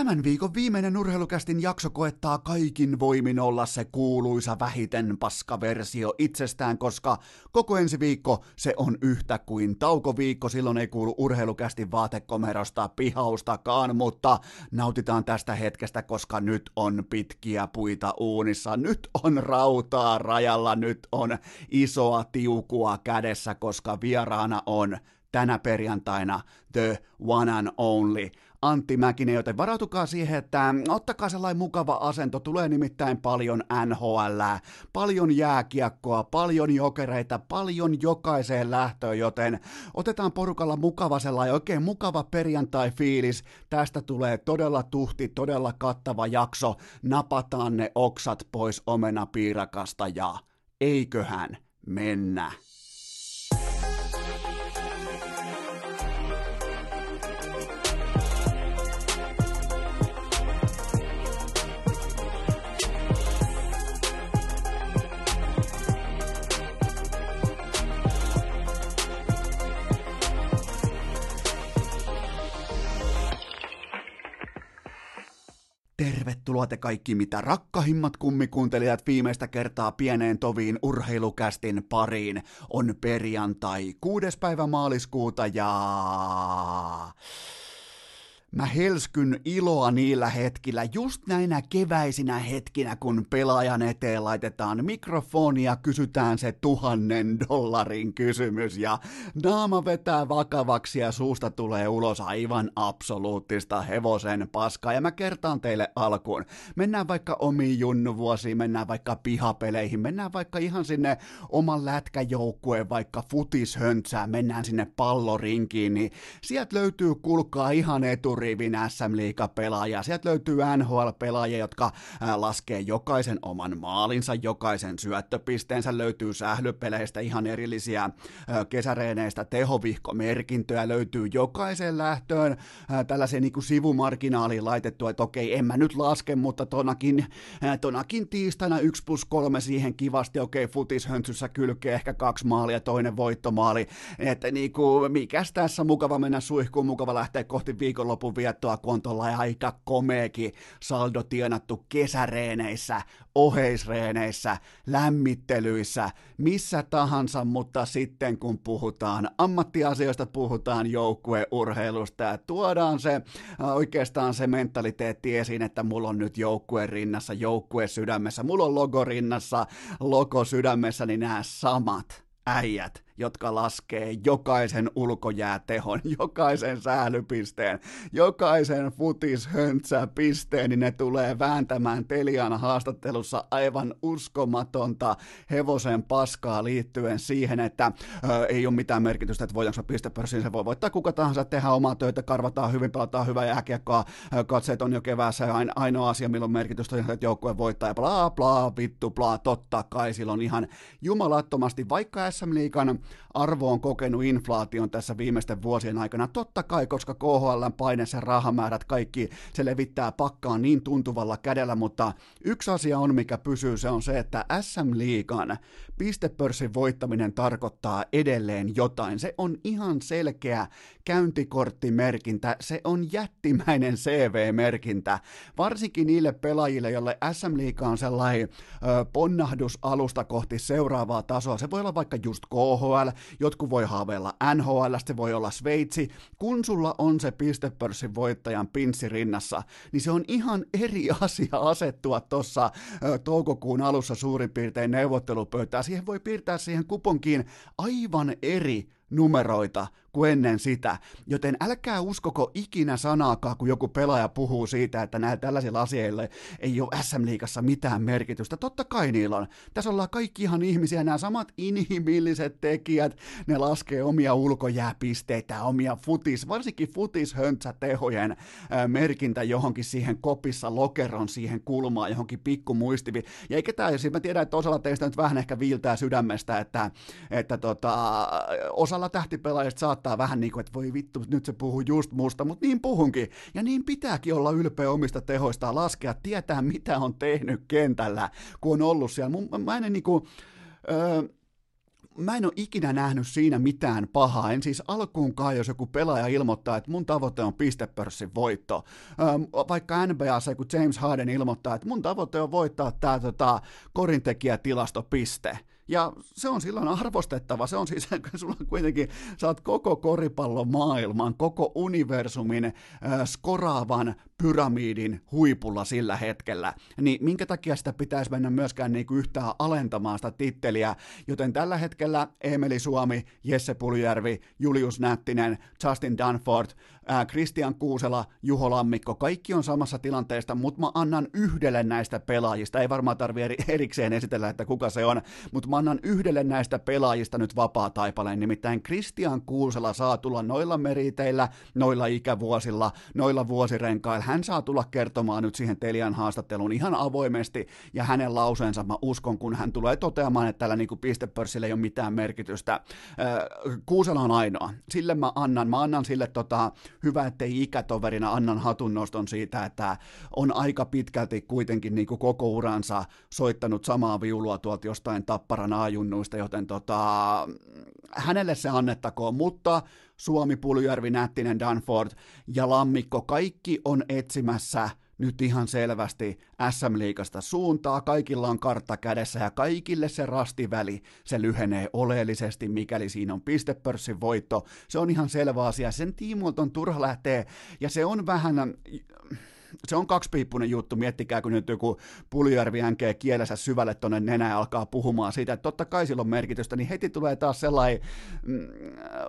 Tämän viikon viimeinen Urheilukästin jakso koettaa kaikin voimin olla se kuuluisa vähiten paskaversio itsestään, koska koko ensi viikko se on yhtä kuin taukoviikko. Silloin ei kuulu Urheilukästin vaatekomerosta pihaustakaan, mutta nautitaan tästä hetkestä, koska nyt on pitkiä puita uunissa. Nyt on rautaa rajalla, nyt on isoa tiukua kädessä, koska vieraana on tänä perjantaina the one and only Antti Mäkinen, joten varautukaa siihen, että ottakaa sellainen mukava asento, tulee nimittäin paljon NHL:ää, paljon jääkiekkoa, paljon jokereita, paljon jokaiseen lähtöön, joten otetaan porukalla mukava sellainen oikein mukava perjantai-fiilis, tästä tulee todella tuhti, todella kattava jakso, napataan ne oksat pois omenapiirakasta ja eiköhän mennä. Tervetuloa te kaikki mitä rakkahimmat kummikuuntelijat viimeistä kertaa pieneen toviin Urheilukästin pariin. On perjantai 6. päivä maaliskuuta ja mä helskyn iloa niillä hetkillä, just näinä keväisinä hetkinä, kun pelaajan eteen laitetaan mikrofoni ja kysytään se $1,000 kysymys ja naama vetää vakavaksi ja suusta tulee ulos aivan absoluuttista hevosen paskaa. Ja mä kertaan teille alkuun, mennään vaikka omiin junnuvuosiin, mennään vaikka pihapeleihin, mennään vaikka ihan sinne oman lätkäjoukkueen vaikka futishöntsään, mennään sinne pallorinkiin, niin sieltä löytyy kulkaa ihan etu rivin SM-liigapelaajia. Sieltä löytyy NHL-pelaajia, jotka laskee jokaisen oman maalinsa, jokaisen syöttöpisteensä, löytyy sählypeleistä ihan erillisiä kesäreeneistä tehovihkomerkintöjä, löytyy jokaisen lähtöön tällaiseen niin kuin sivumarginaaliin laitettua, että okei, en mä nyt laske, mutta tonakin tiistaina 1+3 siihen kivasti, okei, futishöntsyssä kylkee ehkä 2 maalia, toinen voittomaali, että niin kuin, mikäs tässä, mukava mennä suihkuun, mukava lähteä kohti viikonlopun viettoa, kun on tuollainen aika komeakin saldo tienattu kesäreeneissä, oheisreeneissä, lämmittelyissä, missä tahansa, mutta sitten kun puhutaan ammattiasioista, puhutaan joukkueurheilusta ja tuodaan se oikeastaan se mentaliteetti esiin, että mulla on nyt joukkue rinnassa, joukkue sydämessä, mulla on logo rinnassa, logo sydämessä, niin nämä samat äijät, jotka laskee jokaisen ulkojäätehon, jokaisen sählypisteen, jokaisen futishöntsäpisteen, niin ne tulee vääntämään Telian haastattelussa aivan uskomatonta hevosen paskaa liittyen siihen, että ei ole mitään merkitystä, että voidaanko pistepörssiin, se voi voittaa kuka tahansa, tehdä omaa töitä, karvataan hyvin, pelataan hyvää jääkiekkoa, katseet on jo keväässä, ainoa asia, milloin merkitystä on, että joukkue voittaa ja bla bla vittu bla, totta kai silloin ihan jumalattomasti, vaikka SM-liigan arvo on kokenut inflaation tässä viimeisten vuosien aikana, totta kai, koska KHL:n paine, sen rahamäärät, kaikki, se levittää pakkaa niin tuntuvalla kädellä, mutta yksi asia on, mikä pysyy, se on se, että SM-liigan pistepörssin voittaminen tarkoittaa edelleen jotain. Se on ihan selkeä käyntikorttimerkintä, se on jättimäinen CV-merkintä, varsinkin niille pelaajille, jolle SM-liiga on sellainen ponnahdusalusta kohti seuraavaa tasoa, se voi olla vaikka just KHL, jotkut voi haaveilla NHL, se voi olla Sveitsi. Kun sulla on se pistepörssin voittajan pinssi rinnassa, niin se on ihan eri asia asettua tuossa toukokuun alussa suurin piirtein neuvottelupöytään. Siihen voi piirtää siihen kuponkiin aivan eri numeroita kuin ennen sitä, joten älkää uskoko ikinä sanaakaan, kun joku pelaaja puhuu siitä, että näillä tällaisilla asioilla ei ole SM-liigassa mitään merkitystä. Totta kai niillä on. Tässä ollaan kaikki ihan ihmisiä, nämä samat inhimilliset tekijät, ne laskee omia ulkojääpisteitä, omia varsinkin futishöntsätehojen merkintä johonkin siihen kopissa lokeron siihen kulmaan, johonkin pikkumuistiviin. Ja eikä tämä, siis mä tiedän, että osalla teistä nyt vähän ehkä viiltää sydämestä, että osalla tähtipelaajista saattaa vähän niin kuin, että voi vittu, nyt se puhuu just musta, mutta niin puhunkin. Ja niin pitääkin olla ylpeä omista tehoistaan, laskea, tietää mitä on tehnyt kentällä, kun on ollut siellä. Mä en niin kuin, mä en ole ikinä nähnyt siinä mitään pahaa. En siis alkuunkaan, jos joku pelaaja ilmoittaa, että mun tavoite on pistepörssin voitto. Vaikka NBA:ssa joku James Harden ilmoittaa, että mun tavoite on voittaa tämä korintekijätilastopiste. Ja se on silloin arvostettava, se on siis, sulla kuitenkin, sä oot koko koripallomaailman, koko universumin skoraavan pyramidin huipulla sillä hetkellä, niin minkä takia sitä pitäisi mennä myöskään niin kuin yhtään alentamaan sitä titteliä, joten tällä hetkellä Eemeli Suomi, Jesse Puljärvi, Julius Nättinen, Justin Dunford, Kristian Kuusela, Juho Lammikko, kaikki on samassa tilanteesta, mutta mä annan yhdelle näistä pelaajista, ei varmaan tarvitse erikseen esitellä, että kuka se on, mutta mä annan yhdelle näistä pelaajista nyt vapaa taipaleen, nimittäin Kristian Kuusela saa tulla noilla meriteillä, noilla ikävuosilla, noilla vuosirenkailla, hän saa tulla kertomaan nyt siihen Telian haastatteluun ihan avoimesti, ja hänen lauseensa mä uskon, kun hän tulee toteamaan, että tällä niin kuin pistepörssillä ei ole mitään merkitystä. Kuusela on ainoa, sille mä annan sille hyvä, ettei ikätoverina annan hatunnoston siitä, että on aika pitkälti kuitenkin niin kuin koko uransa soittanut samaa viulua tuolta jostain Tapparan ajunnuista, joten hänelle se annettakoon, mutta Suomi, Puljärvi, Nättinen, Danford ja Lammikko, kaikki on etsimässä nyt ihan selvästi SM-liigasta suuntaa, kaikilla on kartta kädessä ja kaikille se rastiväli, se lyhenee oleellisesti, mikäli siinä on pistepörssin voitto. Se on ihan selvä asia, sen tiimoilta on turha lähteä ja se on vähän... Se on kaksipiippunen juttu, miettikää kun nyt joku Puljärvi hänkee kielensä syvälle tonne nenään ja alkaa puhumaan siitä, että totta kai sillä on merkitystä, niin heti tulee taas sellainen,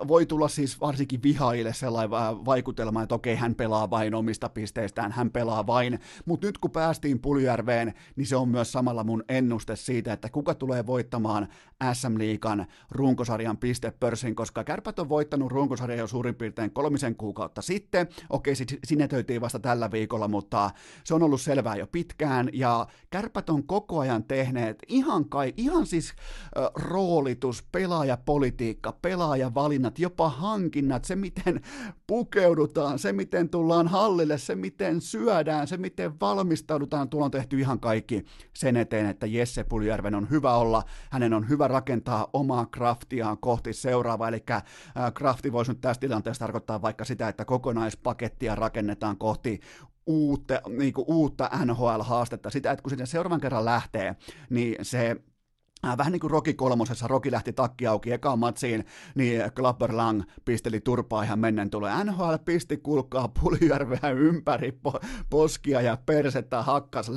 voi tulla siis varsinkin vihaajille sellainen vaikutelma, että okei, hän pelaa vain omista pisteistään, hän pelaa vain, mutta nyt kun päästiin Puljärveen, niin se on myös samalla mun ennuste siitä, että kuka tulee voittamaan SM-liigan runkosarjan pistepörssin, koska Kärpät on voittanut runkosarjan jo suurin piirtein 3 kuukautta sitten, okei, sinetöitiin vasta tällä viikolla, mutta se on ollut selvää jo pitkään, ja Kärpät on koko ajan tehneet ihan roolitus, pelaajapolitiikka, pelaajavalinnat, jopa hankinnat, se miten pukeudutaan, se miten tullaan hallille, se miten syödään, se miten valmistaudutaan, tuolla on tehty ihan kaikki sen eteen, että Jesse Puljärven on hyvä olla, hänen on hyvä rakentaa omaa kraftiaan kohti seuraavaa, eli krafti voisi nyt tässä tilanteessa tarkoittaa vaikka sitä, että kokonaispakettia rakennetaan kohti uutta NHL-haastetta, sitä, että kun sinne seuraavan kerran lähtee, niin se vähän niin kuin Rocky kolmosessa, Rocky lähti takki auki ekaan matsiin, niin Klapper Lang pisteli turpaa ihan mennen tulee. NHL pisti kulkaa Puljärveä ympäri poskia ja persettä hakkas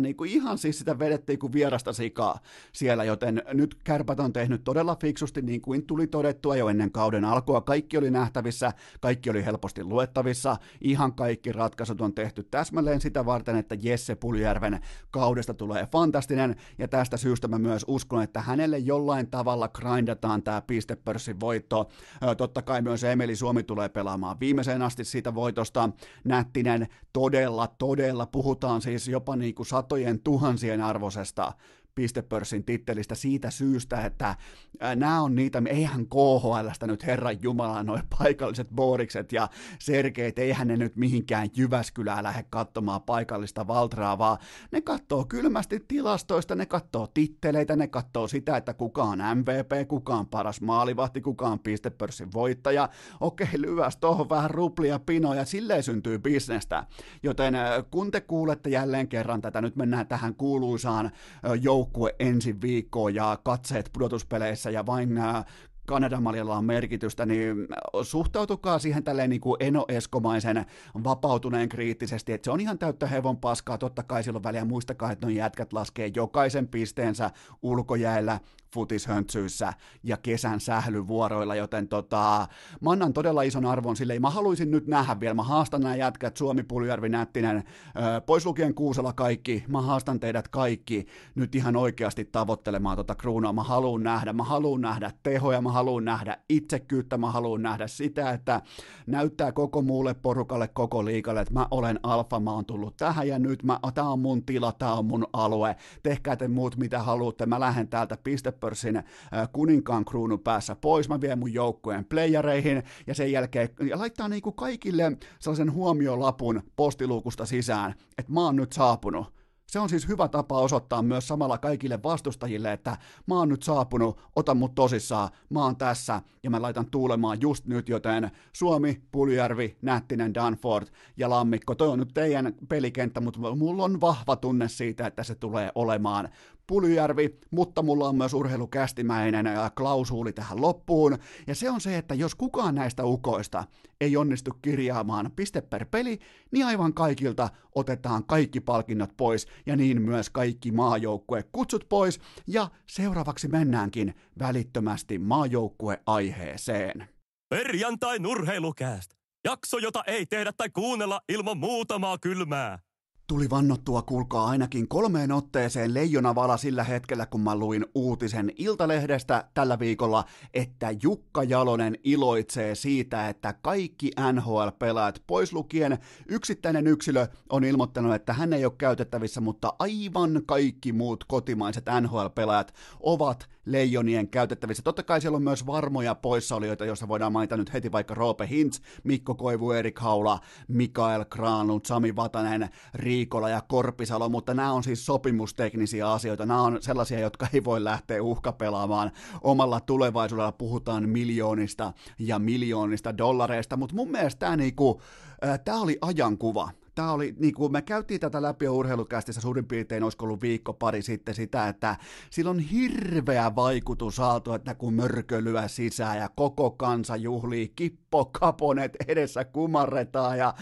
niin kuin ihan siis sitä vedettiin kuin vierasta sikaa siellä, joten nyt Kärpät on tehnyt todella fiksusti, niin kuin tuli todettua jo ennen kauden alkua. Kaikki oli nähtävissä, kaikki oli helposti luettavissa, ihan kaikki ratkaisut on tehty täsmälleen sitä varten, että Jesse Puljärven kaudesta tulee fantastinen, ja tästä syystä mä myös uskon, että hänelle jollain tavalla grindataan tämä pistepörssin voitto. Totta kai myös Eemeli Suomi tulee pelaamaan viimeiseen asti siitä voitosta. Nättinen todella, puhutaan siis jopa niin kuin satojen tuhansien arvoisesta pistepörssin tittelistä siitä syystä, että nämä on niitä, eihän KHL:stä nyt Herran Jumala, noi paikalliset boorikset ja serkeet, eihän ne nyt mihinkään Jyväskylään lähde katsomaan paikallista Valtraa, vaan ne katsoo kylmästi tilastoista, ne katsoo titteleitä, ne katsoo sitä, että kuka on MVP, kuka on paras maalivahti, kuka on pistepörssin voittaja, okei, lyväs tuohon vähän ruplia pinoja, silleen syntyy bisnestä, joten kun te kuulette jälleen kerran tätä, nyt mennään tähän kuuluisaan joukkue ensi viikkoon ja katseet pudotuspeleissä ja vain Kanadamaljalla on merkitystä, niin suhtautukaa siihen tälleen niin kuin Eno Eskomaisen vapautuneen kriittisesti, että se on ihan täyttä hevon paskaa, totta kai silloin väliä muistakaa, että nuo jätkät laskee jokaisen pisteensä ulkojäällä, futishöntsyissä ja kesän sählyvuoroilla, joten mä annan todella ison arvon sille, mä haluaisin nyt nähdä vielä, mä haastan nämä jätkät, Suomi, Puljärvi, Nättinen, pois lukien Kuusela kaikki, mä haastan teidät kaikki nyt ihan oikeasti tavoittelemaan kruunaa, mä haluun nähdä tehoja, mä haluun nähdä itsekyyttä, mä haluun nähdä sitä, että näyttää koko muulle porukalle, koko liikalle, että mä olen alfa, mä oon tullut tähän ja nyt, tää on mun tila, tää on mun alue, tehkää te muut mitä haluatte, mä lähden täältä pistepörssin kuninkaan kruunun päässä pois, mä vien mun joukkueen playereihin ja sen jälkeen ja laittaa niinku kaikille sellaisen huomiolapun postiluukusta sisään, että mä oon nyt saapunut Se on siis hyvä tapa osoittaa myös samalla kaikille vastustajille, että mä oon nyt saapunut, ota mut tosissaan, mä oon tässä ja mä laitan tuulemaan just nyt, joten Suomi, Puljärvi, Nättinen, Danford ja Lammikko, toi on nyt teidän pelikenttä, mutta mulla on vahva tunne siitä, että se tulee olemaan Puljärvi, mutta mulla on myös urheilukästimäinen klausuuli tähän loppuun, ja se on se, että jos kukaan näistä ukoista ei onnistu kirjaamaan piste per peli, niin aivan kaikilta otetaan kaikki palkinnot pois, ja niin myös kaikki maajoukkue kutsut pois, ja seuraavaksi mennäänkin välittömästi maajoukkueaiheeseen. Perjantain urheilucast, jakso, jota ei tehdä tai kuunnella ilman muutamaa kylmää. Tuli vannottua, kuulkaa, ainakin 3 otteeseen leijonavala sillä hetkellä, kun mä luin uutisen Iltalehdestä tällä viikolla, että Jukka Jalonen iloitsee siitä, että kaikki NHL-pelaajat pois lukien yksittäinen yksilö on ilmoittanut, että hän ei ole käytettävissä, mutta aivan kaikki muut kotimaiset NHL-pelaajat ovat leijonien käytettävissä. Totta kai siellä on myös varmoja poissaolijoita, joissa voidaan mainita nyt heti vaikka Roope Hintz, Mikko Koivu, Erik Haula, Mikael Granlund, Sami Vatanen, Riikola ja Korpisalo, mutta nämä on siis sopimusteknisiä asioita. Nämä on sellaisia, jotka ei voi lähteä uhkapelaamaan omalla tulevaisuudella. Puhutaan miljoonista ja miljoonista dollareista, mutta mun mielestä tämä oli ajankuva. Tämä oli, niin kuin me käytiin tätä läpi jo urheilukästissä suurin piirtein, olisiko ollut viikko pari sitten sitä, että sillä on hirveä vaikutus saatu, että kun mörkölyä sisään ja koko kansa juhlii, kippokaponet edessä kumarretaan ja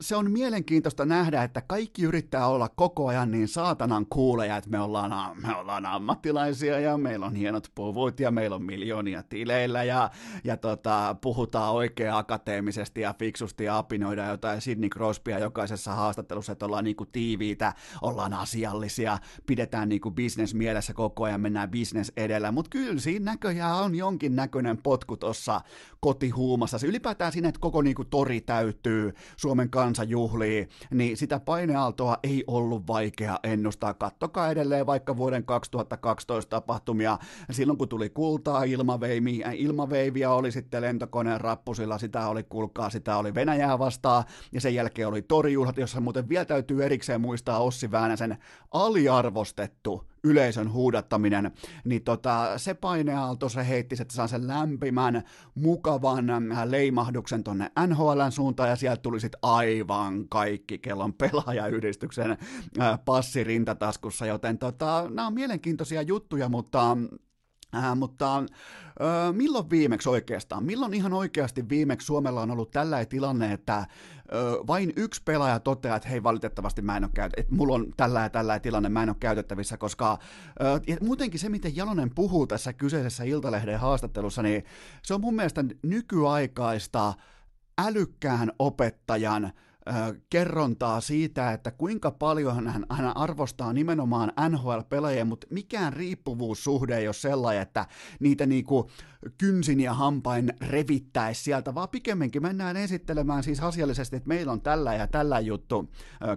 se on mielenkiintoista nähdä, että kaikki yrittää olla koko ajan niin saatanan kuuleja, että me ollaan ammattilaisia ja meillä on hienot puvut ja meillä on miljoonia tileillä ja puhutaan oikein akateemisesti ja fiksusti ja apinoidaan jotain Sidney Crosbya jokaisessa haastattelussa, että ollaan niinku tiiviitä, ollaan asiallisia, pidetään niinku business mielessä koko ajan, mennään business edellä, mutta kyllä siinä näköjään on jonkin näköinen potku tuossa kotihuumassa. Se ylipäätään siinä, että koko niinku tori täyttyy, Suomen kansa juhlii, niin sitä paineaaltoa ei ollut vaikea ennustaa. Kattokaa edelleen vaikka vuoden 2012 tapahtumia, silloin kun tuli kultaa, ilmaveiviä oli sitten lentokoneen rappusilla, sitä oli, kuulkaa, sitä oli Venäjää vastaan, ja sen jälkeen oli torijuhlat, jossa muuten vielä täytyy erikseen muistaa Ossi Väänäsen aliarvostettu yleisön huudattaminen, niin se paineaalto, se heitti, että saa sen lämpimän, mukavan leimahduksen tonne NHL:n suuntaan, ja sieltä tuli sitten aivan kaikki kellon pelaajayhdistyksen passi rintataskussa, joten nämä on mielenkiintoisia juttuja, mutta milloin viimeksi oikeastaan? Milloin ihan oikeasti viimeksi Suomella on ollut tällainen tilanne, että vain yksi pelaaja toteaa, että hei, valitettavasti mä en ole että mulla on tällä tilanne, mä en ole käytettävissä, koska muutenkin se, miten Jalonen puhuu tässä kyseisessä Iltalehden haastattelussa, niin se on mun mielestä nykyaikaista älykkään opettajan kerrontaa siitä, että kuinka paljon hän arvostaa nimenomaan NHL-pelaajia, mutta mikään riippuvuussuhde ei ole sellainen, että niitä niinku kynsin ja hampain revittäisi sieltä, vaan pikemminkin mennään esittelemään siis asiallisesti, että meillä on tällä ja tällä juttu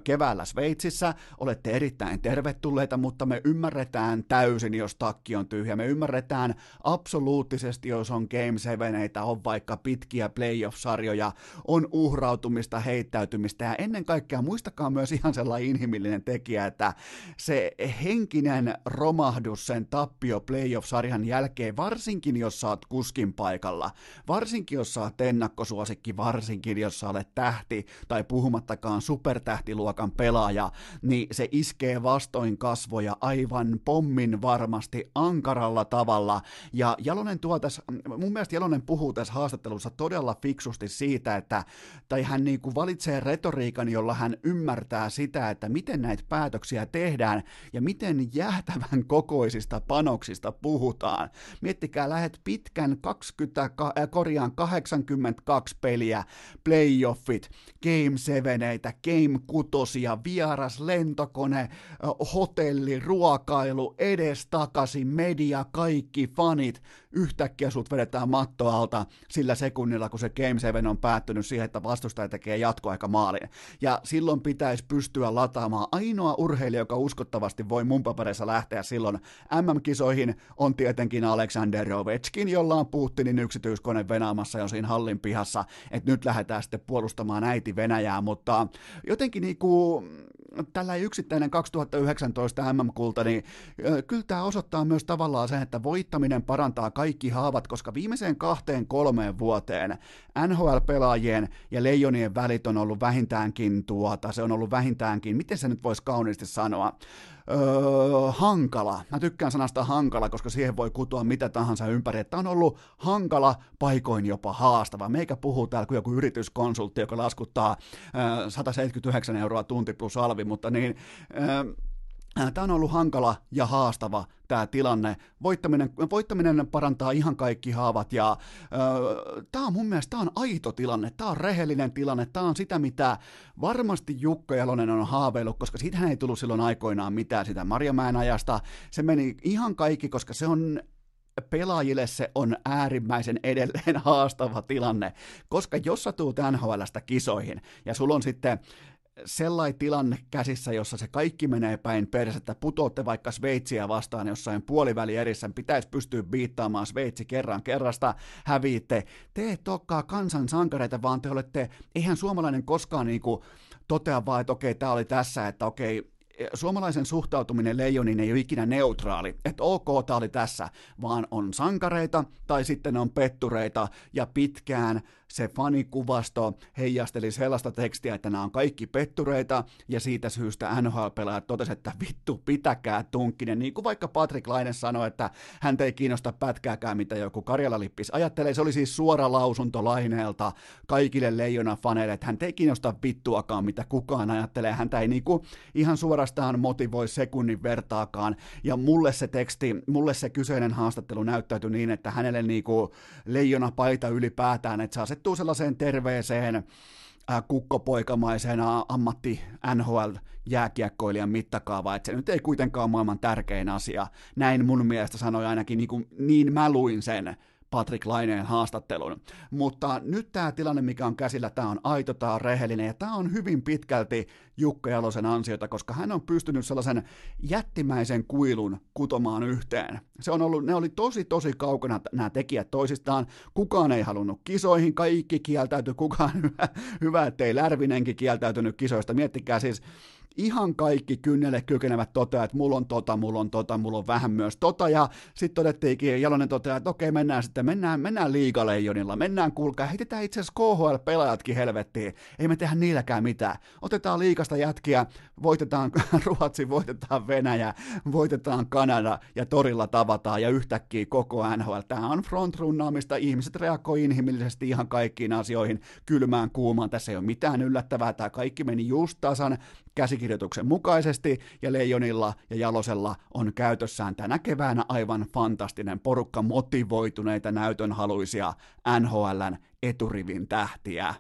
keväällä Sveitsissä, olette erittäin tervetulleita, mutta me ymmärretään täysin, jos takki on tyhjä, me ymmärretään absoluuttisesti, jos on Game 7:eitä, on vaikka pitkiä playoff-sarjoja, on uhrautumista, heittäytymistä, ja ennen kaikkea muistakaa myös ihan sellainen inhimillinen tekijä, että se henkinen romahdus sen tappio playoff-sarjan jälkeen, varsinkin jos sä oot kuskin paikalla, varsinkin jos sä oot ennakkosuosikki, varsinkin jos sä olet tähti tai puhumattakaan supertähtiluokan pelaaja, niin se iskee vastoin kasvoja aivan pommin varmasti ankaralla tavalla, ja Jalonen mun mielestä Jalonen puhuu tässä haastattelussa todella fiksusti siitä, että tai hän niinku valitsee retoriikan, jolla hän ymmärtää sitä, että miten näitä päätöksiä tehdään ja miten jäätävän kokoisista panoksista puhutaan. Miettikää, lähet pitkän 82 peliä, playoffit, game 7:eitä, game 6:sia, vieras, lentokone, hotelli, ruokailu, edestakaisin, media, kaikki fanit. yhtäkkiä sut vedetään mattoa alta sillä sekunnilla, kun se Game 7 on päättynyt siihen, että vastustaja tekee jatkoaikamaalin. Ja silloin pitäisi pystyä lataamaan. Ainoa urheilija, joka uskottavasti voi mun papereissa lähteä silloin MM-kisoihin, on tietenkin Aleksander Rövetskin, jolla on Putinin yksityiskone venaamassa jo siinä hallin pihassa, että nyt lähdetään sitten puolustamaan äiti Venäjää, mutta jotenkin niinku tällä yksittäinen 2019 MM-kulta, niin kyllä tämä osoittaa myös tavallaan sen, että voittaminen parantaa kaikki haavat, koska viimeiseen 2-3 vuoteen NHL-pelaajien ja leijonien välit on ollut vähintäänkin miten se nyt voisi kauniisti sanoa, hankala. Mä tykkään sanasta hankala, koska siihen voi kutoa mitä tahansa ympäri. Tämä on ollut hankala, paikoin jopa haastava. Meikä puhuu täällä kuin joku yrityskonsultti, joka laskuttaa 179 € tunti plus alvi, mutta niin... Tämä on ollut hankala ja haastava tämä tilanne. Voittaminen parantaa ihan kaikki haavat ja tämä on mun mielestä tämä on aito tilanne, tämä on rehellinen tilanne, tämä on sitä, mitä varmasti Jukka Jalonen on haaveillut, koska siitähän ei tullut silloin aikoinaan mitään sitä Marjamäen ajasta. Se meni ihan kaikki, koska se on... Pelaajille se on äärimmäisen edelleen haastava tilanne, koska jos sä tuut NHL:stä kisoihin ja sulla on sitten sellainen tilanne käsissä, jossa se kaikki menee päin persettä, putoatte vaikka Sveitsiä vastaan jossain puolivälierissä, pitäisi pystyä biittaamaan Sveitsi kerrasta, häviitte, te et olekaan kansan sankareita, vaan te olette, eihän suomalainen koskaan niinku totea vaan, että okei, tämä oli tässä, että okei, suomalaisen suhtautuminen leijoniin ei ole ikinä neutraali, että ok, tämä oli tässä, vaan on sankareita tai sitten on pettureita ja pitkään se fanikuvasto heijasteli sellaista tekstiä, että nämä on kaikki pettureita ja siitä syystä NHL-pelaajat totesi, että vittu pitäkää tunkkinen, niin kuin vaikka Patrik Laine sanoi, että hän ei kiinnosta pätkääkään mitä joku Karjala-lippis ajattelee, se oli siis suora lausunto Laineelta kaikille leijona-faneille, että hän ei kiinnosta vittuakaan mitä kukaan ajattelee, häntä ei niinku ihan suorastaan motivoi sekunnin vertaakaan, ja mulle se kyseinen haastattelu näyttäytyi niin, että hänelle niinku leijona paita ylipäätään, että se asettuu sellaiseen terveeseen kukkopoikamaiseen ammatti NHL-jääkiekkoilijan mittakaava, että se nyt ei kuitenkaan ole maailman tärkein asia. Näin mun mielestä sanoi ainakin, niin mä luin sen Patrik Laineen haastattelun. Mutta nyt tämä tilanne, mikä on käsillä, tämä on aito, tämä on rehellinen ja tämä on hyvin pitkälti Jukka Jalosen ansiota, koska hän on pystynyt sellaisen jättimäisen kuilun kutomaan yhteen. Ne oli tosi, tosi kaukana nämä tekijät toisistaan. Kukaan ei halunnut kisoihin, kaikki kieltäytyi, hyvä, ettei Lärvinenkin kieltäytynyt kisoista. Miettikää siis, ihan kaikki kynnelle kykenevät toteaa, että mulla on vähän myös ja sitten todettiinkin, Jalonen toteaa, että okei, mennään liigaleijonilla, mennään kuulkaa, heitetään itse asiassa KHL-pelaajatkin helvettiin, ei me tehdä niilläkään mitään, otetaan liigasta jätkiä, voitetaan Ruotsi, voitetaan Venäjä, voitetaan Kanada ja torilla tavataan ja yhtäkkiä koko NHL, tämä on frontrunnaamista, ihmiset reagoi inhimillisesti ihan kaikkiin asioihin, kylmään, kuumaan, tässä ei ole mitään yllättävää, tämä kaikki meni just tasan käsikirjoituksen mukaisesti, ja Leijonilla ja Jalosella on käytössään tänä keväänä aivan fantastinen porukka motivoituneita näytönhaluisia NHL:n eturivin tähtiä.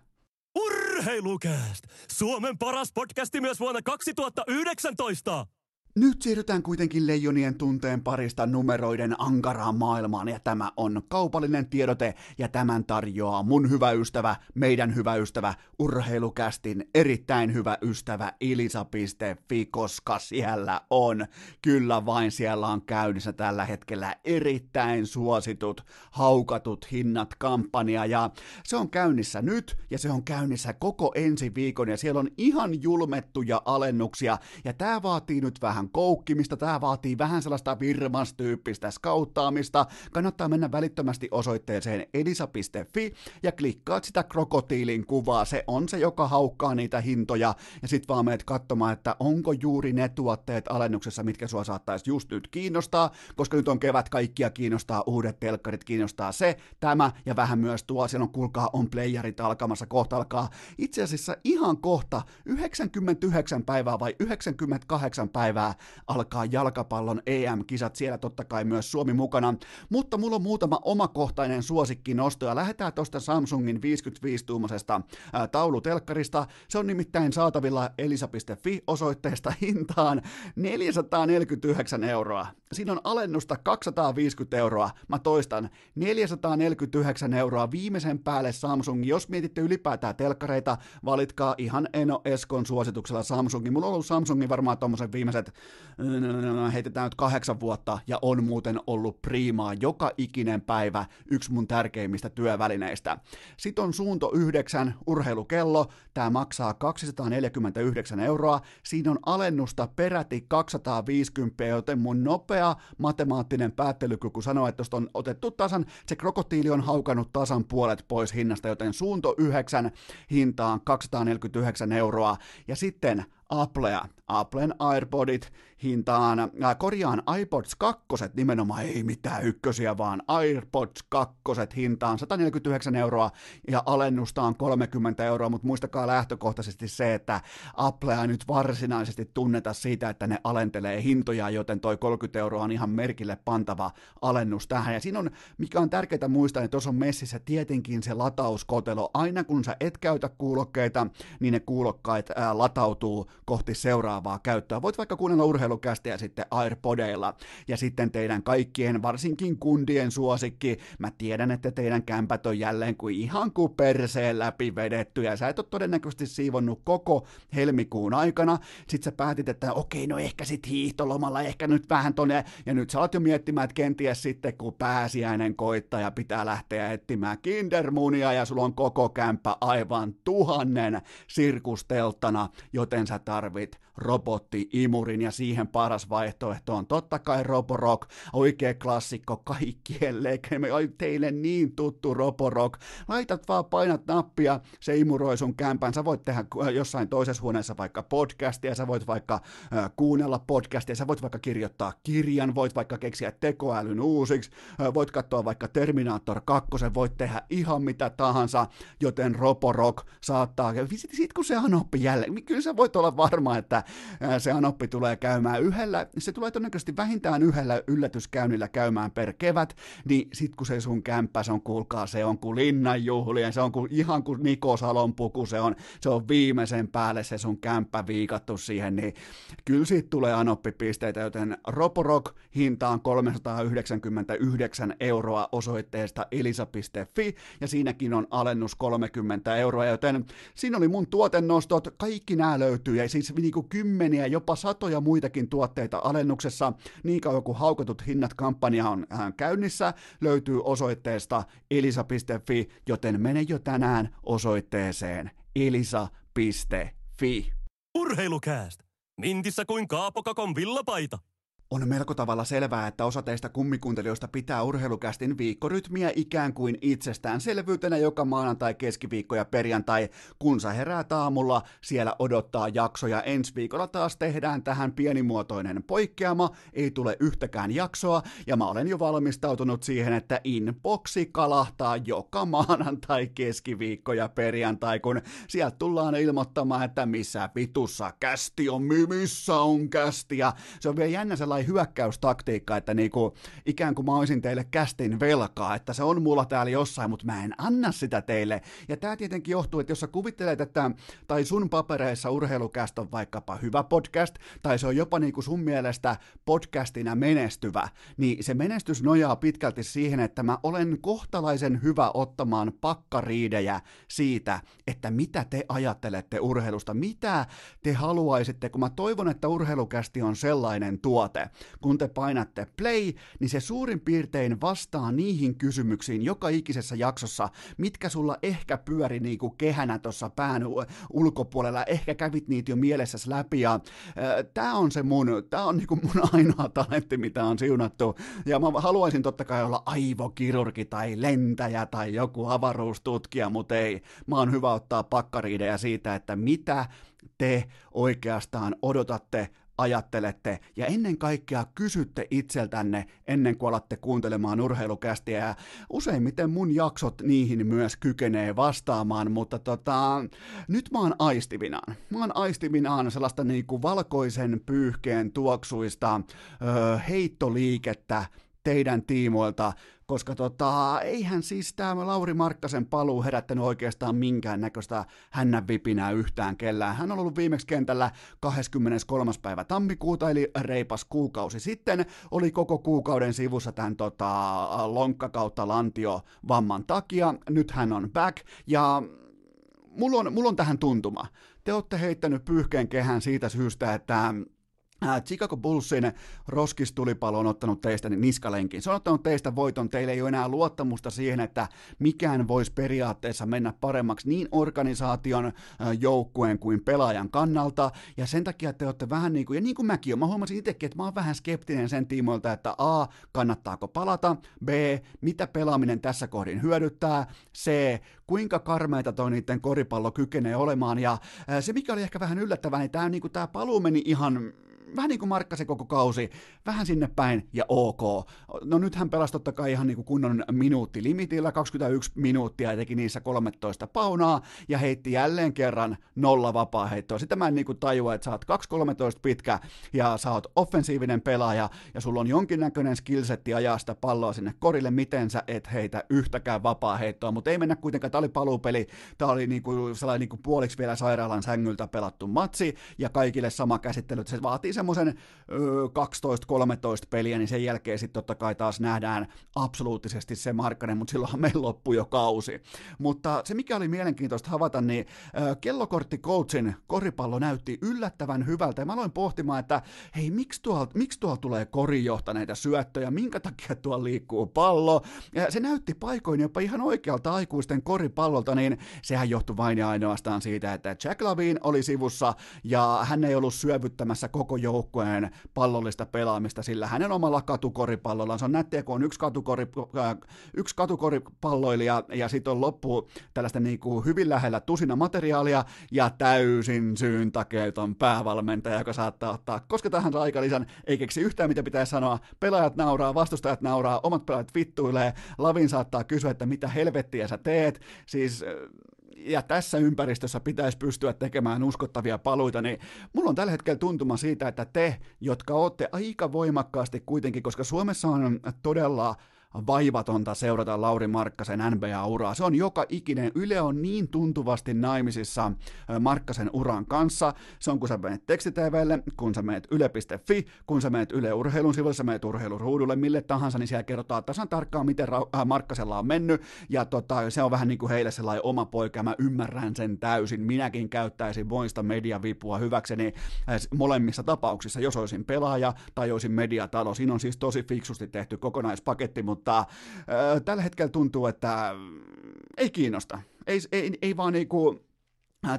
Urheilukääst! Suomen paras podcasti myös vuonna 2019! Nyt siirrytään kuitenkin leijonien tunteen parista numeroiden ankaraan maailmaan, ja tämä on kaupallinen tiedote, ja tämän tarjoaa mun hyvä ystävä, meidän hyvä ystävä, urheilukästin erittäin hyvä ystävä Elisa.fi, koska siellä on, kyllä vain siellä on käynnissä tällä hetkellä erittäin suositut, haukatut hinnat kampanja, ja se on käynnissä nyt, ja se on käynnissä koko ensi viikon, ja siellä on ihan julmettuja alennuksia, ja tää vaatii nyt vähän koukkimista, tämä vaatii vähän sellaista virmastyyppistä skauttaamista. Kannattaa mennä välittömästi osoitteeseen elisa.fi ja klikkaat sitä krokotiilin kuvaa. Se on se, joka haukkaa niitä hintoja ja sit vaan menet katsomaan, että onko juuri ne tuotteet alennuksessa, mitkä sua saattaisi just nyt kiinnostaa, koska nyt on kevät, kaikkia kiinnostaa, uudet telkkarit kiinnostaa se, tämä ja vähän myös tuo. Siellä on, kuulkaa, on playerit alkamassa, kohta alkaa itse asiassa ihan kohta 99 päivää vai 98 päivää kevää alkaa jalkapallon EM-kisat, siellä totta kai myös Suomi mukana, mutta mulla on muutama omakohtainen suosikki nosto ja lähdetään tuosta Samsungin 55-tuumaisesta taulutelkkarista, se on nimittäin saatavilla elisa.fi-osoitteesta hintaan 449 €. Siinä on alennusta 250 €, mä toistan, 449 € viimeisen päälle Samsung, jos mietitte ylipäätään telkkareita, valitkaa ihan Eno Eskon suosituksella Samsungin, mulla on ollut Samsungin varmaan tommosen viimeiset, heitetään nyt 8 vuotta, ja on muuten ollut priimaa joka ikinen päivä, yksi mun tärkeimmistä työvälineistä. Sit on Suunto 9, urheilukello, tää maksaa 249 €, siinä on alennusta peräti 250, joten mun nopea matemaattinen päättelykyky sanoo, että tosta on otettu tasan, se krokotiili on haukannut tasan puolet pois hinnasta, joten Suunto 9 hintaan 249 €, ja sitten Applen AirPodit hintaan, korjaan iPods 2, nimenomaan ei mitään ykkösiä, vaan AirPods 2 hintaan 149 € ja alennusta on 30 €, mutta muistakaa lähtökohtaisesti se, että Applea nyt varsinaisesti tunneta siitä, että ne alentelee hintoja, joten toi 30 € on ihan merkille pantava alennus tähän. Ja siinä on, mikä on tärkeää muistaa, että tuossa on messissä tietenkin se latauskotelo, aina kun sä et käytä kuulokkeita, niin ne kuulokkaat latautuu kohti seuraavaa käyttöä. Voit vaikka kuunnella urheilukästiä sitten AirPodeilla. Ja sitten teidän kaikkien, varsinkin kundien suosikki, mä tiedän, että teidän kämpät on jälleen kuin ihan kuin perseen läpi vedetty, ja sä et ole todennäköisesti siivonnut koko helmikuun aikana. Sit sä päätit, että okei, no ehkä sit hiihtolomalla, ehkä nyt vähän tonne, ja nyt sä oot jo miettimään, että kenties sitten kun pääsiäinen koittaa ja pitää lähteä etsimään kindermunia, ja sulla on koko kämppä aivan 1000 sirkustelttana, joten sä tarvit robotti-imurin, ja siihen paras vaihtoehto on totta kai Roborock, oikea klassikko kaikkien teille niin tuttu Roborock. Laitat vaan, painat nappia, se imuroi sun kämpän, sä voit tehdä jossain toisessa huoneessa vaikka podcastia, sä voit vaikka kuunnella podcastia, sä voit vaikka kirjoittaa kirjan, voit vaikka keksiä tekoälyn uusiksi, voit katsoa vaikka Terminator 2, voit tehdä ihan mitä tahansa, joten Roborock saattaa, sit kun se anoppi jälleen, kyllä sä voit olla varma, että se anoppi tulee käymään se tulee todennäköisesti vähintään yhdellä yllätyskäynnillä käymään per kevät, niin sit kun se sun kämppä, se on kuulkaa, se on kuin linnanjuhlien, se on kuin, ihan kuin Niko Salon puku, se on viimeisen päälle se sun kämppä viikattu siihen, niin kyllä siitä tulee anoppipisteitä, joten Roborock hintaan 399 € osoitteesta elisa.fi, ja siinäkin on alennus 30 €, joten siinä oli mun tuotennostot, kaikki nämä löytyy, ja siis niinku kymmeniä, jopa satoja muitakin tuotteita alennuksessa, niin kauan kuin haukatut hinnat kampanja on käynnissä, löytyy osoitteesta elisa.fi, joten mene jo tänään osoitteeseen elisa.fi. Urheilukääst! Mintissä kuin Kaapokakon villapaita! On melko tavalla selvää, että osa teistä kummikuuntelijoista pitää urheilukästin viikkorytmiä ikään kuin itsestäänselvyytenä joka maanantai, keskiviikko ja perjantai. Kun sä heräät aamulla, siellä odottaa jaksoja. Ensi viikolla taas tehdään tähän pienimuotoinen poikkeama, ei tule yhtäkään jaksoa, ja mä olen jo valmistautunut siihen, että inboxi kalahtaa joka maanantai, keskiviikko ja perjantai, kun sieltä tullaan ilmoittamaan, että missä vitussa kästi on, missä on kästi, ja se on vielä jännä sellainen hyökkäystaktiikka, että niinku, ikään kuin mä olisin teille kästin velkaa, että se on mulla täällä jossain, mutta mä en anna sitä teille. Ja tää tietenkin johtuu, että jos sä kuvittelet, että tai sun papereissa urheilukäst on vaikkapa hyvä podcast, tai se on jopa niinku sun mielestä podcastina menestyvä, niin se menestys nojaa pitkälti siihen, että mä olen kohtalaisen hyvä ottamaan pakkariidejä siitä, että mitä te ajattelette urheilusta, mitä te haluaisitte, kun mä toivon, että urheilukästi on sellainen tuote. Kun te painatte play, niin se suurin piirtein vastaa niihin kysymyksiin joka ikisessä jaksossa, mitkä sulla ehkä pyöri niinku kehänä tuossa pään ulkopuolella, ehkä kävit niitä jo mielessäsi läpi, ja tää on niinku mun ainoa talentti, mitä on siunattu, ja mä haluaisin totta kai olla aivokirurgi tai lentäjä tai joku avaruustutkija, mutta ei, mä oon hyvä ottaa pakkariidejä siitä, että mitä te oikeastaan odotatte ajattelette ja ennen kaikkea kysytte itseltänne ennen kuin alatte kuuntelemaan urheilukästiä ja useimmiten mun jaksot niihin myös kykenee vastaamaan, mutta nyt mä oon aistivinaan sellaista niinku valkoisen pyyhkeen tuoksuista heittoliikettä teidän tiimoilta, koska eihän siis tämä Lauri Markkasen paluu herättänyt oikeastaan minkäännäköistä hännänvipinää yhtään kellään. Hän on ollut viimeksi kentällä 23. päivä tammikuuta, eli reipas kuukausi sitten, oli koko kuukauden sivussa tämän lonkka kautta lantio vamman takia, nyt hän on back, ja mulla on tähän tuntuma. Te olette heittänyt pyyhkeen kehän siitä syystä, että Chicago Bullsin roskistulipalo on ottanut teistä niskalenkin. Se on ottanut teistä voiton. Teillä ei ole enää luottamusta siihen, että mikään voisi periaatteessa mennä paremmaksi niin organisaation, joukkueen kuin pelaajan kannalta. Ja sen takia te olette vähän niin kuin, ja niin kuin mäkin olen, mä huomasin itsekin, että mä oon vähän skeptinen sen tiimoilta, että A, kannattaako palata, B, mitä pelaaminen tässä kohdin hyödyttää, C, kuinka karmeita toi niiden koripallo kykenee olemaan. Ja se, mikä oli ehkä vähän yllättävää, niin tämä niin paluu meni ihan vähän niin kuin Markkasen koko kausi, vähän sinne päin ja ok. No nyt hän pelasi totta kai ihan niin kuin kunnon minuuttilimitillä, 21 minuuttia ja teki niissä 13 paunaa ja heitti jälleen kerran 0 vapaaheittoa. Sitä mä en niin kuin tajua, että sä oot 2.13 pitkä ja sä oot offensiivinen pelaaja ja sulla on jonkinnäköinen skillsetti ajaa sitä palloa sinne korille, miten sä et heitä yhtäkään vapaaheittoa, mutta ei mennä kuitenkaan, tää oli paluupeli, tää oli niin kuin sellainen niin kuin puoliksi vielä sairaalan sängyltä pelattu matsi ja kaikille sama käsittely, se vaatii semmoisen 12-13 peliä, niin sen jälkeen sitten totta kai taas nähdään absoluuttisesti se Markkanen, mutta silloinhan meillä loppui jo kausi. Mutta se, mikä oli mielenkiintoista havata, niin kellokorttikoutsin koripallo näytti yllättävän hyvältä, ja mä aloin pohtimaan, että hei, miksi tuolla tulee korinjohtaneita syöttöjä, minkä takia tuolla liikkuu pallo, ja se näytti paikoin jopa ihan oikealta aikuisten koripallolta, niin sehän johtui vain ja ainoastaan siitä, että Jack Lavine oli sivussa, ja hän ei ollut syövyttämässä koko joukkueen pallollista pelaamista, sillä hänen omalla katukoripallollaan, se on nättiä, kun on yksi katukoripalloilija ja sitten on loppu tällaista niinku hyvin lähellä tusina materiaalia ja täysin syyntakeeton päävalmentaja, joka saattaa ottaa koska tahansa aikalisän, ei keksi yhtään mitä pitäisi sanoa, pelaajat nauraa, vastustajat nauraa, omat pelaajat vittuilee, Lavin saattaa kysyä, että mitä helvettiä sä teet, siis ja tässä ympäristössä pitäisi pystyä tekemään uskottavia paluita, niin mulla on tällä hetkellä tuntuma siitä, että te, jotka olette aika voimakkaasti kuitenkin, koska Suomessa on todella vaivatonta seurata Lauri Markkasen NBA-uraa. Se on joka ikinen. Yle on niin tuntuvasti naimisissa Markkasen uran kanssa. Se on, kun sä menet tekstitvlle, kun sä menet yle.fi, kun sä menet Yle Urheilun sivulle, sä menet urheiluruudulle, mille tahansa, niin siellä kerrotaan tasan tarkkaan, miten Markkasella on mennyt. Ja se on vähän niin kuin heille sellainen oma poika. Mä ymmärrän sen täysin. Minäkin käyttäisin voista mediavipua hyväkseni molemmissa tapauksissa, jos olisin pelaaja tai olisin mediatalo. Siinä on siis tosi fiksusti tehty kokonaispaketti, mutta tällä hetkellä tuntuu, että ei kiinnosta, ei vaan niinku.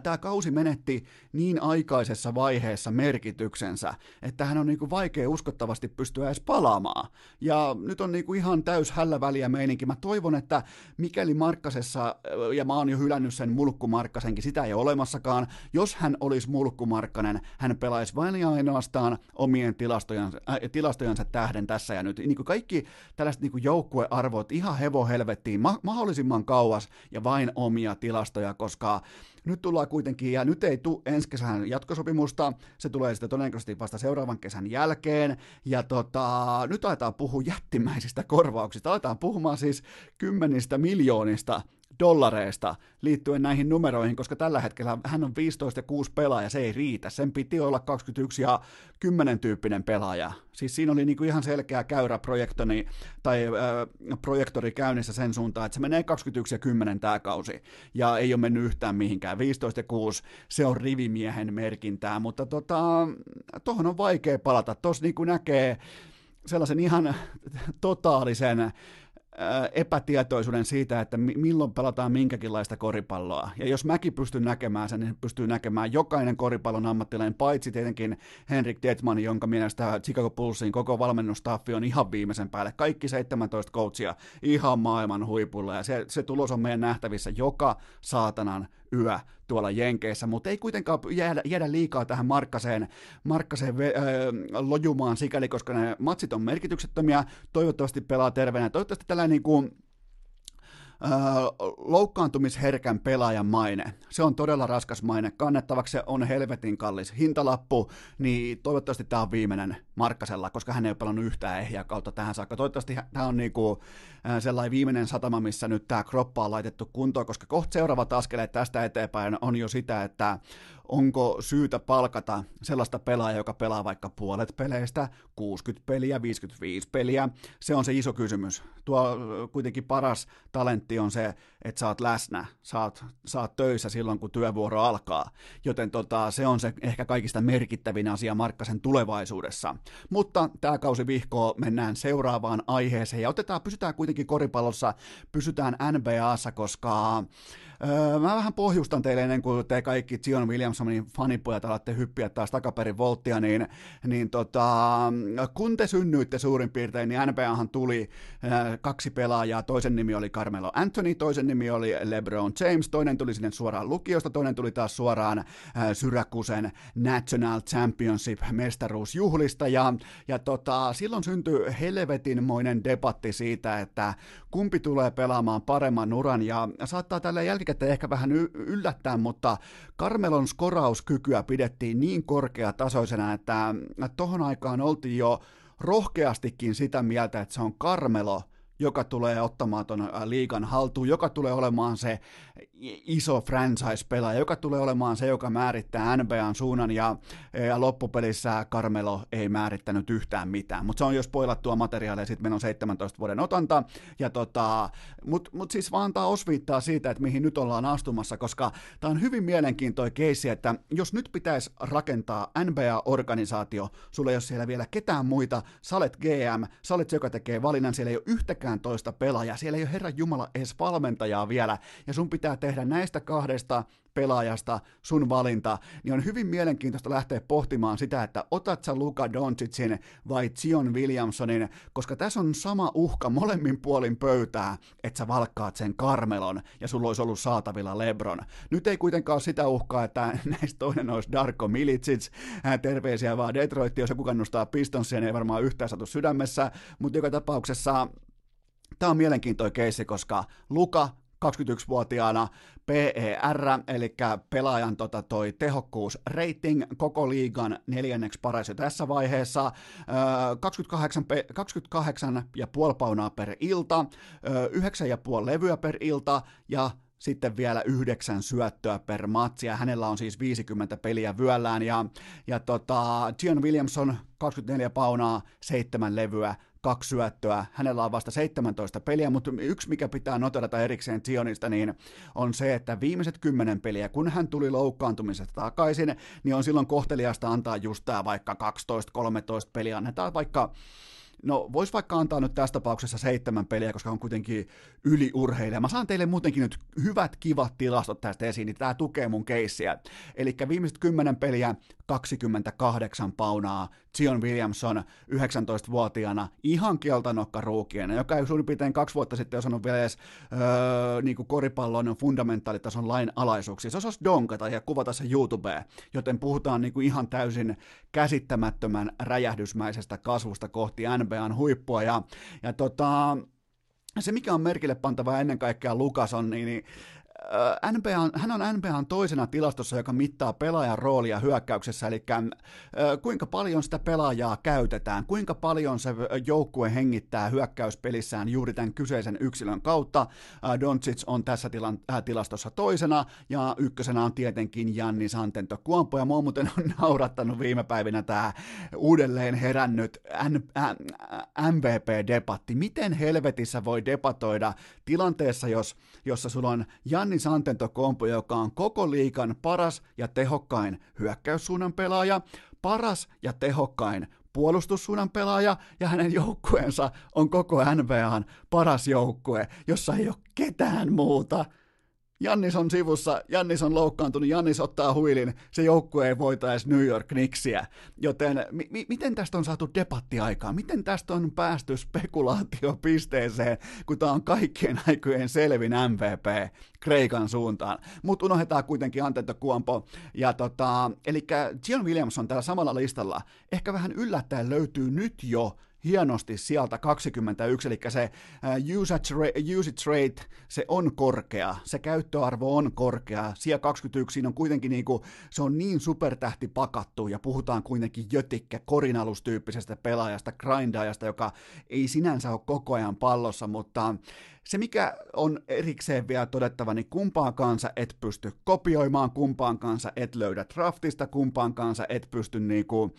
Tämä kausi menetti niin aikaisessa vaiheessa merkityksensä, että hän on niinku vaikea uskottavasti pystyä edes palaamaan. Ja nyt on niinku ihan täys hälläväliä meininki. Mä toivon, että mikäli Markkasessa, ja mä oon jo hylännyt sen mulkkumarkkasenkin, sitä ei ole olemassakaan, jos hän olisi mulkkumarkkanen, hän pelaisi vain ja ainoastaan omien tilastojansa tähden tässä ja nyt. Niinku kaikki tällaiset niinku joukkuearvot ihan hevohelvettiin mahdollisimman kauas ja vain omia tilastoja, koska nyt tullaan kuitenkin, ja nyt ei tule ensi kesän jatkosopimusta, se tulee sitten todennäköisesti vasta seuraavan kesän jälkeen, ja nyt aletaan puhua jättimäisistä korvauksista, aletaan puhumaan siis kymmenistä miljoonista dollareista liittyen näihin numeroihin, koska tällä hetkellä hän on 15 ja 6 pelaaja, se ei riitä, sen piti olla 21 ja 10 tyyppinen pelaaja, siis siinä oli niinku ihan selkeä käyrä projektori käynnissä sen suuntaan, että se menee 21 ja 10 tämä kausi, ja ei ole mennyt yhtään mihinkään, 15 ja 6, se on rivimiehen merkintää, mutta tohon on vaikea palata, tossa niinku näkee sellaisen ihan totaalisen epätietoisuuden siitä, että milloin pelataan minkäkinlaista koripalloa. Ja jos mäkin pystyn näkemään sen, niin pystyy näkemään jokainen koripallon ammattilainen, paitsi tietenkin Henrik Detman, jonka mielestä Chicago Bullsin koko valmennustaffi on ihan viimeisen päälle. Kaikki 17 coachia ihan maailman huipulla, ja se tulos on meidän nähtävissä joka saatanan yö tuolla Jenkeissä, mutta ei kuitenkaan jäädä liikaa tähän Markkaseen lojumaan sikäli, koska ne matsit on merkityksettömiä, toivottavasti pelaa terveenä, toivottavasti tällainen niin kuin loukkaantumisherkän pelaajan maine. Se on todella raskas maine. Kannettavaksi se on helvetin kallis hintalappu, niin toivottavasti tämä on viimeinen Markkasella, koska hän ei ole pelannut yhtään ehjää kautta tähän saakka. Toivottavasti tämä on niinku sellainen viimeinen satama, missä nyt tämä kroppa on laitettu kuntoon, koska kohta seuraavat askeleet tästä eteenpäin on jo sitä, että onko syytä palkata sellaista pelaajaa, joka pelaa vaikka puolet peleistä, 60 peliä, 55 peliä. Se on se iso kysymys. Tuo kuitenkin paras talentti on se, että sä oot läsnä, sä oot töissä silloin, kun työvuoro alkaa. Joten se on se ehkä kaikista merkittävin asia Markkasen tulevaisuudessa. Mutta tämä kausi vihkoo, mennään seuraavaan aiheeseen ja pysytään kuitenkin koripallossa, pysytään NBA:ssa, koska mä vähän pohjustan teille ennen kuin te kaikki Zion Williamsonin fanipojat alatte hyppiä taas takaperin volttia, kun te synnyitte suurin piirtein, niin NBAhan tuli kaksi pelaajaa, toisen nimi oli Carmelo Anthony, toisen nimi oli LeBron James, toinen tuli sinne suoraan lukiosta, toinen tuli taas suoraan Syrakusen National Championship-mestaruusjuhlista, ja silloin syntyi helvetinmoinen debatti siitä, että kumpi tulee pelaamaan paremman uran, ja saattaa tällä jälkikäteen ehkä vähän yllättää, mutta Carmelon skorauskykyä pidettiin niin korkeatasoisena, että tohon aikaan oltiin jo rohkeastikin sitä mieltä, että se on Carmelo, joka tulee ottamaan ton liigan haltuun, joka tulee olemaan se iso franchise-pelaaja, joka tulee olemaan se, joka määrittää NBAn suunnan, ja loppupelissä Carmelo ei määrittänyt yhtään mitään, mutta se on jo spoilattua materiaalia, sitten meillä on 17 vuoden otanta, mutta siis vaan antaa osviittaa siitä, että mihin nyt ollaan astumassa, koska tämä on hyvin mielenkiintoinen keissi, että jos nyt pitäisi rakentaa NBA-organisaatio, sulla ei ole siellä vielä ketään muita, sä olet GM, sä olet se, joka tekee valinnan, siellä ei ole yhtäkään toista pelaajaa, siellä ei ole Herran Jumala edes valmentajaa vielä, ja sun pitää tehdä näistä kahdesta pelaajasta sun valinta, niin on hyvin mielenkiintoista lähteä pohtimaan sitä, että otat sä Luka Doncicin vai Zion Williamsonin, koska tässä on sama uhka molemmin puolin pöytää, että sä valkkaat sen Carmelon ja sulla olisi ollut saatavilla LeBron. Nyt ei kuitenkaan sitä uhkaa, että näistä toinen olisi Darko Milicic, terveisiä vaan Detroit, jos joku kannustaa Pistonsia, niin ei varmaan yhtään satu sydämessä, mutta joka tapauksessa tämä on mielenkiintoinen keissi, koska Luka 21-vuotiaana PER, eli pelaajan tehokkuusrating koko liigan neljänneksi paras jo tässä vaiheessa, 28,5 paunaa per ilta, 9,5 levyä per ilta ja sitten vielä 9 syöttöä per matsi, ja hänellä on siis 50 peliä vyöllään, Zion Williamson 24 paunaa, 7 levyä, 2 syöttöä, hänellä on vasta 17 peliä, mutta yksi mikä pitää noterata erikseen Zionista, niin on se, että viimeiset 10 peliä, kun hän tuli loukkaantumisesta takaisin, niin on silloin kohteliasta antaa just tämä vaikka 12-13 peliä, annetaan vaikka voisi vaikka antaa nyt tässä tapauksessa 7 peliä, koska on kuitenkin yliurheilija. Mä saan teille muutenkin nyt hyvät, kivat tilastot tästä esiin, niin tää tukee mun keissiä. Eli viimeiset 10 peliä, 28 paunaa, Zion Williamson 19-vuotiaana, ihan keltanokka ruukiena, joka ei suurin piirtein 2 vuotta sitten osannut vielä edes niin koripallon fundamentaalitason lain alaisuuksia. Se osasi donkata ja kuvata se YouTubeen, joten puhutaan niin kuin ihan täysin käsittämättömän räjähdysmäisestä kasvusta kohti NBAn huippua, se mikä on merkille pantavaa ennen kaikkea Lukas on, niin hän on NBAn toisena tilastossa, joka mittaa pelaajan roolia hyökkäyksessä, eli kuinka paljon sitä pelaajaa käytetään, kuinka paljon se joukkue hengittää hyökkäyspelissään juuri tämän kyseisen yksilön kautta. Doncic on tässä tilastossa toisena, ja ykkösenä on tietenkin Giannis Antetokounmpo, ja mua muuten on naurattanut viime päivinä tämä uudelleen herännyt MVP-debatti. Miten helvetissä voi debatoida tilanteessa, jossa sulla on Giannis Antetokounmpo, joka on koko liigan paras ja tehokkain hyökkäyssuunnan pelaaja, paras ja tehokkain puolustussuunnan pelaaja, ja hänen joukkueensa on koko NBA:n paras joukkue, jossa ei ole ketään muuta Jannis on sivussa, Jannis on loukkaantunut, Jannis ottaa huilin, se joukkue ei voita edes New York Knicksiä. Joten miten tästä on saatu debattiaikaa? Miten tästä on päästy spekulaatiopisteeseen, kun tämä on kaikkien aikojen selvin MVP Kreikan suuntaan? Mutta unohdetaan kuitenkin Antetokounmpo. Eli Zion Williams on täällä samalla listalla. Ehkä vähän yllättäen löytyy nyt jo hienosti sieltä 21, eli se usage rate, se on korkea, se käyttöarvo on korkea, siellä 21, siinä on kuitenkin niinku, se on niin supertähti pakattu, ja puhutaan kuitenkin jötikkä, korinalustyyppisestä pelaajasta, grindaajasta, joka ei sinänsä ole koko ajan pallossa, mutta se mikä on erikseen vielä todettava, niin kumpaan kanssa et pysty kopioimaan, kumpaan kanssa et löydä draftista, kumpaan kanssa et pysty niinku,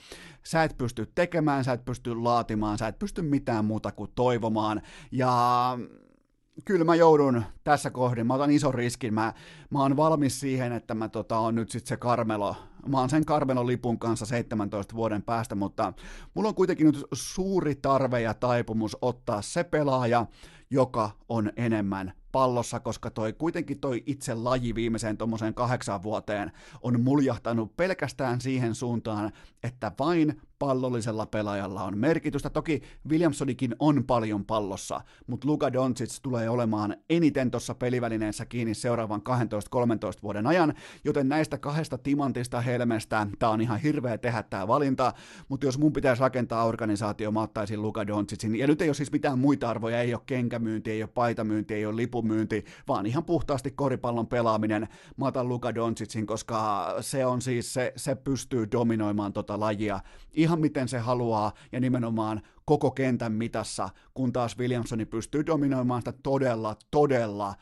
sä et pysty tekemään, sä et pysty laatimaan, sä et pysty mitään muuta kuin toivomaan, ja kyllä mä joudun tässä kohdin, mä otan ison riskin, mä oon valmis siihen, että mä on nyt sit se Carmelo, mä oon sen Carmelo-lipun kanssa 17 vuoden päästä, mutta mulla on kuitenkin nyt suuri tarve ja taipumus ottaa se pelaaja, joka on enemmän pallossa, koska kuitenkin toi itse laji viimeiseen tuommoiseen 8 vuoteen on muljahtanut pelkästään siihen suuntaan, että vain pallollisella pelaajalla on merkitystä. Toki Williamsonikin on paljon pallossa, mutta Luka Doncic tulee olemaan eniten tuossa pelivälineessä kiinni seuraavan 12-13 vuoden ajan, joten näistä kahdesta timantista helmestä tää on ihan hirveä tehdä tää valinta, mutta jos mun pitäisi rakentaa organisaatio, mä ottaisin Luka Doncicin, ja nyt ei ole siis mitään muita arvoja, ei ole kenkämyynti, ei ole paitamyynti, ei ole lipunmyynti, vaan ihan puhtaasti koripallon pelaaminen, mä otan Luka Doncicin, koska se on siis, se pystyy dominoimaan tota lajia ihan miten se haluaa ja nimenomaan koko kentän mitassa, kun taas Williamsoni pystyy dominoimaan sitä todella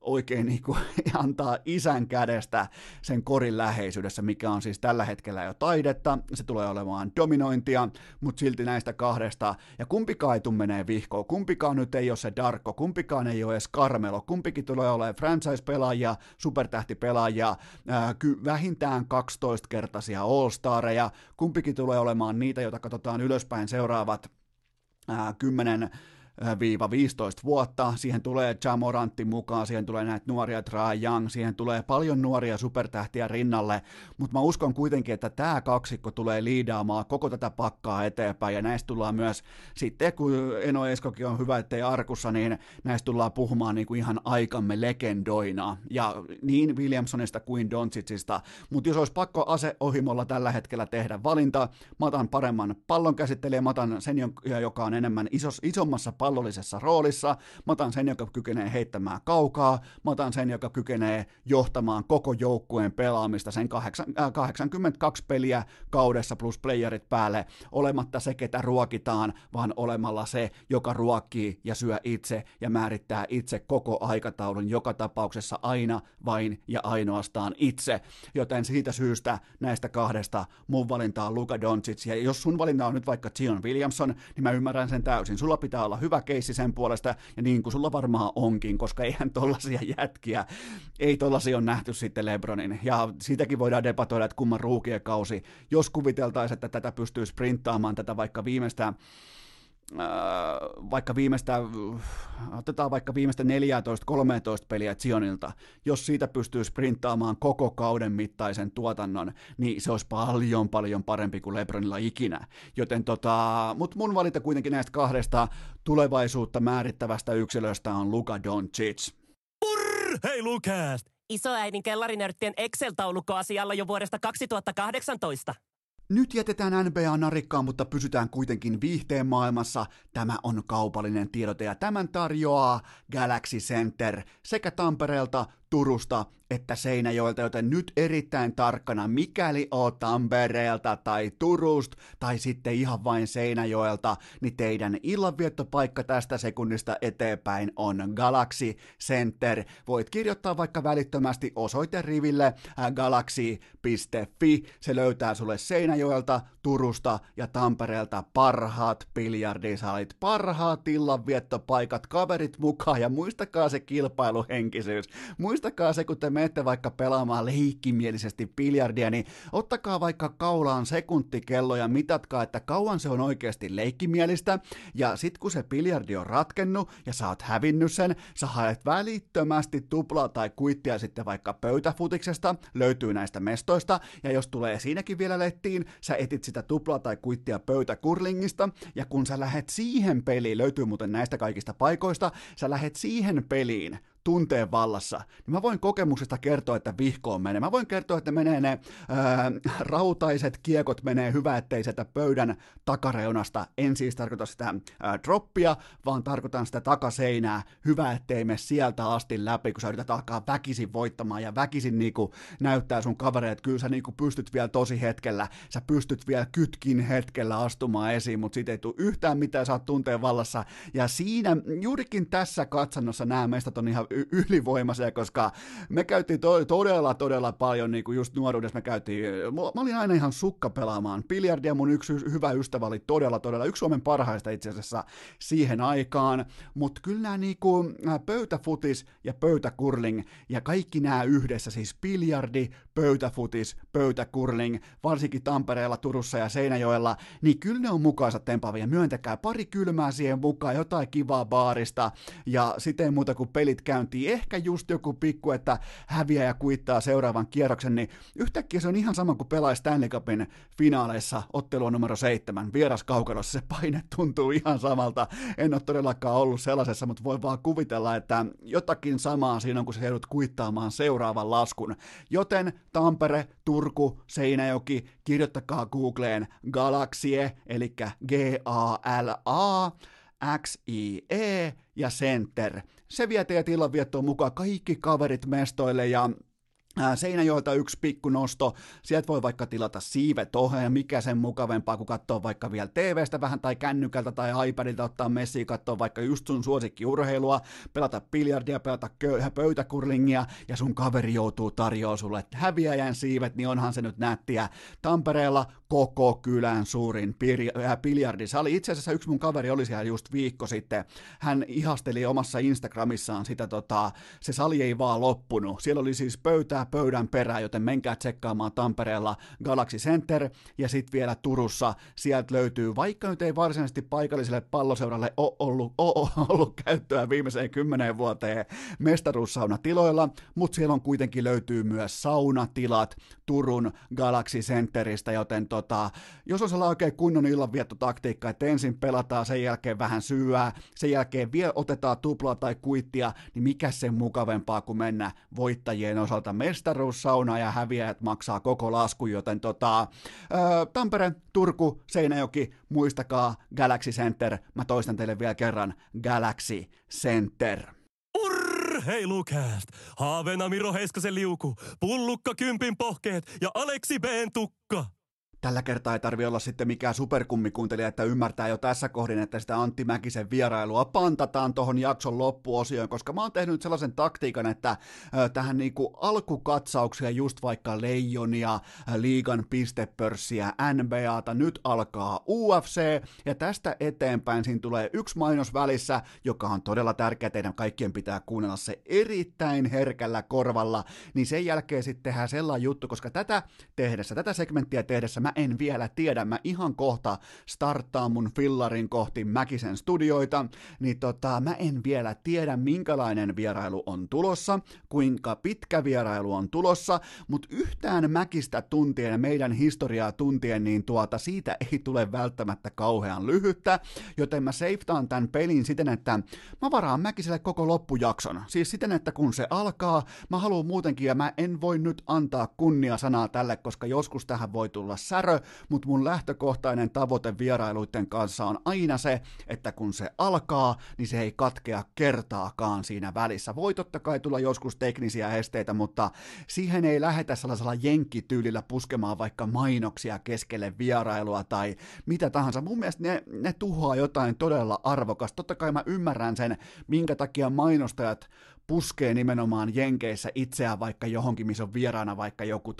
oikein niin kuin antaa isän kädestä sen korin läheisyydessä, mikä on siis tällä hetkellä jo taidetta, se tulee olemaan dominointia, mutta silti näistä kahdesta, ja kumpikaan ei tule menee vihkoon, kumpikaan nyt ei ole se Darko, kumpikaan ei ole edes Carmelo, kumpikin tulee olemaan franchise-pelaajia, supertähtipelaajia, vähintään 12-kertaisia all-stareja, kumpikin tulee olemaan niitä, joita katsotaan ylöspäin seuraavat 10-15 vuotta, siihen tulee Ja Morantti mukaan, siihen tulee näitä nuoria Trae Young, siihen tulee paljon nuoria supertähtiä rinnalle, mutta mä uskon kuitenkin, että tämä kaksikko tulee liidaamaan koko tätä pakkaa eteenpäin, ja näistä tullaan myös sitten, kun Eno Eskokin on hyvä, ettei arkussa, niin näistä tullaan puhumaan niin kuin ihan aikamme legendoina, ja niin Williamsonista kuin Doncicista, mutta jos olisi pakko aseohimolla tällä hetkellä tehdä valinta, mä otan paremman pallonkäsittelijän, mä otan sen, joka on enemmän isommassa pallollisessa roolissa, mä otan sen, joka kykenee heittämään kaukaa, mä otan sen, joka kykenee johtamaan koko joukkueen pelaamista sen 82 peliä kaudessa plus playerit päälle, olematta se, ketä ruokitaan, vaan olemalla se, joka ruokkii ja syö itse ja määrittää itse koko aikataulun joka tapauksessa aina, vain ja ainoastaan itse, joten siitä syystä näistä kahdesta mun valinta on Luka Doncic, ja jos sun valinta on nyt vaikka Zion Williamson, niin mä ymmärrän sen täysin, sulla pitää olla hyvä keissi sen puolesta, ja niin kuin sulla varmaan onkin, koska eihän tollaisia jätkiä, ei tollaisia ole nähty sitten LeBronin, ja siitäkin voidaan debatoida, että kumman ruukien kausi, jos kuviteltaisiin, että tätä pystyy sprinttaamaan, tätä otetaan vaikka viimeistä 14-13 peliä Zionilta, jos siitä pystyy sprinttaamaan koko kauden mittaisen tuotannon, niin se olisi paljon parempi kuin LeBronilla ikinä, joten mut mun valinta kuitenkin näistä kahdesta tulevaisuutta määrittävästä yksilöstä on Luka Doncic. Hei Lukast! Isoäidin kellarinörttien Excel-taulukkoasialla jo vuodesta 2018. Nyt jätetään NBA-narikkaa, mutta pysytään kuitenkin viihteen maailmassa. Tämä on kaupallinen tiedote ja tämän tarjoaa Galaxy Center sekä Tampereelta, Turusta että Seinäjoelta, joten nyt erittäin tarkkana, mikäli oot Tampereelta tai Turusta tai sitten ihan vain Seinäjoelta, niin teidän illanviettopaikka tästä sekunnista eteenpäin on Galaxy Center. Voit kirjoittaa vaikka välittömästi osoiteriville galaxy.fi, se löytää sulle Seinäjoelta, Turusta ja Tampereelta parhaat biljardisalit, parhaat illanviettopaikat, kaverit mukaan ja muistakaa se kilpailuhenkisyys. muistakaa se, kun te menette vaikka pelaamaan leikkimielisesti biljardia, niin ottakaa vaikka kaulaan sekuntikello ja mitatkaa, että kauan se on oikeasti leikkimielistä, ja sit kun se biljardi on ratkennut ja sä oot hävinnyt sen, sä haet välittömästi tuplaa tai kuittia sitten vaikka pöytäfutiksesta, löytyy näistä mestoista, ja jos tulee siinäkin vielä lehtiin, sä etit sitä tuplaa tai kuittia pöytäkurlingista, ja kun sä lähet siihen peliin, löytyy muuten näistä kaikista paikoista, sä lähet siihen peliin tunteen vallassa, niin mä voin kokemuksesta kertoa, että vihkoon menee. Mä voin kertoa, että menee ne rautaiset kiekot menee hyvä, ettei sieltä pöydän takareunasta. En siis tarkoita sitä droppia, vaan tarkoitan sitä takaseinää. Hyvä, ettei mene sieltä asti läpi, kun sä yrität alkaa väkisin voittamaan ja väkisin niinku näyttää sun kavereet. Kyllä sä niinku pystyt vielä tosi hetkellä, sä pystyt vielä kytkin hetkellä astumaan esiin, mutta siitä ei tule yhtään mitään, sä oot tunteen vallassa. Ja siinä, juurikin tässä katsannossa nämä mestat on ihan ylivoimaisia, koska me käytiin todella paljon, niin kuin just nuoruudessa me käytiin, mä olin aina ihan sukka pelaamaan biljardia, mun yksi hyvä ystävä oli todella yksi Suomen parhaista itse asiassa siihen aikaan, mutta kyllä nämä niin kuin pöytäfutis ja pöytäkurling ja kaikki nämä yhdessä, siis biljardi, pöytäfutis, pöytäkurling, varsinkin Tampereella, Turussa ja Seinäjoella, niin kyllä ne on mukaansa tempaavia, myöntäkää pari kylmää siihen mukaan, jotain kivaa baarista ja sitten muuta kuin pelit käyntiin, ehkä just joku pikku, että häviää ja kuittaa seuraavan kierroksen, niin yhtäkkiä se on ihan sama kuin pelaa Stanley Cupin finaaleissa ottelua numero 7, vieras kaukalossa, se paine tuntuu ihan samalta, en ole todellakaan ollut sellaisessa, mutta voi vaan kuvitella, että jotakin samaa siinä on, kun sä joudut kuittaamaan seuraavan laskun, joten Tampere, Turku, Seinäjoki, kirjoittakaa Googleen Galaxie, eli G-A-L-A, XIE ja Center. Se vie teidät illanviettoon mukaan kaikki kaverit mestoille ja Seinäjoelta yksi pikku nosto, sieltä voi vaikka tilata siivet ohjaa ja mikä sen mukavempaa, kun katsoo vaikka vielä TVstä vähän tai kännykältä tai iPadilta ottaa messiä, katsoo vaikka just sun suosikkiurheilua, pelata biljardia, pelata pöytäkurlingia ja sun kaveri joutuu tarjoamaan sulle häviäjän siivet, niin onhan se nyt nättiä. Tampereella koko kylän suurin biljardisali. Itse asiassa yksi mun kaveri oli siellä just viikko sitten, hän ihasteli omassa Instagramissaan sitä, se sali ei vaan loppunut, siellä oli siis pöydän perään, joten menkää tsekkaamaan Tampereella Galaxy Center ja sitten vielä Turussa, sieltä löytyy, vaikka nyt ei varsinaisesti paikalliselle palloseuralle ole ollut käyttöä viimeiseen 10 vuoteen mestaruussaunatiloilla, mutta siellä on kuitenkin löytyy myös saunatilat Turun Galaxy Centeristä, joten jos on sellainen oikein kunnon illanviettotaktiikka, että ensin pelataan, sen jälkeen vähän syöää, sen jälkeen vielä otetaan tuplaa tai kuittia, niin mikä sen mukavempaa kuin mennä voittajien osalta mestaruussaunaa ja häviäjät maksaa koko lasku, joten Tampere, Turku, Seinäjoki, muistakaa Galaxy Center, mä toistan teille vielä kerran Galaxy Center. Urheilukääst, haaveena Miro Heiskasen liuku, pullukka kympin pohkeet ja Aleksi B:n tukka. Tällä kertaa ei tarvitse olla sitten mikään superkummikuuntelija, että ymmärtää jo tässä kohdin, että sitä Antti Mäkisen vierailua pantataan tuohon jakson loppuosioon, koska mä oon tehnyt sellaisen taktiikan, että tähän niinku alkukatsauksia just vaikka Leijonia, Liigan pistepörssiä, NBAta, nyt alkaa UFC, ja tästä eteenpäin siinä tulee yksi mainos välissä, joka on todella tärkeä, teidän kaikkien pitää kuunnella se erittäin herkällä korvalla, niin sen jälkeen sitten tehdään sellainen juttu, koska tätä segmenttiä tehdessä mä en vielä tiedä, mä ihan kohta starttaan mun fillarin kohti Mäkisen studioita, niin mä en vielä tiedä, minkälainen vierailu on tulossa, kuinka pitkä vierailu on tulossa, mutta yhtään Mäkistä tuntien ja meidän historiaa tuntien, niin siitä ei tule välttämättä kauhean lyhyttä, joten mä seiftaan tämän pelin siten, että mä varaan Mäkiselle koko loppujakson, siis siten, että kun se alkaa, mä haluan muutenkin, ja mä en voi nyt antaa kunniasanaa tälle, koska joskus tähän voi tulla särö, mutta mun lähtökohtainen tavoite vierailuiden kanssa on aina se, että kun se alkaa, niin se ei katkea kertaakaan siinä välissä. Voi totta kai tulla joskus teknisiä esteitä, mutta siihen ei lähetä sellaisella jenkkityylillä puskemaan vaikka mainoksia keskelle vierailua tai mitä tahansa. Mun mielestä ne tuhoaa jotain todella arvokasta. Totta kai mä ymmärrän sen, minkä takia mainostajat puskee nimenomaan Jenkeissä itseään vaikka johonkin, missä on vieraana vaikka joku,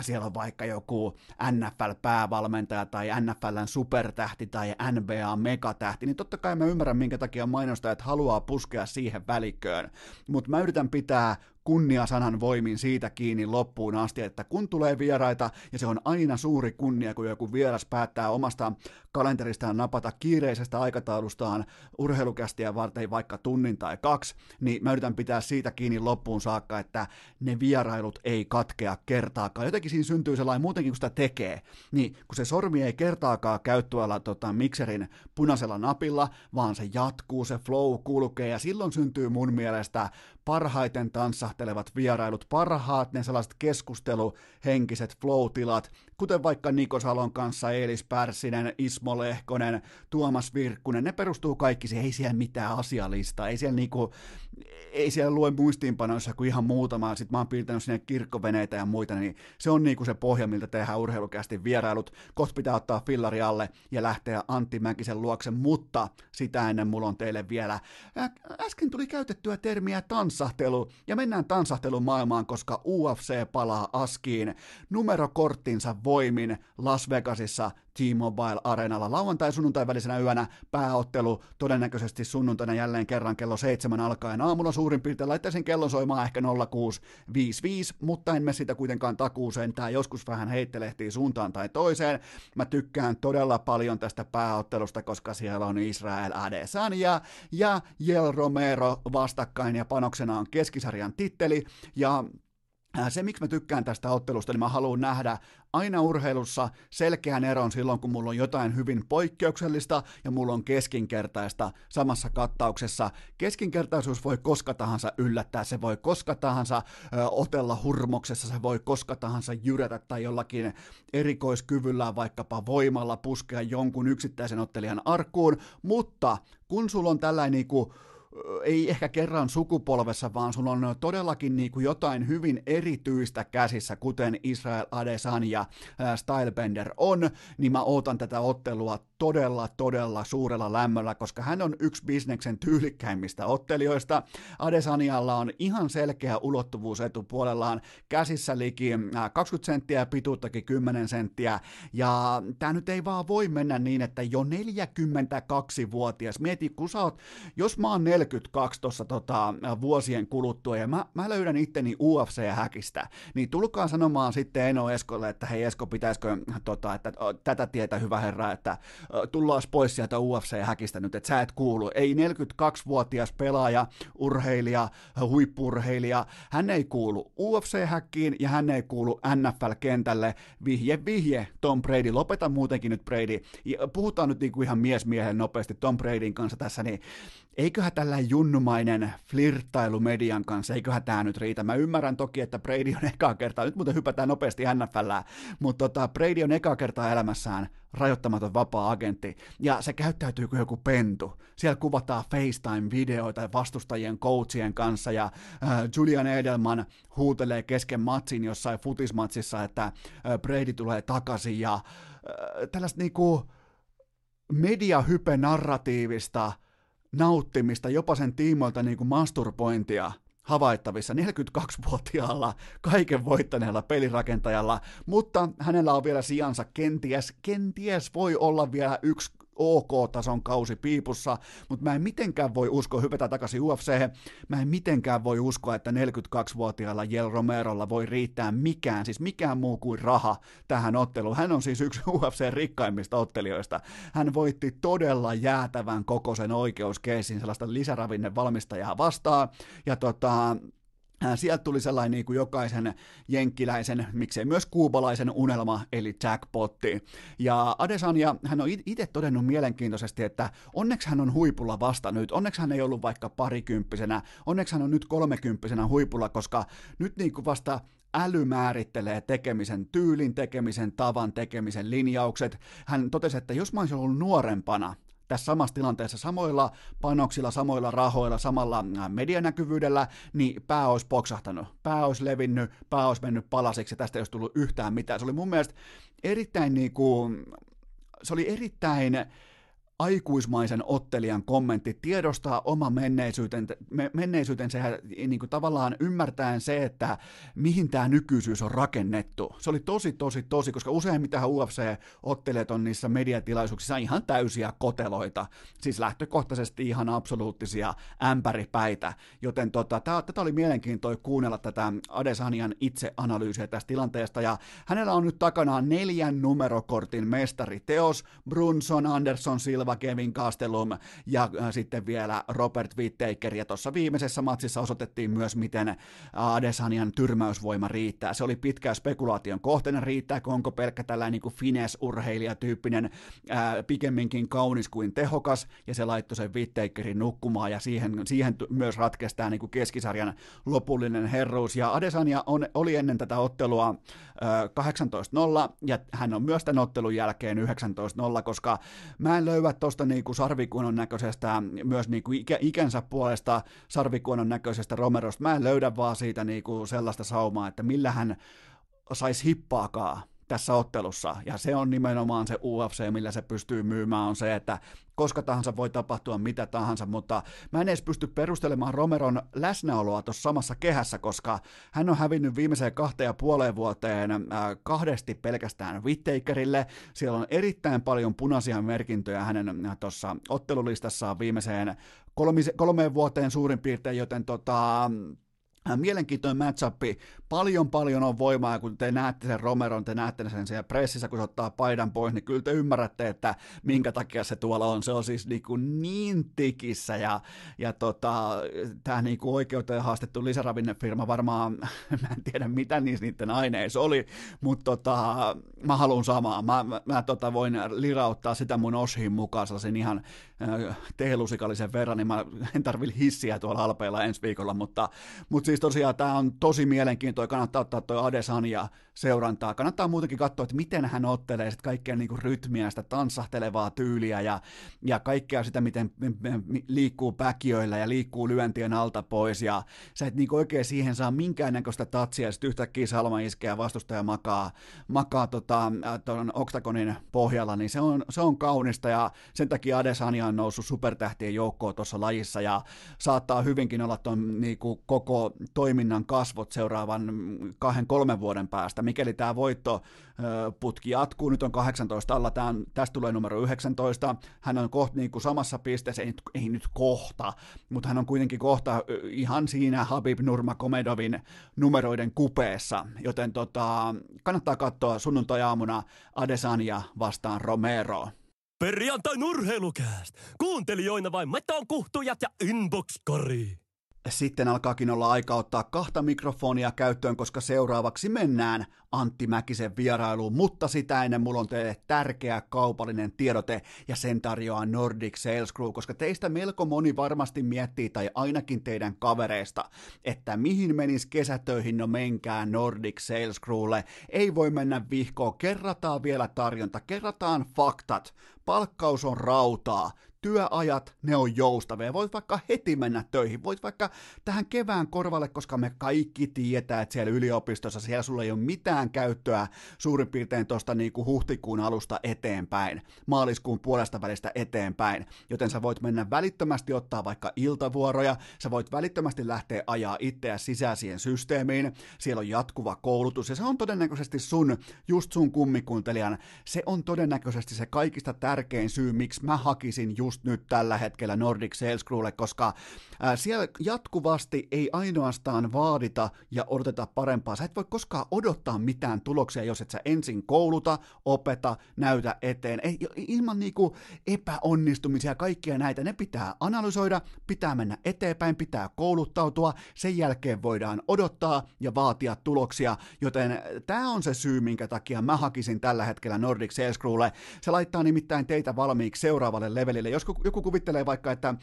siellä on vaikka joku NFL-päävalmentaja tai NFLn supertähti tai NBA-megatähti, niin totta kai mä ymmärrän, minkä takia mainostajat haluaa puskea siihen väliköön, mutta mä yritän pitää kunniasanan voimin siitä kiinni loppuun asti, että kun tulee vieraita, ja se on aina suuri kunnia, kun joku vieras päättää omasta kalenteristaan napata kiireisestä aikataulustaan urheilukästiä varten vaikka tunnin tai kaksi, niin mä yritän pitää siitä kiinni loppuun saakka, että ne vierailut ei katkea kertaakaan. Jotenkin siinä syntyy sellainen, muutenkin kun sitä tekee, niin kun se sormi ei kertaakaan käy tuolla mikserin punaisella napilla, vaan se jatkuu, se flow kulkee, ja silloin syntyy mun mielestä parhaiten tanssahtelevat vierailut, parhaat ne sellaiset keskusteluhenkiset flow-tilat, kuten vaikka Niko Salon kanssa, Eelis Pärssinen, Ismo Lehkonen, Tuomas Virkkunen, ne perustuu kaikki siihen, ei siellä mitään asialistaa, ei siellä lue muistiinpanoissa kuin ihan muutama, sit mä oon piirtänyt sinne kirkkoveneitä ja muita, niin se on niinku se pohja, miltä tehdään urheilukästi vierailut, kohta pitää ottaa fillari alle ja lähteä Antti Mäkisen luokse, mutta sitä ennen mulla on teille vielä, äsken tuli käytettyä termiä tanssahtelu, ja mennään tanssahtelun maailmaan, koska UFC palaa askiin numerokorttinsa voimin Las Vegasissa T-Mobile-areenalla lauantai-sunnuntai välisenä yönä pääottelu, todennäköisesti sunnuntaina jälleen kerran kello 7 alkaen aamulla suurin piirtein, laittaisin kellon soimaan ehkä 06.55, mutta en mene sitä kuitenkaan takuuseen, tää joskus vähän heittelehtii suuntaan tai toiseen, mä tykkään todella paljon tästä pääottelusta, koska siellä on Israel Adesanya ja Jorge Romero vastakkain ja panoksena on keskisarjan titteli, ja se, miksi mä tykkään tästä ottelusta, niin mä haluan nähdä aina urheilussa selkeän eron silloin, kun mulla on jotain hyvin poikkeuksellista ja mulla on keskinkertaista samassa kattauksessa. Keskinkertaisuus voi koska tahansa yllättää, se voi koska tahansa otella hurmoksessa, se voi koska tahansa jyrätä tai jollakin erikoiskyvyllään vaikkapa voimalla puskea jonkun yksittäisen ottelijan arkkuun, mutta kun sulla on tällainen niinku ei ehkä kerran sukupolvessa, vaan sulla on todellakin niin kuin jotain hyvin erityistä käsissä, kuten Israel Adesanya Stylebender on, niin mä ootan tätä ottelua todella, todella suurella lämmöllä, koska hän on yksi bisneksen tyylikkäimmistä ottelijoista. Adesanyalla on ihan selkeä ulottuvuus etupuolellaan, käsissä liki 20 senttiä, pituuttakin 10 senttiä, ja tää nyt ei vaan voi mennä niin, että jo 42-vuotias, mieti, kun sä oot, jos mä oon 42 tuossa vuosien kuluttua, ja mä löydän itteni UFC-häkistä, niin tulkaa sanomaan sitten Eno Eskolle, että hei Esko, pitäisikö että tätä tietä, hyvä herra, että tullaan pois sieltä UFC-häkistä nyt, että sä et kuulu. Ei 42-vuotias pelaaja, urheilija, huippu-urheilija, hän ei kuulu UFC-häkkiin ja hän ei kuulu NFL-kentälle. Vihje, vihje, Tom Brady, lopeta muutenkin nyt Brady. Puhutaan nyt niinku ihan miesmiehen nopeasti Tom Bradyn kanssa tässä, niin eiköhän tällainen junnumainen flirttailu median kanssa, eiköhän tämä nyt riitä. Mä ymmärrän toki, että Brady on ekaa kertaa, nyt muuten hypätään nopeasti NFLään, mutta Brady on ekaa kertaa elämässään rajoittamaton vapaa-agentti, ja se käyttäytyy kuin joku pentu. Siellä kuvataan FaceTime-videoita vastustajien coachien kanssa, ja Julian Edelman huutelee kesken matsin jossain futismatsissa, että Brady tulee takaisin, ja tällaista niinku mediahype-narratiivista nauttimista, jopa sen tiimoilta niin kuin masturbointia havaittavissa 42-vuotiaalla kaiken voittaneella pelirakentajalla, mutta hänellä on vielä sijansa, kenties voi olla vielä yksi OK-tason kausi piipussa, mutta mä en mitenkään voi uskoa, hypätä takaisin UFC:hen, mä en mitenkään voi uskoa, että 42-vuotiaalla Jel Romerolla voi riittää mikään, siis mikään muu kuin raha tähän otteluun. Hän on siis yksi UFC:n rikkaimmista ottelijoista. Hän voitti todella jäätävän kokoisen oikeuskeissin sellaista lisäravinnevalmistajaa vastaan, ja sieltä tuli sellainen niin kuin jokaisen jenkkiläisen, miksei myös kuubalaisen unelma, eli jackpotti. Ja Adesanya, hän on itse todennut mielenkiintoisesti, että onneksi hän on huipulla vasta nyt, onneksi hän ei ollut vaikka parikymppisenä, onneksi hän on nyt 30 huipulla, koska nyt niin kuin vasta äly määrittelee tekemisen tyylin, tekemisen tavan, tekemisen linjaukset. Hän totesi, että jos mä olisin ollut nuorempana, tässä samassa tilanteessa samoilla panoksilla, samoilla rahoilla, samalla medianäkyvyydellä, niin pää olisi poksahtanut, pää olisi levinnyt, pää olisi mennyt palasiksi, tästä ei olisi tullut yhtään mitään. Se oli mun mielestä erittäin aikuismaisen ottelijan kommentti tiedostaa oma menneisyytensä ja niin kuin tavallaan ymmärtäen se, että mihin tämä nykyisyys on rakennettu. Se oli tosi, koska useimmitenhan UFC-ottelijat on niissä mediatilaisuuksissa ihan täysiä koteloita, siis lähtökohtaisesti ihan absoluuttisia ämpäripäitä, joten tätä oli mielenkiintoa kuunnella tätä Adesanyan itseanalyysiä tästä tilanteesta, ja hänellä on nyt takanaan 4 numerokortin mestariteos, Brunson, Anderson, Silva, Kevin Gastelum ja sitten vielä Robert Whittaker, ja tuossa viimeisessä matsissa osoitettiin myös, miten Adesanyan tyrmäysvoima riittää. Se oli pitkään spekulaation kohteena, riittääkö, onko pelkkä tällainen niin kuin finesse-urheilijatyyppinen, pikemminkin kaunis kuin tehokas, ja se laittoi sen Whittakerin nukkumaan, ja siihen myös ratkaistaan niin kuin keskisarjan lopullinen herruus, ja Adesanya oli ennen tätä ottelua 18-0, ja hän on myös tämän ottelun jälkeen 19-0, koska mä en löyä tuosta niinku sarvikuonon näköisestä, myös niinku ikänsä puolesta sarvikuonon näköisestä Romerosta, mä en löydä vaan siitä niinku sellaista saumaa, että millä hän saisi hippaakaan tässä ottelussa, ja se on nimenomaan se UFC, millä se pystyy myymään, on se, että koska tahansa voi tapahtua mitä tahansa, mutta mä en edes pysty perustelemaan Romeron läsnäoloa tuossa samassa kehässä, koska hän on hävinnyt viimeiseen 2,5 vuoteen 2 pelkästään Whittakerille. Siellä on erittäin paljon punaisia merkintöjä hänen tuossa ottelulistassaan viimeiseen 3 vuoteen suurin piirtein, joten mielenkiintoinen matchup, paljon on voimaa, ja kun te näette sen Romeron, te näette sen siellä pressissä, kun se ottaa paidan pois, niin kyllä te ymmärrätte, että minkä takia se tuolla on. Se on siis niin tikissä, ja tämä niinku oikeuteen haastettu lisäravinnefirma varmaan, mä en tiedä mitä niiden aineissa oli, mutta mä haluan samaa, mä voin lirauttaa sitä mun osiin mukaan sellaisen ihan teelusikallisen verran, niin mä en tarvi hissiä tuolla alpeilla ensi viikolla, mutta siis tosiaan tämä on tosi mielenkiintoinen, kannattaa ottaa tuo Adesanya seurantaa, kannattaa muutenkin katsoa, että miten hän ottelee sitten kaikkea niinku rytmiä, sitä tanssahtelevaa tyyliä ja kaikkea sitä, miten liikkuu päkiöillä ja liikkuu lyöntien alta pois, ja sä et niinku oikein siihen saa minkäännäköistä tatsia, ja sitten yhtäkkiä salma iskee ja vastustaja makaa tuon oktagonin pohjalla, niin se on kaunista, ja sen takia Adesanya on noussut supertähtien joukkoon tuossa lajissa, ja saattaa hyvinkin olla tuon niinku koko toiminnan kasvot seuraavan 2-3 vuoden päästä, mikäli tämä voittoputki jatkuu, nyt on 18 alla, tästä tulee numero 19, hän on kohta niin kuin samassa pisteessä, ei nyt kohta, mutta hän on kuitenkin kohta ihan siinä Habib Nurmagomedovin numeroiden kupeessa, joten kannattaa katsoa sunnuntai-aamuna Adesanya vastaan Romero. Perjantain urheilukääst, kuuntelijoina vain metan kuhtujat ja inbox-kori. Sitten alkaakin olla aika ottaa 2 mikrofonia käyttöön, koska seuraavaksi mennään Antti Mäkisen vierailuun, mutta sitä ennen mulla on teille tärkeä kaupallinen tiedote, ja sen tarjoaa Nordic Sales Crew, koska teistä melko moni varmasti miettii, tai ainakin teidän kavereista, että mihin menisi kesätöihin, no menkää Nordic Sales Crewlle, ei voi mennä vihkoon, kerrataan vielä tarjonta, kerrataan faktat, palkkaus on rautaa, työajat, ne on joustavia, voit vaikka heti mennä töihin, voit vaikka tähän kevään korvalle, koska me kaikki tietää, että siellä yliopistossa, siellä sulla ei ole mitään käyttöä suurin piirtein tuosta niinku huhtikuun alusta eteenpäin, maaliskuun puolesta välistä eteenpäin, joten sä voit mennä välittömästi ottaa vaikka iltavuoroja, sä voit välittömästi lähteä ajaa itseä sisään siihen systeemiin, siellä on jatkuva koulutus, ja se on todennäköisesti just sun kummikuuntelijan, se on todennäköisesti se kaikista tärkein syy, miksi mä hakisin just nyt tällä hetkellä Nordic Sales Crewlle, koska siellä jatkuvasti ei ainoastaan vaadita ja odoteta parempaa. Sä et voi koskaan odottaa mitään tuloksia, jos et sä ensin kouluta, opeta, näytä eteen. Ei, ilman niinku epäonnistumisia, kaikkia näitä, ne pitää analysoida, pitää mennä eteenpäin, pitää kouluttautua, sen jälkeen voidaan odottaa ja vaatia tuloksia, joten tämä on se syy, minkä takia mä hakisin tällä hetkellä Nordic Sales Crewlle. Se laittaa nimittäin teitä valmiiksi seuraavalle levelille. Jos joku kuvittelee vaikka, että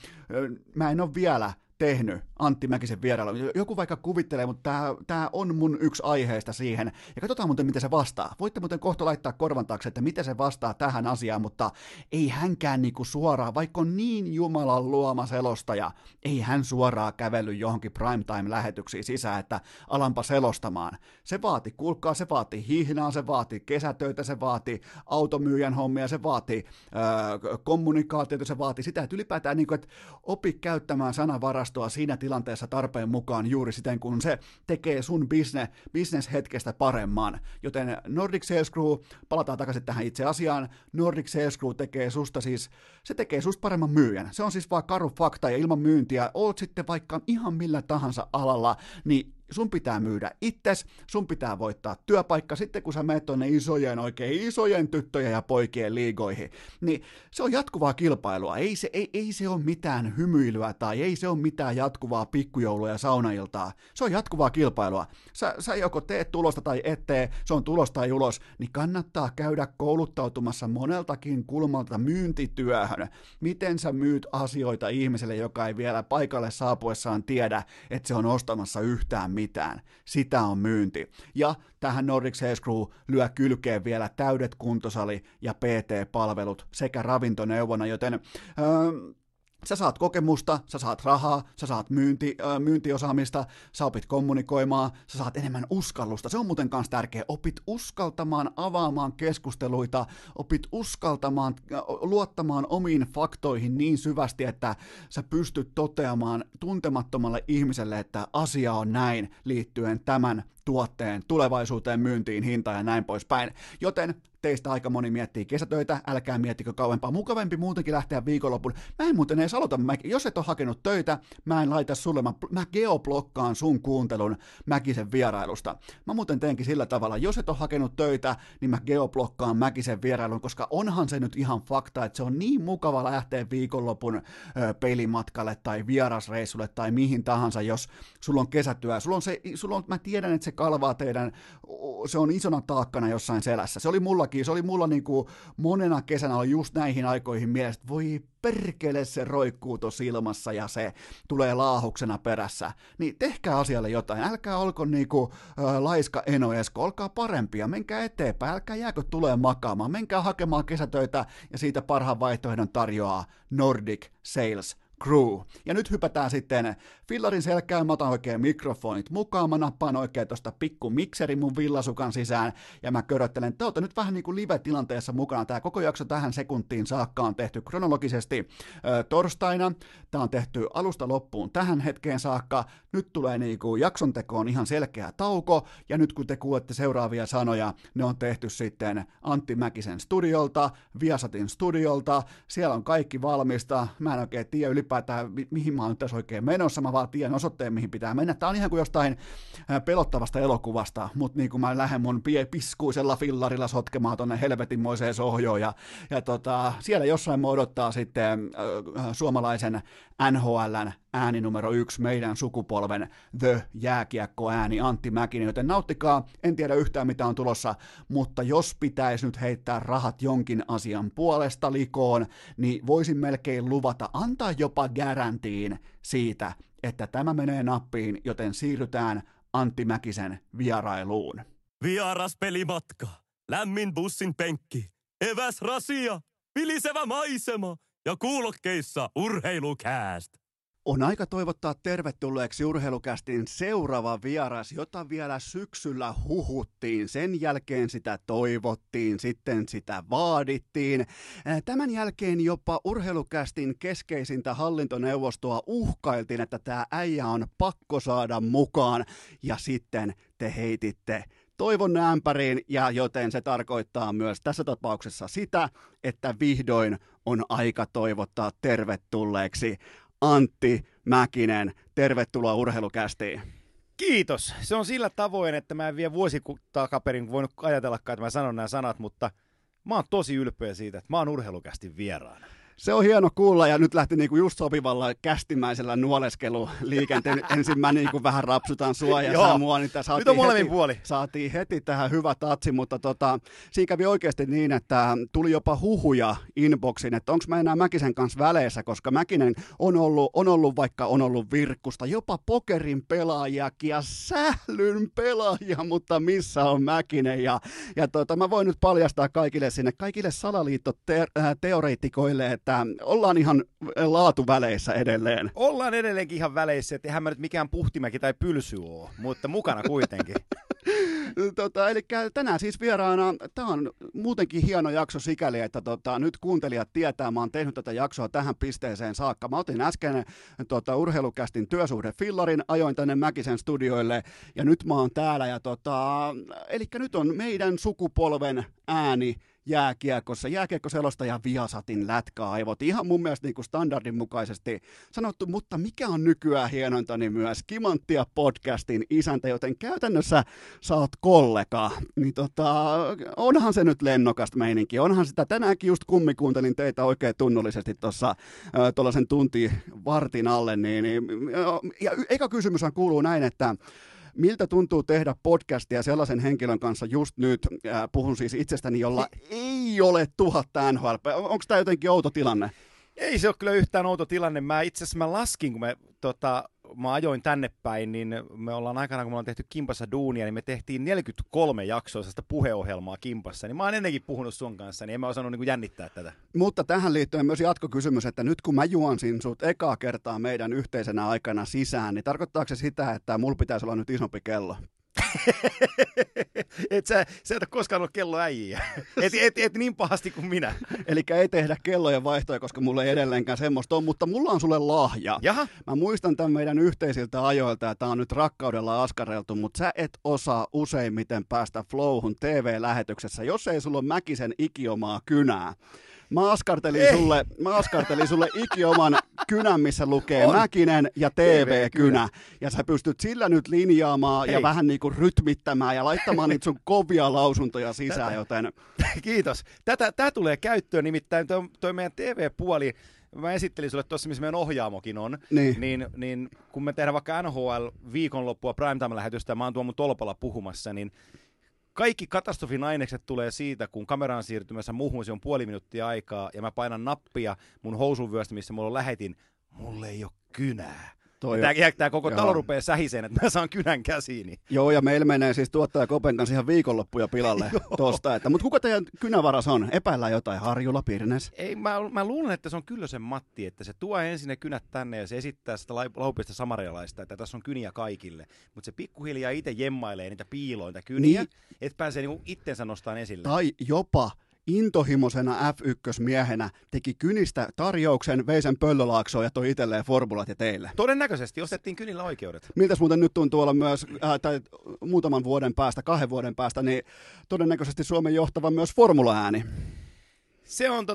mä en ole vielä tehnyt Antti Mäkisen vierailu. Joku vaikka kuvittelee, mutta tämä on mun yksi aiheesta siihen. Ja katsotaan muuten, miten se vastaa. Voitte muuten kohta laittaa korvan taakse, että miten se vastaa tähän asiaan, mutta ei hänkään niinku suoraan, vaikka on niin Jumalan luoma selostaja, ei hän suoraan kävelly johonkin primetime-lähetyksiin sisään, että alanpa selostamaan. Se vaati, kuulkaa, se vaati hihnaa, se vaati kesätöitä, se vaati automyyjän hommia, se vaati kommunikaatiota, se vaati sitä, että ylipäätään niinku, että opi käyttämään sanavarastoa siinä tilanteessa tarpeen mukaan juuri siten, kun se tekee sun business-hetkestä paremman. Joten Nordic Sales Crew, palataan takaisin tähän itse asiaan, Nordic Sales Crew tekee susta siis, se tekee susta paremman myyjän. Se on siis vaan karu fakta, ja ilman myyntiä oot sitten vaikka ihan millä tahansa alalla, niin sun pitää myydä itses, sun pitää voittaa työpaikka, sitten kun sä menet tuonne isojen, oikein isojen tyttöjen ja poikien liigoihin, niin se on jatkuvaa kilpailua, ei se ole mitään hymyilyä tai ei se ole mitään jatkuvaa pikkujoulua ja saunailtaa, se on jatkuvaa kilpailua, sä joko teet tulosta tai et tee, se on tulos tai ulos, niin kannattaa käydä kouluttautumassa moneltakin kulmalta myyntityöhön, miten sä myyt asioita ihmiselle, joka ei vielä paikalle saapuessaan tiedä, että se on ostamassa yhtään mitään. Sitä on myynti. Ja tähän Nordic Sales Crew lyö kylkeen vielä täydet kuntosali- ja PT-palvelut sekä ravintoneuvona, joten sä saat kokemusta, sä saat rahaa, sä saat myyntiosaamista, sä opit kommunikoimaan, sä saat enemmän uskallusta. Se on muuten kanssa tärkeä. Opit uskaltamaan, avaamaan keskusteluita, opit uskaltamaan, luottamaan omiin faktoihin niin syvästi, että sä pystyt toteamaan tuntemattomalle ihmiselle, että asia on näin liittyen tämän tuotteen tulevaisuuteen, myyntiin, hintaan ja näin poispäin. Joten teistä aika moni miettii kesätöitä, älkää miettikö kauempaa. Mukavempi muutenkin lähteä viikonloppuun. Mä en muuten edes aloita, jos et ole hakenut töitä, mä en laita sulle, mä geoblokkaan sun kuuntelun Mäkisen vierailusta. Mä muuten teenkin sillä tavalla, jos et ole hakenut töitä, niin mä geoblokkaan Mäkisen vierailun, koska onhan se nyt ihan fakta, että se on niin mukava lähteä viikonlopun pelimatkalle tai vierasreissulle tai mihin tahansa, jos sulla on kesätyö. Mä tiedän, että se kalvaa teidän, se on isona taakkana jossain selässä. Se oli mulla niinku monena kesänä oli just näihin aikoihin mielessä, voi perkele, se roikkuu tuossa ilmassa ja se tulee laahuksena perässä. Niin tehkää asialle jotain, älkää olko niinku laiska Eno Esko, olkaa parempia, menkää eteenpäin, älkää jääkö tulee makaamaan, menkää hakemaan kesätöitä ja siitä parhaan vaihtoehdon tarjoaa Nordic Sales Crew. Ja nyt hypätään sitten fillarin selkään, mä otan oikein mikrofonit mukaan, mä nappaan oikein tosta pikku mikserin mun villasukan sisään, ja mä köröttelen, että te ootte nyt vähän niin kuin live-tilanteessa mukana, tää koko jakso tähän sekuntiin saakka on tehty kronologisesti torstaina, tää on tehty alusta loppuun tähän hetkeen saakka, nyt tulee niin kuin jakson tekoon ihan selkeä tauko, ja nyt kun te kuulette seuraavia sanoja, ne on tehty sitten Antti Mäkisen studiolta, Viasatin studiolta, siellä on kaikki valmista, mä en oikein tiedä ylipäätään, mihin mä oon tässä oikein menossa, mä vaan tiedän osoitteen, mihin pitää mennä. Tää on ihan kuin jostain pelottavasta elokuvasta, mutta niin kuin mä lähden mun piskuisella fillarilla sotkemaan tonne helvetinmoiseen sohjoon, ja siellä jossain mä odottaa sitten suomalaisen NHL:n ääni numero 1, meidän sukupolven The Jääkiekko-ääni Antti Mäkinen, joten nauttikaa, en tiedä yhtään mitä on tulossa, mutta jos pitäisi nyt heittää rahat jonkin asian puolesta likoon, niin voisin melkein luvata, antaa jopa garantiin siitä, että tämä menee nappiin, joten siirrytään Antti Mäkisen vierailuun. Vieras pelimatka, lämmin bussin penkki, eväs rasia, vilisevä maisema ja kuulokkeissa urheilukääst. On aika toivottaa tervetulleeksi Urheilukästin seuraava vieras, jota vielä syksyllä huhuttiin. Sen jälkeen sitä toivottiin, sitten sitä vaadittiin. Tämän jälkeen jopa Urheilukästin keskeisintä hallintoneuvostoa uhkailtiin, että tämä äijä on pakko saada mukaan. Ja sitten te heititte toivon ämpäriin, ja joten se tarkoittaa myös tässä tapauksessa sitä, että vihdoin on aika toivottaa tervetulleeksi Antti Mäkinen, tervetuloa Urheilukästiin. Kiitos. Se on sillä tavoin, että mä en vielä vuosi takaperin voinut ajatellakaan, että mä sanon nämä sanat, mutta mä oon tosi ylpeä siitä, että mä oon Urheilukästin vieraana. Se on hieno kuulla, ja nyt lähti niinku just sopivalla kästimäisellä nuoleskeluliikenteen. Ensin mä niinku vähän rapsutan sua ja sä mua, niin nyt on molemmin puoli. Saatiin heti tähän hyvä tatsi, mutta siinä kävi oikeasti niin, että tuli jopa huhuja inboxiin, että onko mä enää Mäkisen kanssa väleissä, koska Mäkinen on ollut vaikka on ollut Virkkusta, jopa pokerin pelaajakin ja sählyn pelaajia, mutta missä on Mäkinen? Ja mä voin nyt paljastaa kaikille sinne, kaikille salaliittoteoreitikoille, että ollaan ihan laatuväleissä edelleen. Ollaan edelleenkin ihan väleissä, että eihän mä nyt mikään Puhtimäki tai Pylsy ole, mutta mukana kuitenkin. Eli tänään siis vieraana, tämä on muutenkin hieno jakso sikäli, että nyt kuuntelijat tietää, mä oon tehnyt tätä jaksoa tähän pisteeseen saakka. Mä otin äsken urheilukästin työsuhdefillarin, ajoin tänne Mäkisen studioille ja nyt mä oon täällä. Eli nyt on meidän sukupolven ääni jääkiekossa, jääkiekkoselostaja Viasatin lätkäaivot. Ihan mun mielestä niin kuin standardin mukaisesti sanottu, mutta mikä on nykyään hienointa, niin myös Kimanttia podcastin isäntä, joten käytännössä sä oot kollega. Niin onhan se nyt lennokasta meininki, onhan sitä. Tänäänkin just kummikuuntelin teitä oikein tunnollisesti tuossa tuollaisen tunti vartin alle. Ja eka kysymyshän kuuluu näin, että miltä tuntuu tehdä podcastia sellaisen henkilön kanssa just nyt, puhun siis itsestäni, jolla ei ole 1000 NHL. Onko tämä jotenkin outo tilanne? Ei se ole kyllä yhtään outo tilanne. Mä itse asiassa laskin, kun mä ajoin tänne päin, niin me ollaan aikanaan, kun me ollaan tehty Kimpassa duunia, niin me tehtiin 43 jaksoa sitä puheohjelmaa Kimpassa, niin mä oon ennenkin puhunut sun kanssa, niin en mä osannut niin kuin jännittää tätä. Mutta tähän liittyen myös jatkokysymys, että nyt kun mä juonsin sut ekaa kertaa meidän yhteisenä aikana sisään, niin tarkoittaako se sitä, että mulla pitäisi olla nyt isompi kello? Sä et ole koskaan ollut kelloäijiä. Et niin pahasti kuin minä. Eli ei tehdä kellojen vaihtoja, koska mulla ei edelleenkään semmoista ole, mutta mulla on sulle lahja. Jaha. Mä muistan tämän meidän yhteisiltä ajoilta, ja tää on nyt rakkaudella askareltu, mutta sä et osaa useimmiten päästä flowhun TV-lähetyksessä, jos ei sulla ole Mäkisen ikiomaa kynää. Mä askartelin sulle ikioman kynän, missä lukee on Mäkinen ja TV-kynä. Ja sä pystyt sillä nyt linjaamaan ja vähän niin kuin rytmittämään ja laittamaan niitä sun kovia lausuntoja sisään. Joten kiitos. Tää tulee käyttöön nimittäin toi meidän TV-puoli. Mä esittelin sulle tuossa, missä meidän ohjaamokin on, niin kun me tehdään vaikka NHL-viikonloppua primetime-lähetystä, mä oon tuolla mun tolpalla puhumassa, niin kaikki katastrofin ainekset tulee siitä, kun kameraan siirtymässä muuhun, se on puoli minuuttia aikaa, ja mä painan nappia mun housunvyöstä, missä mulla on lähetin. Mulle ei ole kynää. Tämä koko talo rupeaa sähiseen, että mä saan kynän käsiini. Joo, ja meillä menee siis tuottaja Kopen kanssa ihan viikonloppuja pilalle tuosta. Mutta kuka teidän kynävaras on? Epäillään jotain. Harjula, Pirnes? Ei, mä luulen, että se on Kyllösen Matti, että se tuo ensin ne kynät tänne ja se esittää sitä laupista samarialaista, että tässä on kyniä kaikille. Mutta se pikkuhiljaa itse jemmailee niitä piiloita kyniä, että pääsee niinku itsensä nostamaan esille. Tai jopa intohimoisena F1-miehenä teki kynistä tarjouksen, vei sen Pöllölaaksoon ja toi itselleen formulat ja teille. Todennäköisesti ostettiin kynillä oikeudet. Miltäs muuten nyt tuntuu olla myös, muutaman vuoden päästä, 2 vuoden päästä, niin todennäköisesti Suomen johtava myös formula-ääni. Se on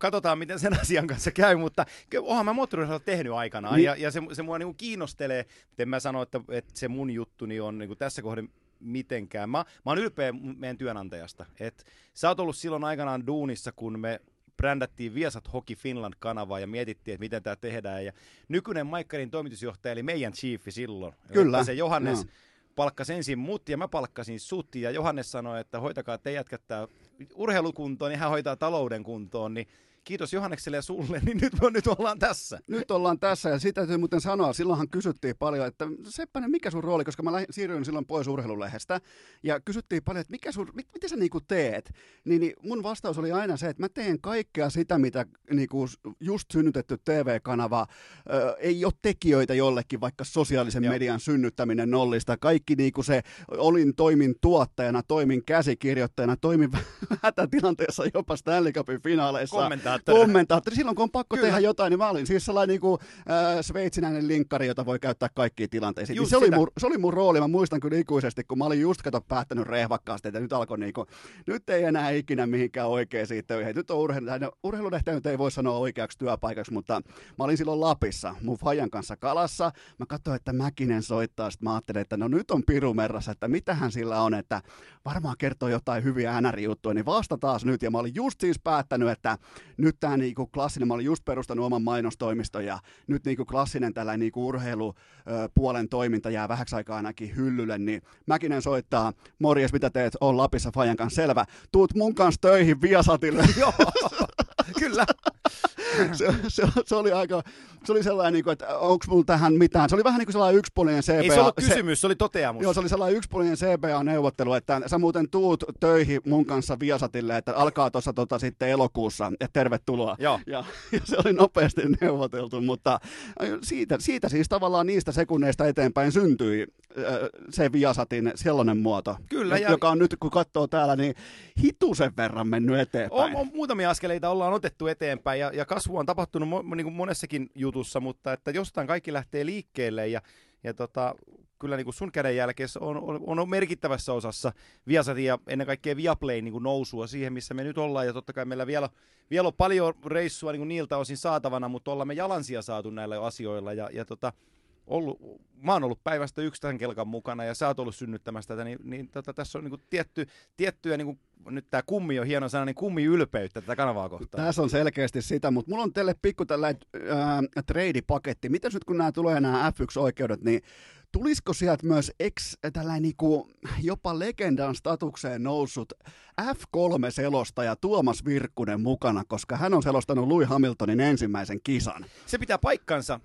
katsotaan miten sen asian kanssa käy, mutta oonhan mä moottoriurheilua tehnyt aikanaan ja se mua niinku kiinnostelee, mutta en mä sano, että se mun juttuni on niinku tässä kohden mitenkään. Mä oon ylpeä meidän työnantajasta. Sä oot ollut silloin aikanaan duunissa, kun me brändättiin Viasat Hockey Finland-kanavaa ja mietittiin, että miten tää tehdään. Ja nykyinen Maikkarin toimitusjohtaja, eli meidän chiefi silloin. Kyllä. Se Johannes palkkasi ensin mut ja mä palkkasin sut. Ja Johannes sanoi, että hoitakaa te jätkättää urheilukuntoon, niin hän hoitaa talouden kuntoon. Niin kiitos Johannekselle ja sulle, niin nyt ollaan tässä. Nyt ollaan tässä, ja sitä täytyy muuten sanoa, silloinhan kysyttiin paljon, että Seppänen, mikä sun rooli, koska mä siirryin silloin pois urheilulehdestä, ja kysyttiin paljon, että miten sä niinku teet? Niin mun vastaus oli aina se, että mä teen kaikkea sitä, mitä niinku just synnytetty TV-kanava, ei ole tekijöitä jollekin, vaikka sosiaalisen median synnyttäminen nollista. Kaikki niinku se, toimin tuottajana, toimin käsikirjoittajana, toimin hätätilanteessa jopa Stanley Cupin finaaleissa. Kommentaattori. Silloin kun on pakko tehdä jotain, niin mä olin siis sellainen niin kuin, sveitsinäinen linkkari, jota voi käyttää kaikkiin tilanteisiin. Niin se oli mun rooli. Mä muistan kyllä ikuisesti, kun mä olin just päättänyt rehvakkaasti, että nyt alkoi niin kuin, nyt ei enää ikinä mihinkään oikeisiin töihin. Nyt on urheilulehteen, ei voi sanoa oikeaksi työpaikaksi, mutta mä olin silloin Lapissa mun fajan kanssa kalassa. Mä katsoin, että Mäkinen soittaa, sitten mä ajattelin, että no nyt on piru merrassa, että mitähän sillä on, että varmaan kertoo jotain hyviä NR-juttuja, niin vasta taas nyt. Ja mä olin just siis päättänyt, että nyt tämä niinku klassinen, mä olin just perustanut oman mainostoimiston ja nyt niinku klassinen tällainen niinku urheilupuolen toiminta jää vähäksi aikaa ainakin hyllylle, niin Mäkinen soittaa, morjes, mitä teet, on Lapissa Fajan kanssa, selvä, tuut mun kanssa töihin Viasatille, joo, kyllä. Se oli sellainen, että onko mulla tähän mitään. Se oli vähän niin kuin sellainen yksipuolinen CBA. Ei se ollut kysymys, se oli toteamus. Joo, se oli sellainen yksipuolinen CBA-neuvottelu, että sä muuten tuut töihin mun kanssa Viasatille, että alkaa tuossa sitten elokuussa, että tervetuloa. Joo. Ja se oli nopeasti neuvoteltu, mutta siitä siis tavallaan niistä sekunneista eteenpäin syntyi se Viasatin sellainen muoto, kyllä, joka on nyt, kun katsoo täällä, niin hitusen verran mennyt eteenpäin. On muutamia askeleita ollaan otettu eteenpäin ja kasvu on tapahtunut niin monessakin jutussa, mutta että jostain kaikki lähtee liikkeelle ja kyllä niin sun kädenjälkeessä on merkittävässä osassa Viasatin ja ennen kaikkea Viaplayn niin nousua siihen, missä me nyt ollaan. Ja totta kai meillä vielä on paljon reissua niin niiltä osin saatavana, mutta ollaan me jalansia saatu näillä asioilla. Ja mä oon ollut päivästä yksi tämän kelkan mukana ja sä oot ollut synnyttämässä tätä, niin tässä on niin tiettyä, niin kuin, nyt tää kummi on hieno sana, niin kummiylpeyttä tätä kanavaa kohtaan. Tässä on selkeästi sitä, mutta mulla on teille pikku tällainen trade-paketti. Mitäs nyt kun nämä F1-oikeudet, niin tulisiko sieltä myös tällainen niinku jopa legendan statukseen noussut F3-selostaja Tuomas Virkkunen mukana, koska hän on selostanut Lewis Hamiltonin ensimmäisen kisan? Se pitää paikkansa.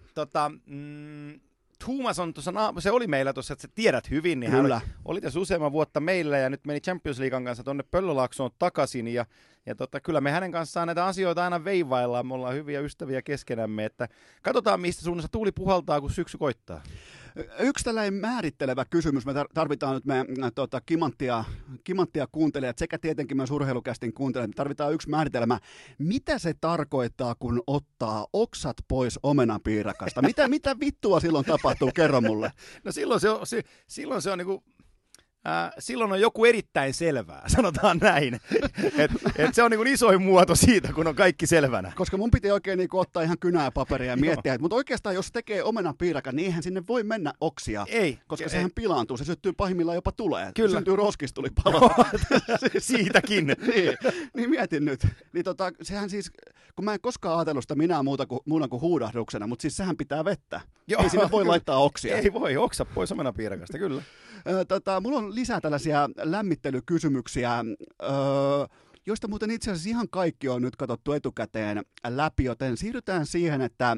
Tuomas on se oli meillä tuossa, että sä tiedät hyvin, niin hän oli tässä useamman vuotta meillä ja nyt meni Champions Leaguean kanssa tuonne Pöllölaaksoon takaisin ja kyllä me hänen kanssaan näitä asioita aina veivaillaan, me ollaan hyviä ystäviä keskenämme, että katsotaan mistä suunnassa tuuli puhaltaa, kun syksy koittaa. Yksi tällainen määrittelevä kysymys, me tarvitaan nyt kimanttia kuuntelijat sekä tietenkin myös urheilukästin kuuntelijat, me tarvitaan yksi määritelmä, mitä se tarkoittaa, kun ottaa oksat pois omenapiirakasta, mitä vittua silloin tapahtuu, kerro mulle. No silloin se on niinku... Silloin on joku erittäin selvää, sanotaan näin. Et se on niin isoin muoto siitä, kun on kaikki selvänä. Koska mun piti oikein niin ottaa ihan kynää paperia ja miettiä, mutta oikeastaan jos tekee omenapiirakan, niin eihän sinne voi mennä oksia. Ei. Koska sehän pilaantuu, se syttyy pahimmillaan jopa tulee. Kyllä. Syntyy roskistulipalo. Siitäkin. Niin mietin nyt. Niin sehän siis, kun mä en koskaan ajatellut sitä muuna kuin huudahduksena, mutta siis sehän pitää vettä. Joo. Ei sinne voi laittaa oksia. Ei voi, oksa pois omenapiirakasta, kyllä. Mulla on lisää tällaisia lämmittelykysymyksiä, joista muuten itse asiassa ihan kaikki on nyt katsottu etukäteen läpi, joten siirrytään siihen, että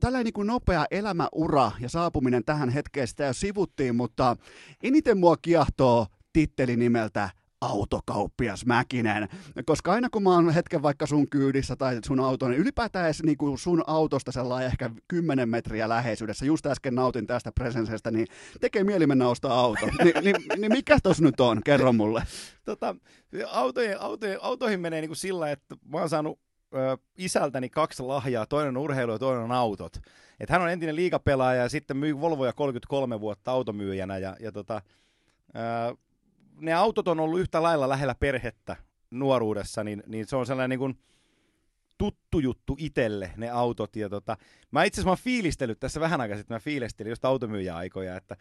tällainen niin kuin nopea elämäura ja saapuminen tähän hetkeen, sitä jo sivuttiin, mutta eniten mua kiehtoo titteli nimeltä Autokauppias Mäkinen, koska aina kun mä oon hetken vaikka sun kyydissä tai sun auton, niin ylipäätään edes niin kuin sun autosta sellainen ehkä 10 metriä läheisyydessä, just äsken nautin tästä presensestä, niin tekee mieli mennä ostaa auto. Niin mikä tossa nyt on? Kerro mulle. Autoihin menee niin kuin sillä, että mä oon saanut isältäni 2 lahjaa, toinen on urheilu ja toinen on autot. Et hän on entinen liigapelaaja ja sitten myy Volvoja 33 vuotta automyyjänä ne autot on ollut yhtä lailla lähellä perhettä nuoruudessa, niin se on sellainen niin kuin tuttu juttu itselle, ne autot. Ja mä itse asiassa olen fiilistellyt tässä vähän aikaa sitten, mä fiilistelin just automyyjäaikoja, että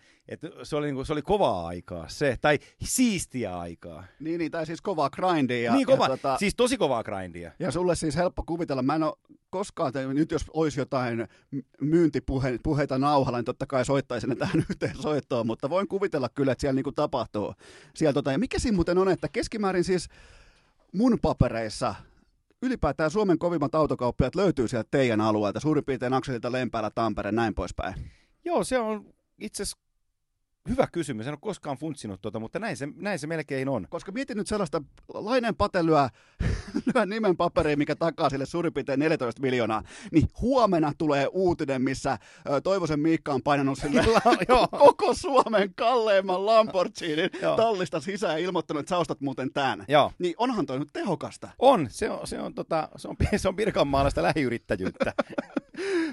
se oli kovaa aikaa se, tai siistiä aikaa. Niin tai siis kovaa grindia. Niin, siis tosi kovaa grindia. Ja sulle siis helppo kuvitella, mä en ole koskaan, nyt jos olisi jotain myyntipuheita nauhalla, niin totta kai soittaisin ne tähän yhteen soittoon, mutta voin kuvitella kyllä, että siellä niin kuin tapahtuu. Ja mikä siinä muuten on, että keskimäärin siis mun papereissa... Ylipäätään Suomen kovimmat autokauppiaat löytyy sieltä teidän alueelta, suurin piirtein akselilta Lempäälä, Tampere, näin poispäin. Joo, se on itse asiassa hyvä kysymys. En ole koskaan funtsinut tuota, mutta näin se melkein on. Koska mietin nyt sellaista Laineen patelua nimen paperiin, mikä takaa sille suurin piirtein 14 miljoonaa, niin huomenna tulee uutinen, missä Toivosen Miikka on painanut sille koko Suomen kalleimman Lamborghinin tallista sisään ja ilmoittanut, että sä ostat muuten tämän. Joo. Niin onhan toi nyt tehokasta. Se on Pirkanmaalla sitä lähiyrittäjyyttä.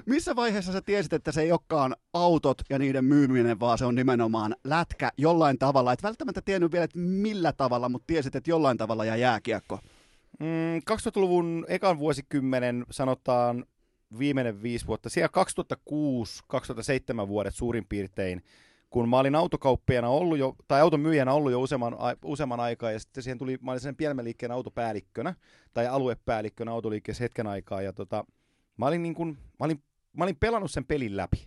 Missä vaiheessa sä tiesit, että se ei olekaan autot ja niiden myyminen, vaan se on nimenomaan lätkä jollain tavalla? Et välttämättä tiennyt vielä, että millä tavalla, mutta tiesit, että jollain tavalla ja jääkiekko. 2000-luvun ekan vuosikymmenen, sanotaan viimeinen 5 vuotta, siellä 2006-2007 vuodet suurin piirtein, kun mä olin autokauppiana ollut jo, tai automyyjänä ollut jo useamman aikaa, ja sitten siihen tuli, mä olin sen pielmeliikkeen autopäällikkönä, tai aluepäällikkönä autoliikkeessä hetken aikaa, ja mä olin pelannut sen pelin läpi.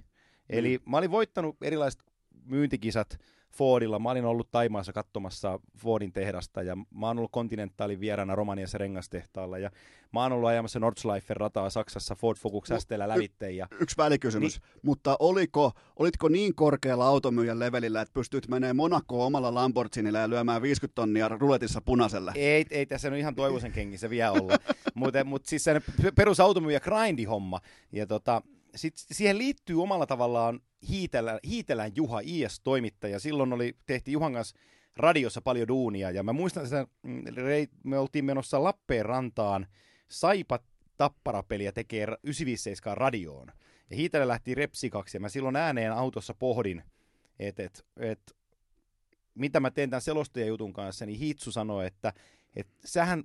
Eli mä olin voittanut erilaiset myyntikisat Fordilla, mä olin ollut Taimaassa katsomassa Fordin tehdasta, ja mä oon ollut Continentalin vieraana Romaniassa rengastehtaalla, ja mä oon ollut ajamassa Nordschleifen rataa Saksassa Ford Focus ST:llä lävitteen. Ja... Yksi välikysymys, mutta olitko niin korkealla automyyjän levelillä, että pystyt menemään Monakoon omalla Lamborghinilla ja lyömään 50 tonnia ruletissa punaisella? Ei tässä on ihan Toivosen kengissä vielä olla, mutta siis se perusautomyyjä grindihomma, ja siihen liittyy omalla tavallaan Hiitelän Juha, IS-toimittaja. Silloin tehtiin Juhan kanssa radiossa paljon duunia, ja mä muistan sitä, me oltiin menossa Lappeenrantaan Saipa-Tappara-peliä tekee 957 radioon. Ja Hiitelä lähti repsikaksi, ja mä silloin ääneen autossa pohdin, että mitä mä teen tämän selostajajutun kanssa, niin Hiitsu sanoi, että sähän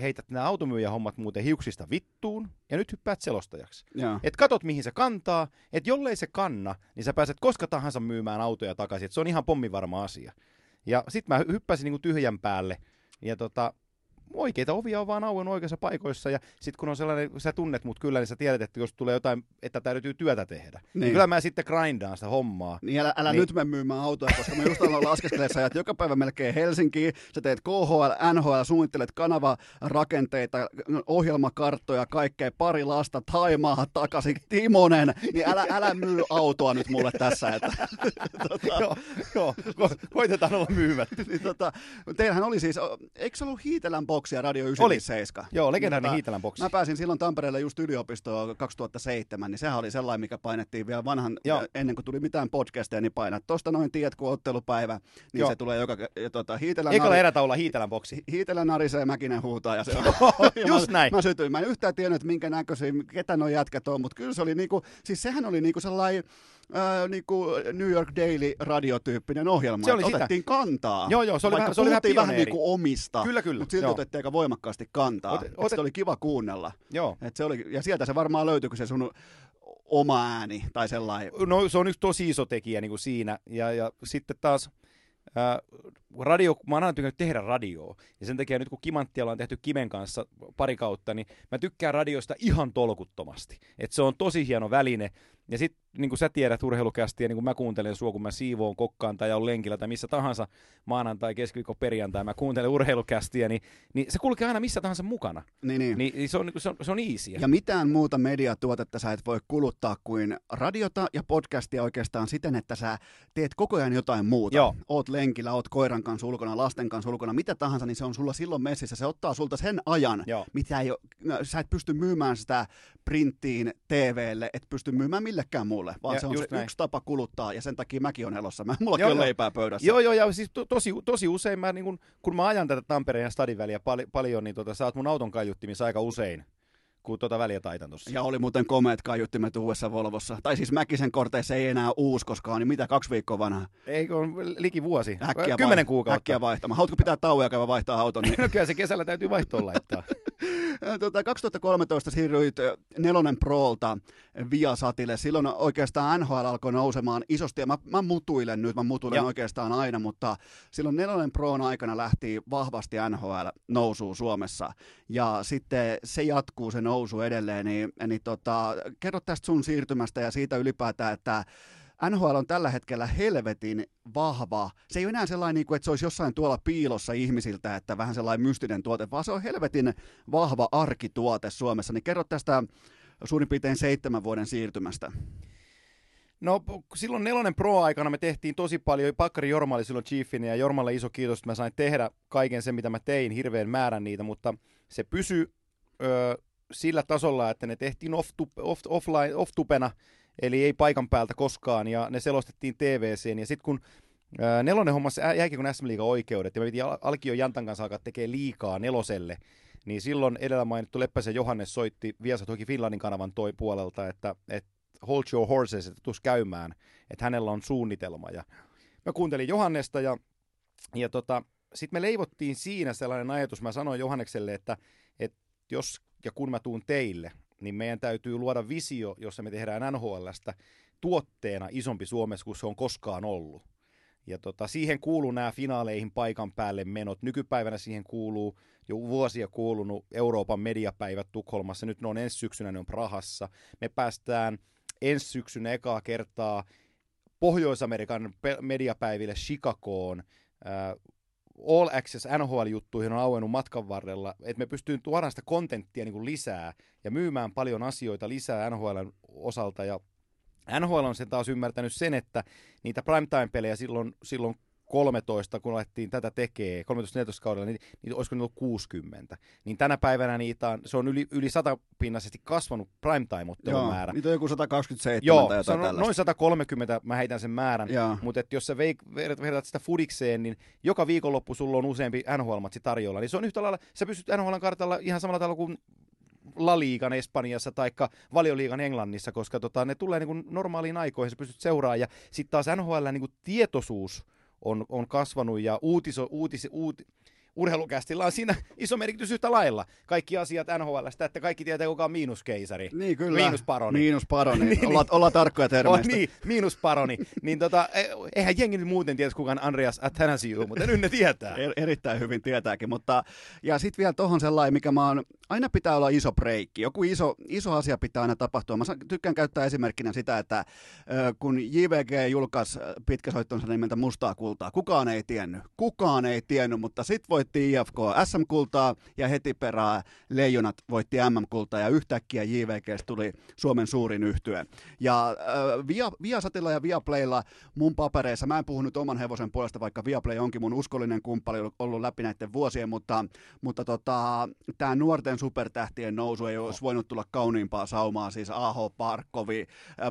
heität nämä automyyjähommat muuten hiuksista vittuun, ja nyt hyppäät selostajaksi. Jaa. Et katot, mihin se kantaa, et jollei se kanna, niin sä pääset koska tahansa myymään autoja takaisin, et se on ihan pomminvarma asia. Ja sit mä hyppäsin niinku tyhjän päälle, ja oikeita ovia on vaan auennut oikeissa paikoissa, ja sit kun on sellainen, sä tunnet mut kyllä, niin sä tiedät, että jos tulee jotain, että täytyy työtä tehdä. Niin. Kyllä mä sitten grindaan sitä hommaa. Niin älä niin. Nyt mene myymään autoa, koska me just ollaan laskeskeleessa, että joka päivä melkein Helsinkiin, sä teet KHL, NHL, suunnittelet kanavarakenteita, ohjelmakarttoja, kaikkea, pari lasta, Taimaahan takaisin, Timonen, niin älä myy autoa nyt mulle tässä. Että, Joo, koitetaan olla myymät. Niin, teillähän oli siis, eikö se ollut Hiitelän boksia Radio 957? Joo, legendaarinen Hiitelän boksi. Mä pääsin silloin Tampereelle just yliopistoon 2007, niin sehän oli sellainen, mikä painettiin vielä vanhan, ennen kuin tuli mitään podcasteja, niin painat tosta noin, tiedät, kun ottelupäivä, niin se tulee joka Hiitelän... Eikä erätaula Hiitelän boksi. Hiitelän narisee, Mäkinen huutaa, ja se on... Just näin. Mä sytyin, mä en yhtään tiennyt, minkä näköisiä, ketä noi jätkät on, mutta kyllä se oli niinku, siis sehän oli niinku sellainen... Niinku New York Daily-radiotyyppinen ohjelma, se oli otettiin sitä kantaa. Joo, se oli vaikka vähän niinku omista, mutta silti otettiin aika voimakkaasti kantaa. Se oli kiva kuunnella. Et se oli, ja sieltä se varmaan löytyykö se sun oma ääni tai sellainen. No se on yksi tosi iso tekijä niin kuin siinä. Ja sitten taas radio, mä oon aina tykännyt tehdä radioa, ja sen takia nyt kun Kimanttialla on tehty Kimen kanssa pari kautta, niin mä tykkään radioista ihan tolkuttomasti. Et se on tosi hieno väline, ja sit niin kuin sä tiedät urheilukästi, ja niin kuin mä kuuntelen sua, kun mä siivoon, kokkaan tai on lenkillä tai missä tahansa maanantai, keskiviikko, perjantai, mä kuuntelen urheilukästiä, niin se kulkee aina missä tahansa mukana. Niin se on easyä. Ja mitään muuta mediatuotetta sä et voi kuluttaa kuin radiota ja podcastia oikeastaan siten, että sä teet koko ajan jotain muuta. Joo. Oot lenkillä, oot koiran kanssa ulkona, lasten kanssa ulkona, mitä tahansa, niin se on sulla silloin messissä. Se ottaa sulta sen ajan, Joo. mitä ei ole, sä et pysty myymään sitä printtiin, TV:lle, et pysty myymään millekään muulle, vaan ja se on se näin. Yksi tapa kuluttaa, ja sen takia mäkin on elossa. Mullakin on leipää pöydässä. Joo, ja siis tosi usein mä, niin kun mä ajan tätä Tampereen ja Stadin väliä paljon, niin sä oot mun auton kaiuttimissa aika usein, kun väliä taitan tuossa. Ja oli muuten komeet kaiuttimet uudessa Volvossa. Tai siis Mäkisen korteissa ei enää uusi, koska on niin mitä, 2 viikkoa vanha. Ei, on liki vuosi. 10 kuukautta. Äkkiä vaihtamaan. Haluatko pitää tauoja käydä vaihtaa auton? Niin... No kyllä se kesällä täytyy vaihtoon laittaa. 2013 siirryit 4 Proolta Viasatille. Silloin oikeastaan NHL alkoi nousemaan isosti, ja mä mutuilen nyt, oikeastaan aina, mutta silloin 4 Proon aikana lähti vahvasti NHL nousuun Suomessa, ja sitten se jatkuu se nousu edelleen, niin kerro tästä sun siirtymästä ja siitä ylipäätään, että NHL on tällä hetkellä helvetin vahva. Se ei ole enää sellainen, että se olisi jossain tuolla piilossa ihmisiltä, että vähän sellainen mystinen tuote, vaan se on helvetin vahva arkituote Suomessa. Niin kerro tästä suurin piirtein 7 vuoden siirtymästä. No silloin 4 Pro-aikana me tehtiin tosi paljon. Pakkari Jorma oli silloin chiefinä, ja Jormalle iso kiitos, että mä sain tehdä kaiken sen, mitä mä tein, hirveän määrän niitä, mutta se pysyi sillä tasolla, että ne tehtiin off-tupena, eli ei paikan päältä koskaan, ja ne selostettiin TVC:n, ja sitten kun 4 hommassa jäikin kun SM-liigan oikeudet, ja me piti Alkion Jantan kanssa alkaa tekemään liikaa 4:lle, niin silloin edellä mainittu Leppäsen Johannes soitti Viasat Hockey Finlandin kanavan toi puolelta, että hold your horses, että tuus käymään, että hänellä on suunnitelma, ja mä kuuntelin Johannesta, ja sitten me leivottiin siinä sellainen ajatus, mä sanoin Johannekselle, että jos ja kun mä tuun teille, niin meidän täytyy luoda visio, jossa me tehdään NHL:stä tuotteena isompi Suomessa kuin se on koskaan ollut. Ja siihen kuuluu nämä finaaleihin paikan päälle menot. Nykypäivänä siihen kuuluu jo vuosia kuulunut Euroopan mediapäivät Tukholmassa. Nyt ne on ensi syksynä, ne on Prahassa. Me päästään ensi syksynä ekaa kertaa Pohjois-Amerikan mediapäiville Chicagoon. All Access NHL-juttuihin on auennut matkan varrella, että me pystyy tuodaan sitä kontenttia niin kuin lisää ja myymään paljon asioita lisää NHLn osalta. Ja NHL on sen taas ymmärtänyt sen, että niitä primetime-pelejä silloin 13, kun alettiin tätä tekee, 13-14 kaudella, niin olisiko niitä ollut 60. Niin tänä päivänä se on yli 100-pinnaisesti kasvanut primetime-ottelun määrä. Niitä on joku 127 tai jotain tällaista. Noin 130, mä heitän sen määrän. Mutta jos sä vertaat sitä fudikseen, niin joka viikonloppu sulla on useampi NHL-matsi tarjolla. Niin se on yhtä lailla, sä pystyt NHL-kartalla ihan samalla tavalla kuin La Liigan Espanjassa tai Valioliigan Englannissa, koska ne tulee niin kuin normaaliin aikoihin, sä pystyt seuraamaan. Ja sitten taas NHL niin kuin tietoisuus on kasvanut ja urheilukästillä on siinä iso merkitys yhtä lailla. Kaikki asiat NHL:stä, että kaikki tietää, kuka on miinuskeisari. Niin, kyllä. Miinusparoni. Niin, ollaan tarkkoja termeistä. Niin, miinusparoni. Niin eihän jengi nyt muuten tiedä, kukaan Andreas Athanasiou, mutta nyt ne tietää. Erittäin hyvin tietääkin, mutta ja sitten vielä tohon sellainen, mikä aina pitää olla iso breikki. Joku iso asia pitää aina tapahtua. Mä tykkään käyttää esimerkkinä sitä, että kun JVG julkaisi pitkäsoittonsa nimeltä Mustaa kultaa, kukaan ei tiennyt, mutta sit voitti IFK SM-kultaa ja heti perään Leijonat voitti MM-kultaa ja yhtäkkiä JVG:stä tuli Suomen suurin yhtye. Ja Viasatilla ja Viaplaylla mun papereissa, mä en puhu nyt oman hevosen puolesta, vaikka Viaplay onkin mun uskollinen kumppani ollut läpi näiden vuosien, mutta tämä nuorten supertähtien nousu ei olisi voinut tulla kauniimpaa saumaa, siis Aho,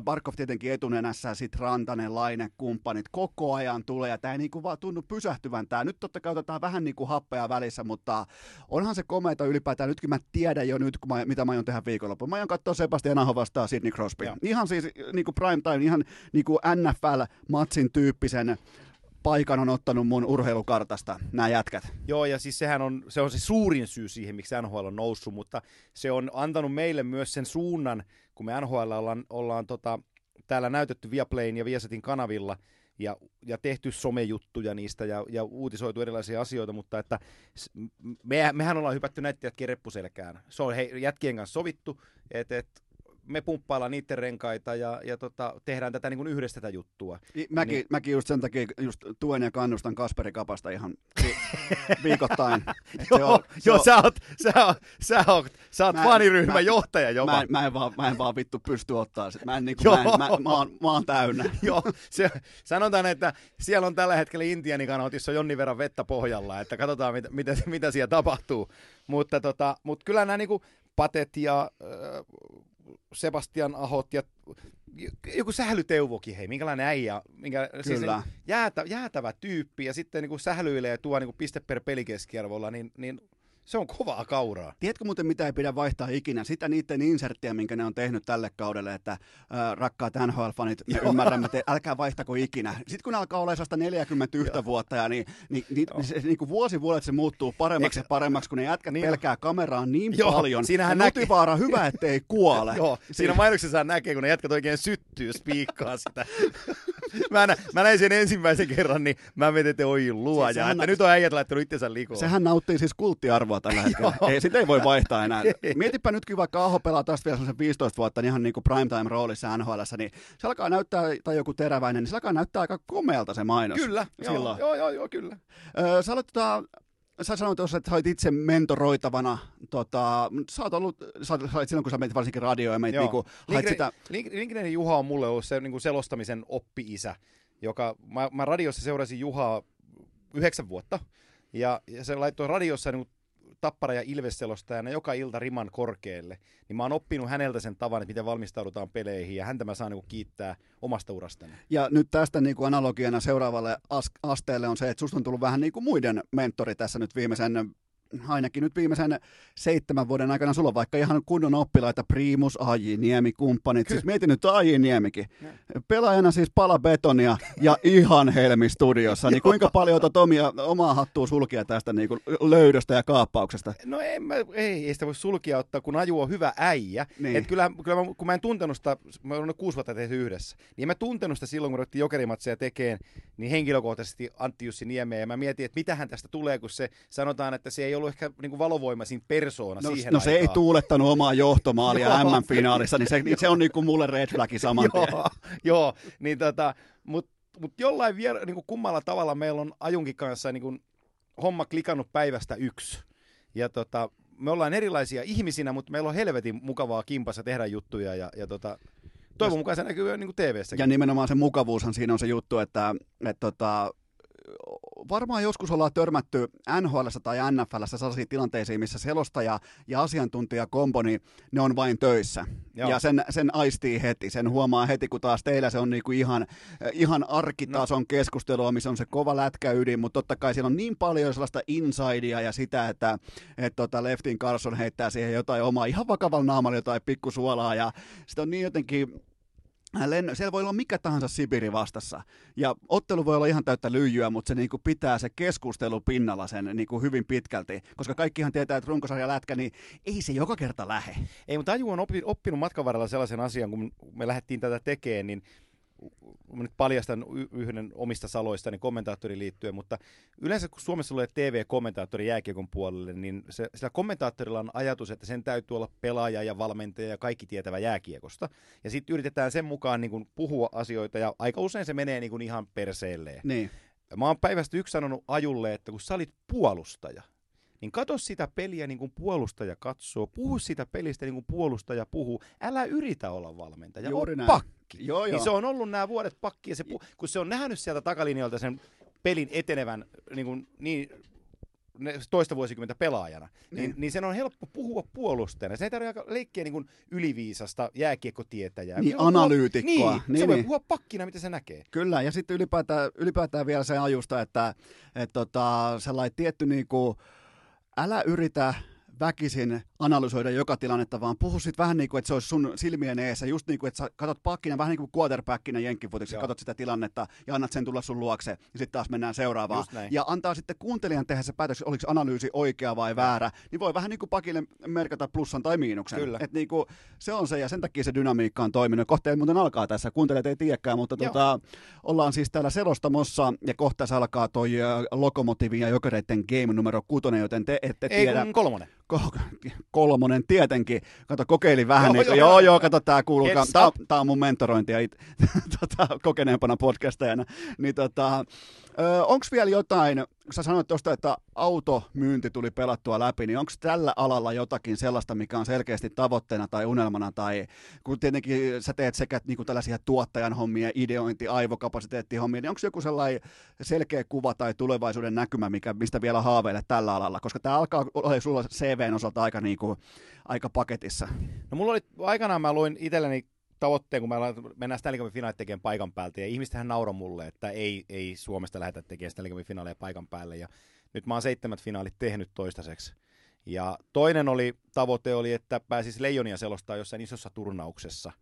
Barkov tietenkin etunenässä, sitten Rantanen, Laine, kumppanit koko ajan tulee ja tämä ei niinku vaan tunnu pysähtyvän. Tää nyt totta kai otetaan vähän niin kuin happea välissä, mutta onhan se komeita ylipäätään. Nytkin mä tiedän jo nyt, mitä mä aion tehdä viikonloppuun. Mä aion katsoa Sebastian Aho vastaan Sidney Crosby. Joo. Ihan siis niin kuin prime time, ihan niin kuin NFL-matsin tyyppisen paikan on ottanut mun urheilukartasta nämä jätkät. Joo, ja siis se on se suurin syy siihen, miksi NHL on noussut, mutta se on antanut meille myös sen suunnan, kun me NHL ollaan täällä näytetty Viaplayn ja Viasatin kanavilla, ja tehty somejuttuja niistä ja uutisoitu erilaisia asioita, mutta että mehän ollaan hypätty näitä jätkien reppuselkään. Se on jätkien kanssa sovittu, että me pumppaillaan niiden renkaita ja tehdään tätä niin kuin yhdessä tätä juttua. Mäkin just sen takia just tuen ja kannustan Kasperi Kapasta ihan viikoittain. Joo, sä oot faniryhmän johtaja jopa. Mä en vaan vittu pysty ottaa sitä. Mä oon täynnä. Joo, sanotaan, että siellä on tällä hetkellä Intianikanautissa jonnin verran vettä pohjalla, että katsotaan mitä siellä tapahtuu. Mutta kyllä nämä niin kuin Patet ja Sebastian Ahot ja joku Sählyteuvokin, hei, minkälainen äijä, siis jäätävä tyyppi ja sitten niin kuin sählyilee ja tuo niin kuin piste per pelikeskiarvolla, niin se on kovaa kauraa. Tiedätkö muuten, mitä ei pidä vaihtaa ikinä? Sitä niiden inserttiä, minkä ne on tehnyt tälle kaudelle, että rakkaat NHL-fanit, me ymmärrämme, että älkää vaihtako ikinä. Sitten kun alkaa olla 41 vuotta, ja niin vuosi vuodet se muuttuu paremmaksi ja paremmaksi, kun ne jätkät pelkää kameraa niin paljon. Siinähän Notivaara, hyvä, ettei kuole. Joo, siinä mainoksessa näkee, kun ne jätkät oikein syttyy, spiikkaa sitä. Mä näin sen ensimmäisen kerran, niin mä mietin, että oi luoja, että nyt on äijät laittanut itsensä likoon. Sehän nauttii siis kulttiarvoa tällä hetkellä. Ei, sitä ei voi vaihtaa enää. Mietipä nytkin, vaikka Aho pelaa taas vielä sellaisen 15 vuotta, niin ihan niin kuin primetime roolissa NHL:ssä, niin se alkaa näyttää, tai joku Teräväinen, niin se alkaa näyttää aika komealta se mainos. Kyllä, joo, kyllä. Sä sanoit tuossa, että sä olit itse mentoroitavana, sä olit silloin, kun sä menit varsinkin radioon ja menit niinku, hait sitä. Linkrinen Juha on mulle ollut se niinku selostamisen oppi-isä, joka, mä radiossa seurasin Juhaa 9 vuotta, ja se laittoi radiossa niinku Tappara- ja Ilves-selostajana joka ilta riman korkealle, niin mä oon oppinut häneltä sen tavan, että miten valmistaudutaan peleihin, ja häntä mä saan niinku kiittää omasta urastani. Ja nyt tästä niinku analogiana seuraavalle asteelle on se, että susta on tullut vähän niinku muiden mentori tässä nyt viimeisen ainakin nyt viimeisen 7 vuoden aikana sulla on vaikka ihan kunnon oppilaita, Primus, A.J. Niemi, kumppanit. Siis mietin nyt A.J. Niemikin. Pelaajana siis palabetonia ja ihan Helmi-studiossa. Niin kuinka paljon otat omaa hattua sulkia tästä niin kuin löydöstä ja kaappauksesta? No ei sitä voi sulkia ottaa, kun Aju on hyvä äijä. Niin. Et kyllä mä, kun mä en tuntenut sitä, mä olen 6 vuotta tehty yhdessä, niin mä tuntenut sitä silloin, kun otettiin jokerimatseja tekemään, niin henkilökohtaisesti Antti Jussi Niemeä. Ja mä mietin, että mitähän tästä tulee, kun se sanotaan, että se ei ollut ehkä niin valovoimaisin persoona siihen aikaan. Se ei tuulettanut omaa johtomaalia M-finaalissa, niin se on niin kuin mulle red flagi saman tien. Joo, niin mutta jollain niin kummalla tavalla meillä on Ajunkin kanssa niin homma klikannut päivästä yksi. Ja me ollaan erilaisia ihmisinä, mutta meillä on helvetin mukavaa kimpassa tehdä juttuja ja toivon mukaan se näkyy niin TV-säkin. Ja nimenomaan se mukavuushan siinä on se juttu, että varmaan joskus ollaan törmätty NHL:ssä tai NFL:ssä sellaisiin tilanteisiin, missä selostaja ja asiantuntijakombo, niin ne on vain töissä. Joo. Ja sen aistii heti, sen huomaa heti, kun taas teillä se on niinku ihan arkitason keskustelua, missä on se kova lätkäydin, mutta totta kai siellä on niin paljon sellaista insidea ja sitä, että Leftin Carson heittää siihen jotain omaa ihan vakavalla naamalla jotain pikkusuolaa, ja sitten on niin jotenkin... Siellä voi olla mikä tahansa Sibiri vastassa, ja ottelu voi olla ihan täyttä lyijyä, mutta se niinku pitää se keskustelu pinnalla sen niinku hyvin pitkälti, koska kaikkihan tietää, että runkosarja lätkä, niin ei se joka kerta lähe. Ei, mutta Aju on oppinut matkan varrella sellaisen asian, kun me lähdettiin tätä tekemään, niin mä nyt paljastan yhden omista saloistani kommentaattoriin liittyen, mutta yleensä kun Suomessa tulee TV-kommentaattori jääkiekon puolelle, niin sillä kommentaattorilla on ajatus, että sen täytyy olla pelaaja ja valmentaja ja kaikki tietävä jääkiekosta. Ja sitten yritetään sen mukaan niin kun puhua asioita, ja aika usein se menee niin kun ihan perseelleen. Niin. Mä oon päivästä yksi sanonut Ajulle, että kun sä olit puolustaja, niin katso sitä peliä niin kuin puolustaja katsoo, puhu sitä pelistä niin kuin puolustaja puhuu, älä yritä olla valmentaja, ole pakki. Joo, niin se on ollut nämä vuodet pakki, ja kun se on nähnyt sieltä takalinjoilta sen pelin etenevän niin toista vuosikymmentä pelaajana, niin sen on helppo puhua puolustajana. Se ei tarvitse leikkiä niin kuin yliviisasta jääkiekkotietäjää. Niin, analyytikkoa. Se voi puhua pakkina, mitä se näkee. Kyllä, ja sitten ylipäätään vielä sen ajusta, että sellainen tietty... Niin kuin älä yritä väkisin analysoida joka tilannetta, vaan puhu sit vähän niin kuin, että se olisi sun silmien eessä. Just niin kuin, että sä katot pakkina, vähän niin kuin quarterbackina jenkkifutiksi, katot sitä tilannetta ja annat sen tulla sun luokse. Ja sitten taas mennään seuraavaan. Ja antaa sitten kuuntelijan tehdä se päätös, oliko analyysi oikea vai väärä. Niin voi vähän niin kuin pakille merkata plussan tai miinuksen. Että niin kuin se on se, ja sen takia se dynamiikka on toiminut. Kohta ei muuten alkaa tässä, kuuntelijat ei tiedäkään, mutta ollaan siis täällä selostamossa. Ja kohta se alkaa toi Lokomotivin ja Jokereiden game numero 6, joten te ette tiedä. Ei, 3. Kolmonen tietenkin. Kato, kokeilin vähän. Joo, kato, tää kuuluu. Tää on mun mentorointia kokeneempana podcastajana. Niin, onko vielä jotain, kun sä sanoit tuosta, että automyynti tuli pelattua läpi, niin onko tällä alalla jotakin sellaista, mikä on selkeästi tavoitteena tai unelmana, tai kun tietenkin sä teet sekä niin kuin tällaisia tuottajan hommia, ideointi, aivokapasiteettihommia, niin onko joku sellainen selkeä kuva tai tulevaisuuden näkymä, mistä vielä haaveilet tällä alalla? Koska tämä alkaa olla sulla CVn osalta aika paketissa. No mulla oli, aikanaan mä luin itselleni tavoitteen, kun mennään Stanley Cupin finaalit tekemään paikan päältä, ja ihmistähän nauroi mulle, että ei Suomesta lähdetä tekemään Stanley Cupin finaaleja paikan päälle, ja nyt mä oon 7 finaalit tehnyt toistaiseksi. Ja toinen tavoite oli, että pääsis Leijonia selostaa jossain isossa turnauksessa,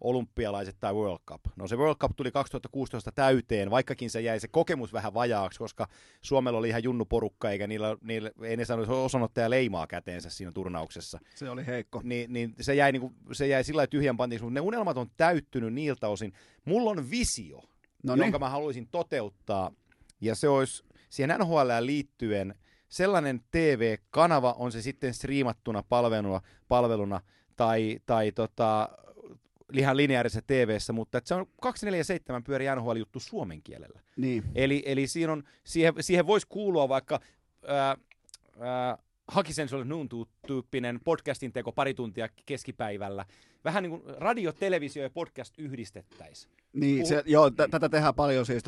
olympialaiset tai World Cup. No se World Cup tuli 2016 täyteen, vaikkakin se jäi se kokemus vähän vajaaksi, koska Suomella oli ihan junnuporukka, eikä niillä ei ne saanut osanottaja leimaa käteensä siinä turnauksessa. Se oli heikko. Niin se jäi sillä lailla tyhjän pantiksi, mutta ne unelmat on täyttynyt niiltä osin. Mulla on visio, jonka mä haluaisin toteuttaa, ja se olisi siihen NHL:ään liittyen sellainen TV-kanava, on se sitten striimattuna palveluna tai ihan lineaarisessa TV:ssä, mutta että se on 24/7 pyöri NHL-juttu suomen kielellä. Niin. Eli siinä on, siihen voisi kuulua vaikka Hakisen se noon to tyyppinen podcastin teko pari tuntia keskipäivällä. Vähän niin kuin radio, televisio ja podcast yhdistettäisiin. Niin, se, joo, tätä tehdään paljon siis,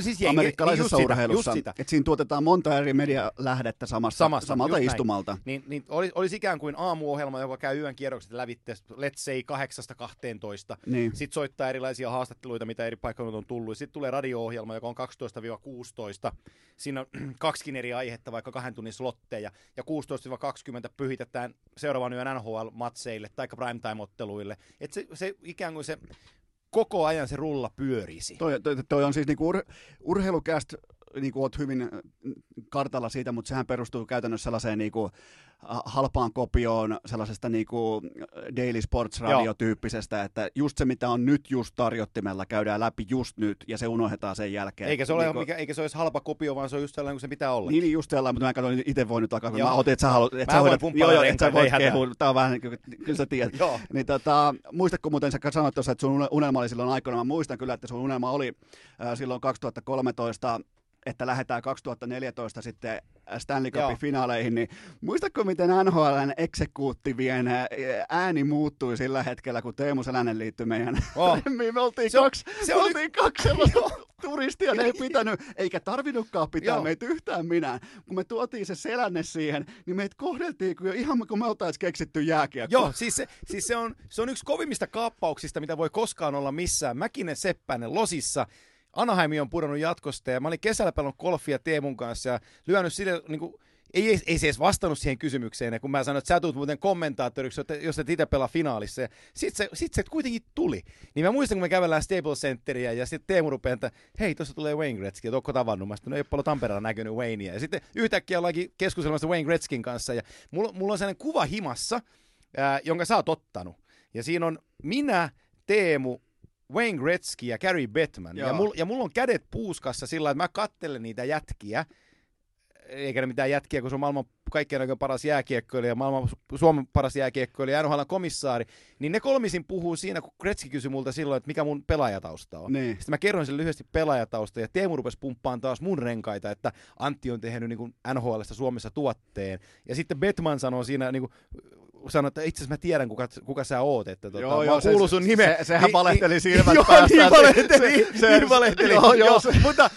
siis jengi, amerikkalaisessa niin urheilussa. Että siinä tuotetaan monta eri medialähdettä samalta istumalta. Niin, olisi ikään kuin aamuohjelma, joka käy yön kierrokset lävitte, let's say 8-12. Niin. Sitten soittaa erilaisia haastatteluita, mitä eri paikkakunnilta on tullut. Sitten tulee radio-ohjelma, joka on 12-16. Siinä on kaksikin eri aihetta, vaikka 2 tunnin slotteja. Ja 16-20 pyhitetään seuraavan yön NHL-matseille tai primetime-otteluille. Että se ikään kuin se... Koko ajan se rulla pyörisi. Toi on siis niinku urheilucast, niinku oot hyvin kartalla siitä, mutta sehän perustuu käytännössä sellaiseen niinku halpaan kopioon sellaisesta niinku Daily Sports Radio-tyyppisestä, että just se, mitä on nyt just tarjottimella, käydään läpi just nyt ja se unohdetaan sen jälkeen. Eikä se ole niinku... eikä se olisi halpa kopio, vaan se on just sellainen kuin se pitää olla. Niin just sellainen, mutta mä en katsoin itse voi nyt alkaa. Mä otin, että sä haluat, että sä hoidat. Joo, että sä voit kehua. Tää on vähän, kyllä sä tiedät. Niin muistatko muuten, sä sanoit tuossa, että sun unelma oli silloin aikoina. Mä muistan kyllä, että sun unelma oli silloin 2013, että lähdetään 2014 sitten Stanley Cupin finaaleihin, niin muistatko, miten NHL:n eksekuuttivien ääni muuttui sillä hetkellä, kun Teemu Selänen liittyi meidän remmiin? Me oltiin kaksi sellaista turistia, ne ei pitänyt, eikä tarvinnutkaan pitää meitä yhtään minään. Kun me tuotiin se Selänne siihen, niin meitä kohdeltiin kuin ihan kun me oltaisiin keksitty jääkiekko. Joo, se on yksi kovimmista kaappauksista, mitä voi koskaan olla missään. Mäkinen, Seppänen, Losissa. Anaheimi on pudonnut jatkosta ja mä olin kesällä pelannut golfia Teemun kanssa ja lyönyt sille, niin kuin, ei se edes vastannut siihen kysymykseen. Ja kun mä sanoin, että sä tulet muuten kommentaattoriksi, jos et itse pelaa finaalissa. Ja sit se kuitenkin tuli. Niin mä muistan, kun me kävellään Staples Centeriä ja sitten Teemu rupeaa, että hei, tuossa tulee Wayne Gretzky, että ootko tavannut? Mä sanoin, ei ole paljon Tampereella näkynyt Waynea. Ja sitten yhtäkkiä ollaankin keskustelemassa Wayne Gretzkin kanssa ja mulla on sellainen kuva himassa, jonka sä oot ottanut. Ja siinä on minä, Teemu, Wayne Gretzky ja Gary Bettman. Ja mulla on kädet puuskassa sillä, että mä katselen niitä jätkiä. Eikä ne mitään jätkiä, kun se on maailman kaikkein oikein paras jääkiekkoilija, maailman Suomen paras jääkiekkoilija, NHL komissaari. Niin ne kolmisin puhuu siinä, kun Gretzky kysyi multa silloin, että mikä mun pelaajatausta on. Niin. Sitten mä kerron sille lyhyesti pelaajatausta ja Teemu rupesi pumppaan taas mun renkaita, että Antti on tehnyt niin kuin NHL:stä Suomessa tuotteen. Ja sitten Bettman sanoo siinä... Niin kuin, sanoin, että itse asiassa mä tiedän, kuka sä oot, että mä kuulun sun nimen. Sehän valehteli silmät päästä. Niin valehteli. Mutta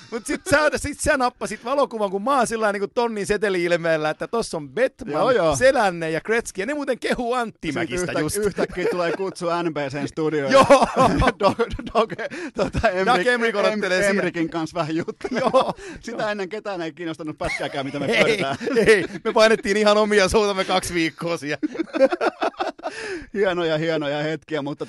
sit sä nappasit valokuvan, kun mä oon sillä niin tonnin seteli-ilmeellä, että tossa on Bettman, Selänne ja Gretzky, ja ne muuten kehu Antti Mäkistä just. Yhtäkkiä tulee kutsu NBCn studioon. Joo. Emrikin kanssa vähän juttuja. Sitä ennen ketään ei kiinnostanut pätkääkään, mitä me pöydetään. Ei, me painettiin ihan omia, soutamme 2 viikkoa siellä. Hienoja hetkiä, mutta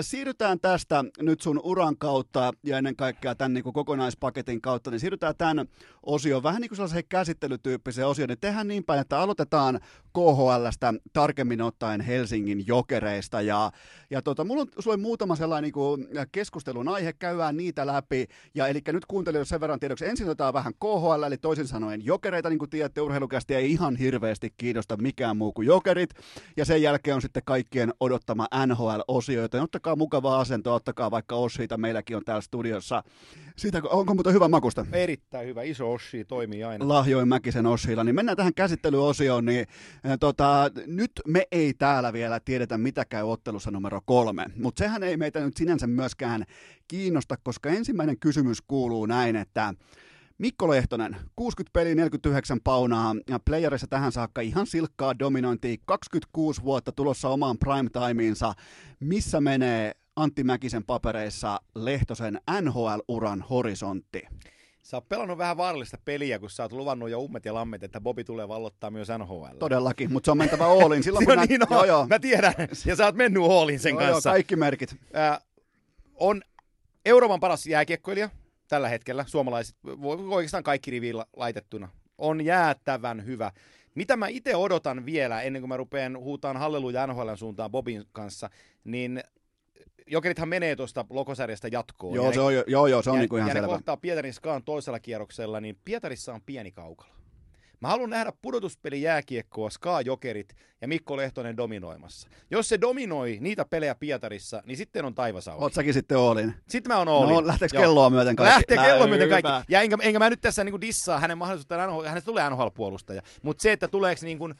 siirrytään tästä nyt sun uran kautta ja ennen kaikkea tämän niin kuin kokonaispaketin kautta, niin siirrytään tämän osion vähän niin kuin sellaiseen käsittelytyyppiseen osioon, niin tehdään niin päin, että aloitetaan KHL:stä tarkemmin ottaen Helsingin Jokereista ja mulla on sulle muutama sellainen niin kuin keskustelun aihe, käydään niitä läpi ja eli nyt kuuntelijoille sen verran tiedoksi, ensin otetaan vähän KHL, eli toisin sanoen Jokereita, niin kuin tiedätte, urheilukästi ei ihan hirveästi kiinnosta mikään muu kuin Jokerit ja sen jälkeen on sitten kaikkien odottama NHL-osio, joten ottakaa mukavaa asentoa, ottakaa vaikka Ossiita, meilläkin on täällä studiossa. Siitä, onko muuten hyvä makusta? Erittäin hyvä, iso Ossi toimii aina. Lahjoin Mäkisen Ossilla, niin mennään tähän käsittelyosioon, niin nyt me ei täällä vielä tiedetä, mitä käy ottelussa numero 3, mutta sehän ei meitä nyt sinänsä myöskään kiinnosta, koska ensimmäinen kysymys kuuluu näin, että Mikko Lehtonen, 60 peliä, 49 paunaa, ja playerissa tähän saakka ihan silkkaa dominointia, 26 vuotta tulossa omaan primetimeinsa. Missä menee Antti Mäkisen papereissa Lehtosen NHL-uran horisontti? Sä oot pelannut vähän vaarallista peliä, kun sä oot luvannut jo ummet ja lammet, että Bobi tulee vallottaa myös NHL. Todellakin, mutta se on mentävä ooliin. Mä tiedän, ja sä oot mennyt ooliin sen kanssa. Kaikki merkit. On Euroopan paras jääkiekkoilija. Tällä hetkellä suomalaiset, oikeastaan kaikki rivillä laitettuna, on jäätävän hyvä. Mitä mä itse odotan vielä, ennen kuin mä rupean huutamaan halleluja NHL:n suuntaan Bobin kanssa, niin Jokerithan menee tuosta lokosarjasta jatkoon. Se on niin kuin ihan selvä. Ja ne kohtaa Pietarin Skaan toisella kierroksella, niin Pietarissa on pieni kaukalo. Mä haluan nähdä pudotuspeli jääkiekkoa, Ska-Jokerit ja Mikko Lehtonen dominoimassa. Jos se dominoi niitä pelejä Pietarissa, niin sitten on taivas auki. Oot säkin sitten oolin. Sitten mä oon oolin. No lähteekö kelloa myöten kaikki? Lähtee kelloa myöten kaikki. Ja enkä mä nyt tässä niinku dissaa hänen mahdollisuuttaan, hänestä tulee NHL-puolustaja. Mutta se, että tuleeko niin kuin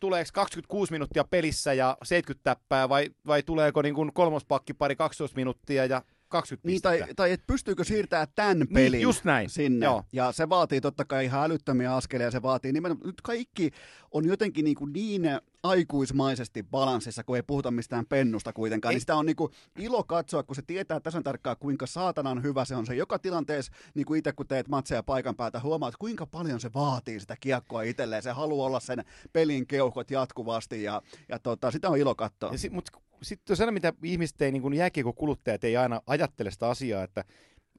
tuleeko 26 minuuttia pelissä ja 70 täppää vai tuleeko niin kuin kolmospakki pari 12 minuuttia ja 20 pistettä? Niin, tai et pystyykö siirtää tämän pelin niin, just näin. Sinne? Joo. Ja se vaatii totta kai ihan älyttömiä askelia. Se vaatii nimenomaan, nyt kaikki on jotenkin niin aikuismaisesti balanssissa, kun ei puhuta mistään pennusta kuitenkaan. Niin sitä on ilo katsoa, kun se tietää tasan tarkkaan, kuinka saatanan hyvä se on se joka tilanteessa. Niin kuin itse, kun teet matseja paikan päältä, huomaat, kuinka paljon se vaatii sitä kiekkoa itselleen. Se haluaa olla sen pelin keuhkot jatkuvasti ja sitä on ilo katsoa. Sitten se, mitä ihmiset ei, niin kuin jääkiekkokuluttajat ei aina ajattele sitä asiaa, että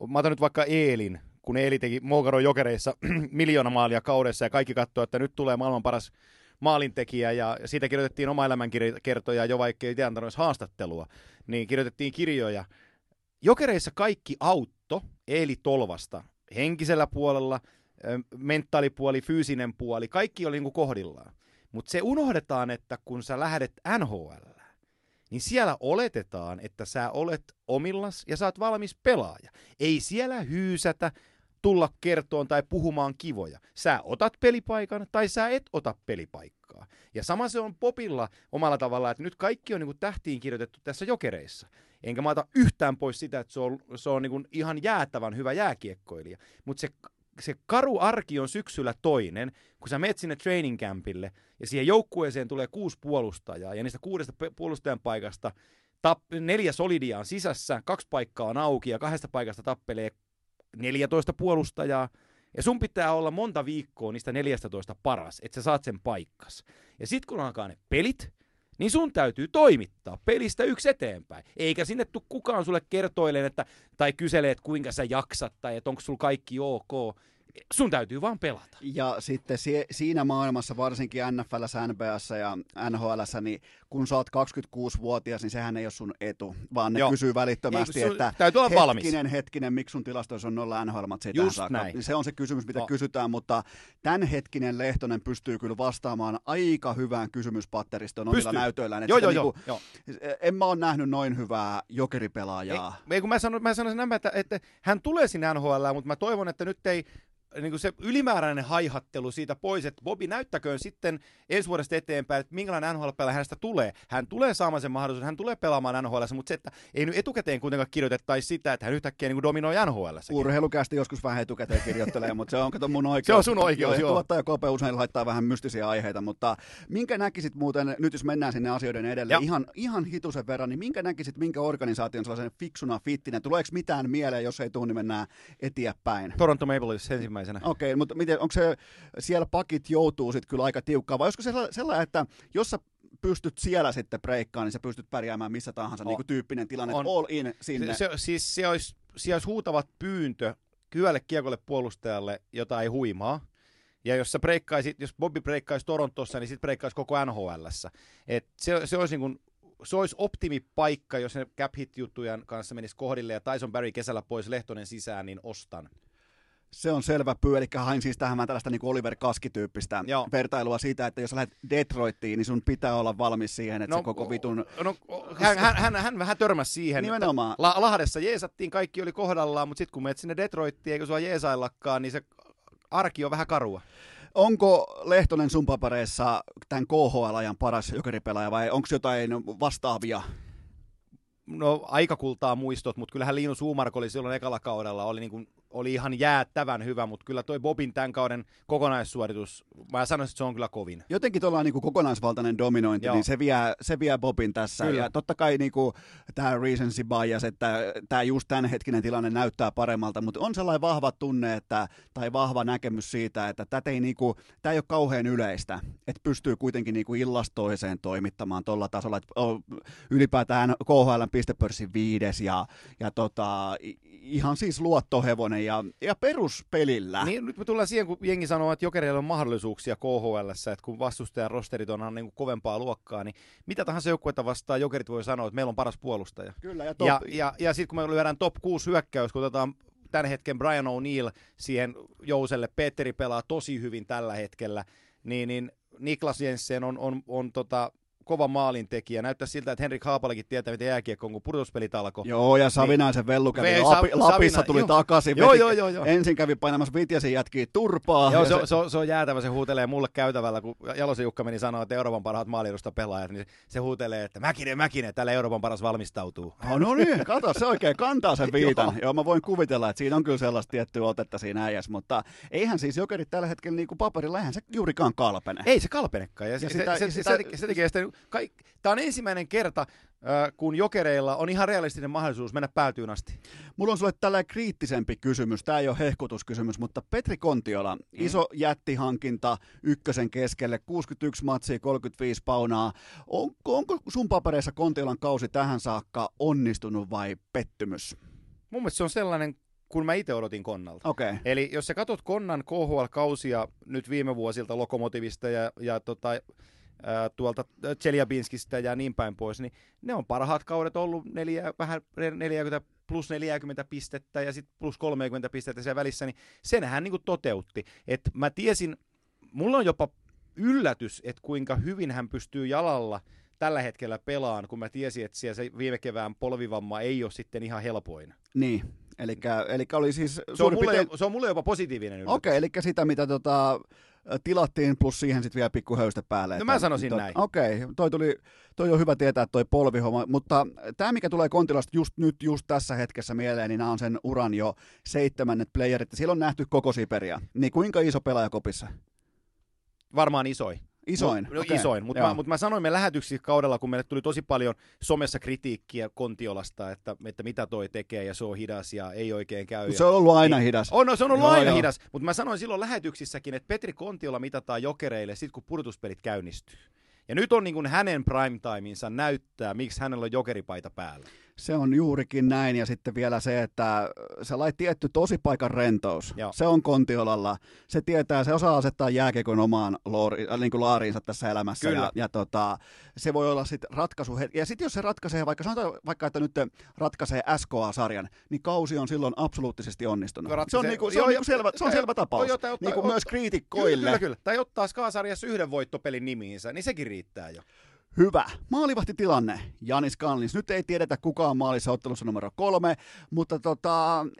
mä otan nyt vaikka Eelin, kun Eeli teki Moukaron Jokereissa 1 000 000 maalia kaudessa ja kaikki katsoi, että nyt tulee maailman paras maalintekijä ja siitä kirjoitettiin oma elämänkertoja jo, vaikka ei antanut edes haastattelua, niin kirjoitettiin kirjoja. Jokereissa kaikki auttoi Eeli Tolvasta henkisellä puolella, mentaalipuoli, fyysinen puoli, kaikki oli niin kuin kohdillaan, mutta se unohdetaan, että kun sä lähdet NHL, niin siellä oletetaan, että sä olet omillas ja sä oot valmis pelaaja. Ei siellä hyysätä tulla kertoon tai puhumaan kivoja. Sä otat pelipaikan tai sä et ota pelipaikkaa. Ja sama se on popilla omalla tavallaan, että nyt kaikki on niin kuin tähtiin kirjoitettu tässä Jokereissa. Enkä mä ota yhtään pois sitä, että se on niin kuin ihan jäätävän hyvä jääkiekkoilija. Mutta se karu arki on syksyllä toinen, kun sä meet sinne training campille ja siihen joukkueeseen tulee 6 puolustajaa ja niistä 6 puolustajan paikasta 4 solidia on sisässä, 2 paikkaa on auki ja 2 paikasta tappelee 14 puolustajaa ja sun pitää olla monta viikkoa niistä 14 paras, että sä saat sen paikkas. Ja sit kun alkaa ne pelit, niin sun täytyy toimittaa pelistä yksi eteenpäin. Eikä sinne tule kukaan sulle kertoilen, tai kyselee, että kuinka sä jaksat, tai että onko sulla kaikki ok. Sun täytyy vaan pelata. Ja sitten siinä maailmassa, varsinkin NFL:ssä, NBA:ssä ja NHL:ssä, niin kun sä oot 26-vuotias, niin sehän ei ole sun etu, vaan ne kysyy välittömästi, että hetkinen, miksi sun tilastoissa on 0 NHL-matseja tähän saakka. Se on se kysymys, mitä kysytään, mutta tämänhetkinen Lehtonen pystyy kyllä vastaamaan aika hyvään kysymyspatteristoon omilla näytöillään. En mä ole nähnyt noin hyvää jokeripelaajaa. Kun mä sanon sen, että hän tulee sinne NHL, mutta mä toivon, että nyt ei niin kuin se ylimääräinen haihattelu siitä pois, että Bobi näyttäköön sitten ensi vuodesta eteenpäin, että minkälainen NHL-pelaaja hänestä tulee. Hän tulee saamaan sen mahdollisuuden, hän tulee pelaamaan NHL:ssä, mutta se, että ei nyt etukäteen kuitenkaan kirjoitettaisi sitä, että hän yhtäkkiä niin kuin dominoi NHL:ssäkin. Urheilukästi joskus vähän etukäteen kirjoittelee, mutta se on kato mun oikeus. Se on sun oikeus, joo. Tuottaja Kope usein laittaa vähän mystisiä aiheita, mutta minkä näkisit muuten, nyt jos mennään sinne asioiden edelle ihan hitusen verran, niin minkä näkisit, minkä organisaation sellaisen fiksuna fittinä? Tuleeko mitään mieleen, jos ei tule, niin mennään eteenpäin? Toronto Maple Leafs ensimmäinen. Okei, mutta miten, onko se siellä pakit joutuu sitten kyllä aika tiukkaan, vai olisiko se sellainen, että jos sä pystyt siellä sitten breikkaan, niin sä pystyt pärjäämään missä tahansa niin kuin tyyppinen tilanne, all in sinne? Siellä olisi huutavat pyyntö hyvälle kiekolle puolustajalle, jota ei huimaa, ja jos Bobby breikkaisi Torontossa, niin sitten breikkaisi koko NHL:ssä. Se olisi optimipaikka, jos ne cap hit-juttujen kanssa menisi kohdille, ja Tyson Barrie kesällä pois, Lehtonen sisään, niin ostan. Se on selvä pyy, eli hain siis tähän tällaista niin kuin Oliver Kaski-tyyppistä vertailua siitä, että jos lähdet Detroittiin, niin sun pitää olla valmis siihen, että se koko vitun... Hän vähän törmäsi siihen. Nimenomaan. Lahdessa jeesattiin, kaikki oli kohdallaan, mutta sitten kun menet sinne Detroittiin, eikö sua jeesaillakaan, niin se arki on vähän karua. Onko Lehtonen sun papereissa tämän KHL-ajan paras jokeripelaaja vai onko jotain vastaavia? No aika kultaa muistot, mutta kyllähän Linus Uumarko oli silloin ekalla kaudella, oli ihan jäättävän hyvä, mutta kyllä toi Bobin tämän kauden kokonaissuoritus, mä sanoisin, että se on kyllä kovin. Jotenkin tuolla on niin kuin kokonaisvaltainen dominointi, niin se vie Bobin tässä. Kyllä. Ja totta kai niin kuin tämä recency bias, että tämä just tämänhetkinen tilanne näyttää paremmalta, mutta on sellainen vahva tunne tai vahva näkemys siitä, että tämä ei ole kauhean yleistä, että pystyy kuitenkin niin kuin illasta toiseen toimittamaan tuolla tasolla, että ylipäätään KHL:n pistepörssin 5. ja ihan siis luottohevonen. Ja peruspelillä. Niin, nyt me tullaan siihen, kun jengi sanoo, että Jokereilla on mahdollisuuksia KHL:ssä, että kun vastustajan rosterit on niin kuin kovempaa luokkaa, niin mitä tahansa joukkuetta vastaan Jokerit voi sanoa, että meillä on paras puolustaja. Kyllä, ja sitten kun me lyödään top 6 hyökkäys, kun otetaan tämän hetken Brian O'Neill siihen jouselle, Petteri pelaa tosi hyvin tällä hetkellä, niin Niklas Jensen on kova maalintekijä. Näyttää siltä, että Henrik Haapalakin tietää, miten jääkiekko on, kun pudotuspelit alkoi. Joo, ja Savinaisen vellu kävi Lapissa, tuli takaisin. Ensin kävi painamassa Vitjasen jätkiä turpaa. Joo, se on jäätävä, se huutelee mulle käytävällä, kun Jalosen Jukka meni sanoa, että Euroopan parhaat maaliedusta pelaajat, niin se huutelee, että Mäkinen, täällä Euroopan paras valmistautuu. No niin, kato, se oikein kantaa sen viitan. Joo, mä voin kuvitella, että siinä on kyllä sellaista tiettyä otetta siinä äijässä, mutta eihän siis Jokerit tällä hetkellä niin kuin paperilla, eihän se juurikaan kalpene. Ei se kalpenekaan. Tämä on ensimmäinen kerta, kun Jokereilla on ihan realistinen mahdollisuus mennä päätyyn asti. Mulla on sulle tällainen kriittisempi kysymys. Tämä ei ole hehkutuskysymys, mutta Petri Kontiola, iso jättihankinta ykkösen keskelle, 61 matsia, 35 paunaa. Onko sun papereissa Kontiolan kausi tähän saakka onnistunut vai pettymys? Mun mielestä se on sellainen, kun mä itse odotin Konnalta. Okay. Eli jos sä katsot Konnan KHL-kausia nyt viime vuosilta Lokomotivista ja tuolta Tseljabinskistä ja niin päin pois, niin ne on parhaat kaudet ollut plus 40 pistettä ja sitten plus 30 pistettä siellä välissä, niin sen hän niin kuin toteutti. Et mä tiesin, mulla on jopa yllätys, että kuinka hyvin hän pystyy jalalla tällä hetkellä pelaan, kun mä tiesin, että siellä se viime kevään polvivamma ei ole sitten ihan helpoin. Niin. Eli oli siis se on mulle jopa positiivinen yllätys. Okei, eli sitä mitä tilattiin plus siihen sitten vielä pikku höystä päälle. No mä sanoisin näin. Okei, toi on hyvä tietää toi polvihomma, mutta tämä mikä tulee Kontilasta just tässä hetkessä mieleen, niin nämä on sen uran jo 7. playerit. Siellä on nähty koko Siberia. Niin kuinka iso pelaaja kopissa? Varmaan isoin. Isoin. Okay. Isoin, mutta mä sanoin me lähetyksissä kaudella, kun meille tuli tosi paljon somessa kritiikkiä Kontiolasta, että mitä toi tekee ja se on hidas ja ei oikein käy. Mut se on ollut aina hidas. Hidas, mutta mä sanoin silloin lähetyksissäkin, että Petri Kontiola mitataan Jokereille sit kun pudotuspelit käynnistyy. Ja nyt on niin kuin hänen primetimeinsa näyttää, miksi hänellä on jokeripaita päällä. Se on juurikin näin, ja sitten vielä se, että sellainen tietty tosipaikan rentous, joo, se on Kontiolalla. Se tietää, se osaa asettaa jääkiekon omaan laariinsa tässä elämässä, ja se voi olla sitten ratkaisu. Ja sitten jos se ratkaisee, sanotaan, että nyt ratkaisee SKA-sarjan, niin kausi on silloin absoluuttisesti onnistunut. Se on selvä tapaus, niin kuin myös kriitikkoille. Kyllä. Tai ottaa SKA-sarjassa yhden voittopelin nimiinsä, niin sekin riittää jo. Hyvä. Maalivahtitilanne. Janis Kalinins. Nyt ei tiedetä kukaan maalissa ottelussa numero 3, mutta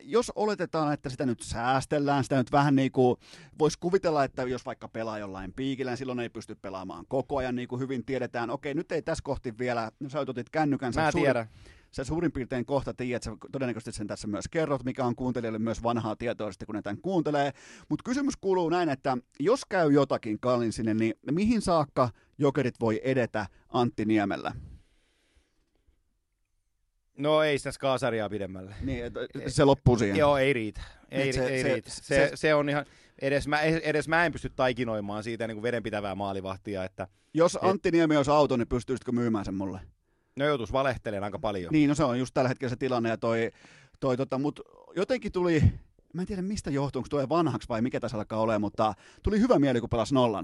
jos oletetaan, että sitä nyt säästellään, sitä nyt vähän niin kuin voisi kuvitella, että jos vaikka pelaa jollain piikillä, niin silloin ei pysty pelaamaan koko ajan, niin kuin hyvin tiedetään. Okei, nyt ei tässä kohti vielä, sä otit kännykän. Mä tiedän. Sä suurin piirtein kohta tiedät, sä todennäköisesti sen tässä myös kerrot, mikä on kuuntelijalle myös vanhaa tietoa sitten, kun ne tämän kuuntelee. Mutta kysymys kuuluu näin, että jos käy jotakin Kalinsille, niin mihin saakka Jokerit voi edetä Antti Niemellä? No ei sitä skaasarjaa pidemmälle. Niin, se loppuu siihen. Joo, ei riitä. Ei riitä. Se on ihan... Edes mä en pysty taikinoimaan siitä niin kuin vedenpitävää maalivahtia. Että, jos Antti Niemi olisi auto, niin pystyisitkö myymään sen mulle? No joutuisi valehtelemaan aika paljon. Niin, no se on just tällä hetkellä se tilanne, ja mutta jotenkin tuli, mä en tiedä mistä johtuu, onko tuo vanhaksi vai mikä tässä alkaa olemaan, mutta tuli hyvä mieli, kun pelasi 0.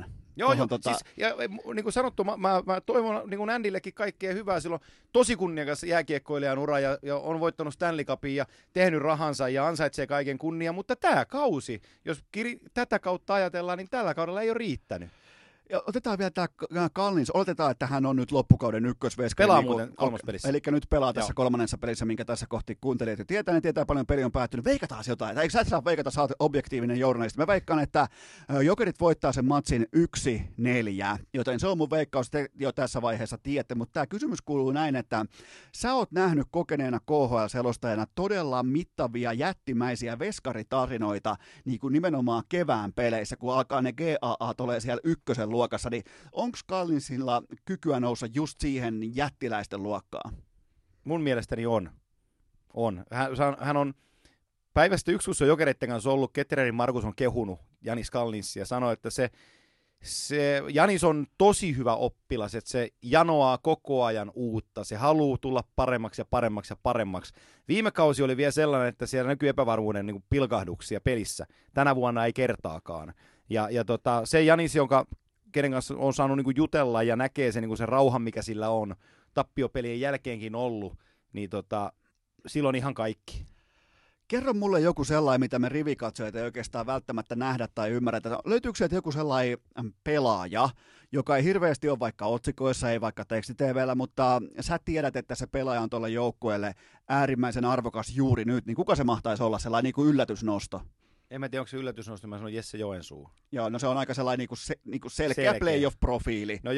Siis, ja niin kuin sanottu, mä toivon niin kuin Andillekin kaikkea hyvää, silloin tosi kunniakas jääkiekkoilijan ura ja on voittanut Stanley Cupin ja tehnyt rahansa ja ansaitsee kaiken kunnia, mutta tämä kausi, jos tätä kautta ajatellaan, niin tällä kaudella ei ole riittänyt. Ja otetaan vielä tämä Kalnins. Oletetaan, että hän on nyt loppukauden ykkösveskari. Pelaa muuten kolmospelissä. Eli nyt pelaa tässä kolmannessa pelissä, minkä tässä kohti kuuntelijat jo tietää. Ne tietää paljon, peli on päättynyt. Veikataan jotain. Eikö sä et saa veikata, sä oot objektiivinen journalisti. Mä veikkaan, että Jokerit voittaa sen matsin 1-4. Joten se on mun veikkaus, te jo tässä vaiheessa tiedätte. Mutta tämä kysymys kuuluu näin, että sä oot nähnyt kokeneena KHL-selostajana todella mittavia jättimäisiä veskaritarinoita, niin kuin nimenomaan kevään peleissä, kun alkaa ne GAA tulee siellä ykkösen luokassa, niin onko Kalinsilla kykyä nousta just siihen jättiläisten luokkaan? Mun mielestäni on. Hän on päivästä yksi, kun se on Jokereiden kanssa ollut, Kettererin Markus on kehunut Janis Kalinins ja sanoi, että se Janis on tosi hyvä oppilas, että se janoaa koko ajan uutta, se haluaa tulla paremmaksi. Viime kausi oli vielä sellainen, että siellä näkyy epävarmuuden niin kuin pilkahduksia pelissä. Tänä vuonna ei kertaakaan. Ja se Janis, kenen kanssa on saanut niinku jutella ja näkee sen, niinku sen rauhan, mikä sillä on tappiopelien jälkeenkin ollut, niin silloin ihan kaikki. Kerro mulle joku sellainen, mitä me rivikatsojat ei oikeastaan välttämättä nähdä tai ymmärretä. Löytyykö sieltä joku sellainen pelaaja, joka ei hirveästi ole vaikka otsikoissa, ei vaikka tekstitv:llä, mutta sä tiedät, että se pelaaja on tuolle joukkueelle äärimmäisen arvokas juuri nyt, niin kuka se mahtaisi olla sellainen niin kuin yllätysnosto? En mä tiedä, onko se yllätysnosto, mä sanon Jesse Joensuu. Joo, no se on aika sellainen niin kuin selkeä playoff-profiili. No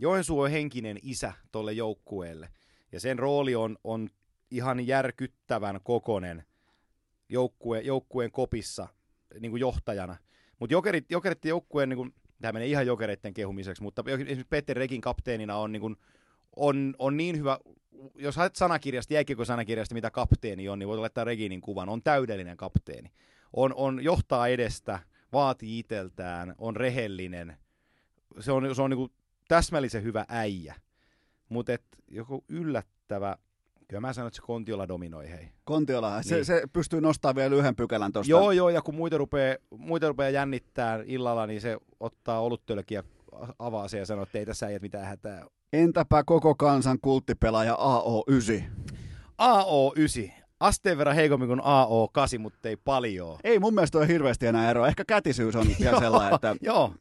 Joensuu on henkinen isä tuolle joukkueelle ja sen rooli on ihan järkyttävän kokoinen joukkueen kopissa niin kuin johtajana. Mutta jokerit joukkueen, niin tämä menee ihan jokereiden kehumiseksi, mutta esimerkiksi Petteri Rekin kapteenina on niin hyvä, jos haet sanakirjasta, jääkiekko-sanakirjasta, mitä kapteeni on, niin voit laittaa Reginin kuvan, on täydellinen kapteeni. On johtaa edestä, vaatii itseltään, on rehellinen, se on niin kuin täsmällisen hyvä äijä, mutta joku yllättävä. Kyllä mä sanon, että se Kontiola dominoi, hei. Kontiola, se, niin. Se pystyy nostamaan vielä yhden pykälän tuosta. Joo, ja kun muita rupeaa jännittämään illalla, niin se ottaa oluttölkiä, avaa se ja sanoo, että ei tässä äijät mitään hätää. Entäpä koko kansan kulttipelaaja AO9? AO9. Asteen verran heikommin kuin AO8, mutta ei paljon. Ei mun mielestä ole hirveästi enää eroa. Ehkä kätisyys on vielä sellainen, että joo.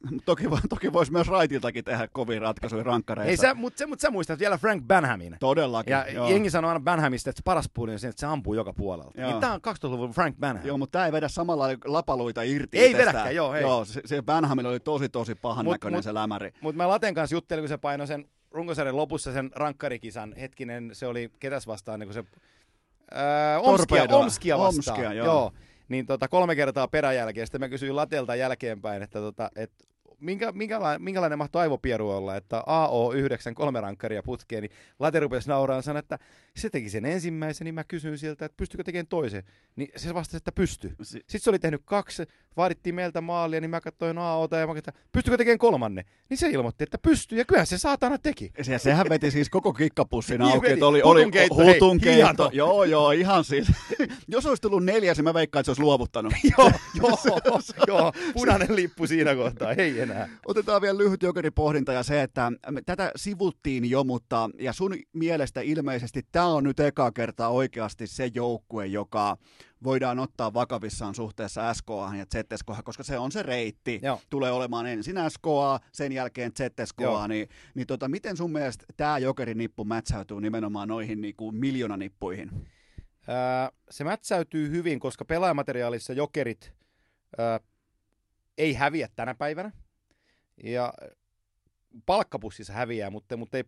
Toki voisi myös raitiltakin tehdä kovin ratkaisuja rankkareissa. Mutta sä muistat vielä Frank Banhamin. Todellakin. Ja jengi sanoo aina Banhamista, että paras puoli on se, että se ampuu joka puolelta. Niin tää on 2000-luvun Frank Banham. Joo, mutta tää ei vedä samalla lapaluita irti. Ei vedäkään, joo. Hei. Joo, se Banhamilla oli tosi pahan näköinen se lämäri. Mutta mä Laten kanssa juttelin, kun se painoi sen runkosarjan lopussa sen rankkarikisan. Hetkinen, se oli ketäs vastaan, niin kun se Omskia vastaan. Omskia, joo. Niin 3 kertaa peräjälkeen. Sitten mä kysyin Latelta jälkeenpäin, että minkälainen mahtoi aivopieru olla, että AO9 3 rankkaria putkeen, niin Late rupesi nauraan sanoa, että se teki sen ensimmäisen, niin mä kysyin siltä, että pystykö tekemään toisen. Niin se vastasi, että pystyy. Sitten se oli tehnyt 2, vaadittiin meiltä maalia, niin mä katsoin AOta ja mä katsoin, pystykö tekemään 3. Niin se ilmoitti, että pystyy, ja kyllähän se saatana teki. Sehän veti siis koko kikkapussin auki, että oli hutunkeitto. Joo, ihan siis. Jos olisi tullut 4, niin mä veikkaan, että se olisi luovuttanut. Joo, punainen lippu siinä kohtaa, ei enää. Otetaan vielä lyhyt jokeripohdinta ja se, että tätä sivuttiin jo, mutta ja sun mielestä ilmeisesti tämä on nyt ekaa kertaa oikeasti se joukkue, joka voidaan ottaa vakavissaan suhteessa SKA:han ja ZSK:han, koska se on se reitti. Joo. Tulee olemaan ensin SKA, sen jälkeen ZSKA, niin miten sun mielestä tämä jokerinippu mätsäytyy nimenomaan noihin niin kuin miljoonanippuihin? Se mätsäytyy hyvin, koska pelaajamateriaalissa jokerit ei häviä tänä päivänä. Ja palkkapussissa häviää, mutta ei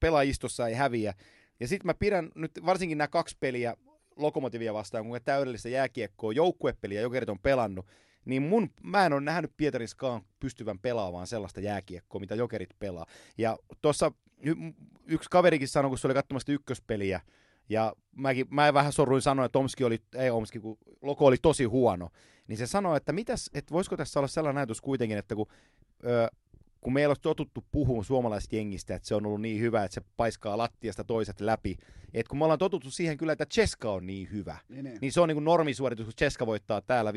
pelaajistossa ei häviä. Ja sitten mä pidän nyt varsinkin nämä 2 peliä Lokomotivia vastaan, kun täydellistä jääkiekkoa, joukkuepeliä jokerit on pelannut, niin mä en ole nähnyt Pietariskaan pystyvän pelaamaan sellaista jääkiekkoa, mitä jokerit pelaa. Ja tuossa yksi kaverikin sanoi, kun se oli katsomassa ykköspeliä, ja mä vähän sorruin sanoa, että Loko oli tosi huono. Niin se sanoi, että voisiko tässä olla sellainen ajatus kuitenkin, että kun meillä on totuttu puhumaan suomalaisista jengistä, että se on ollut niin hyvä, että se paiskaa lattiasta toiset läpi. Et kun me ollaan totuttu siihen kyllä, että Ceska on niin hyvä, niin se on niin kuin normisuoritus, kun Ceska voittaa täällä 5-0.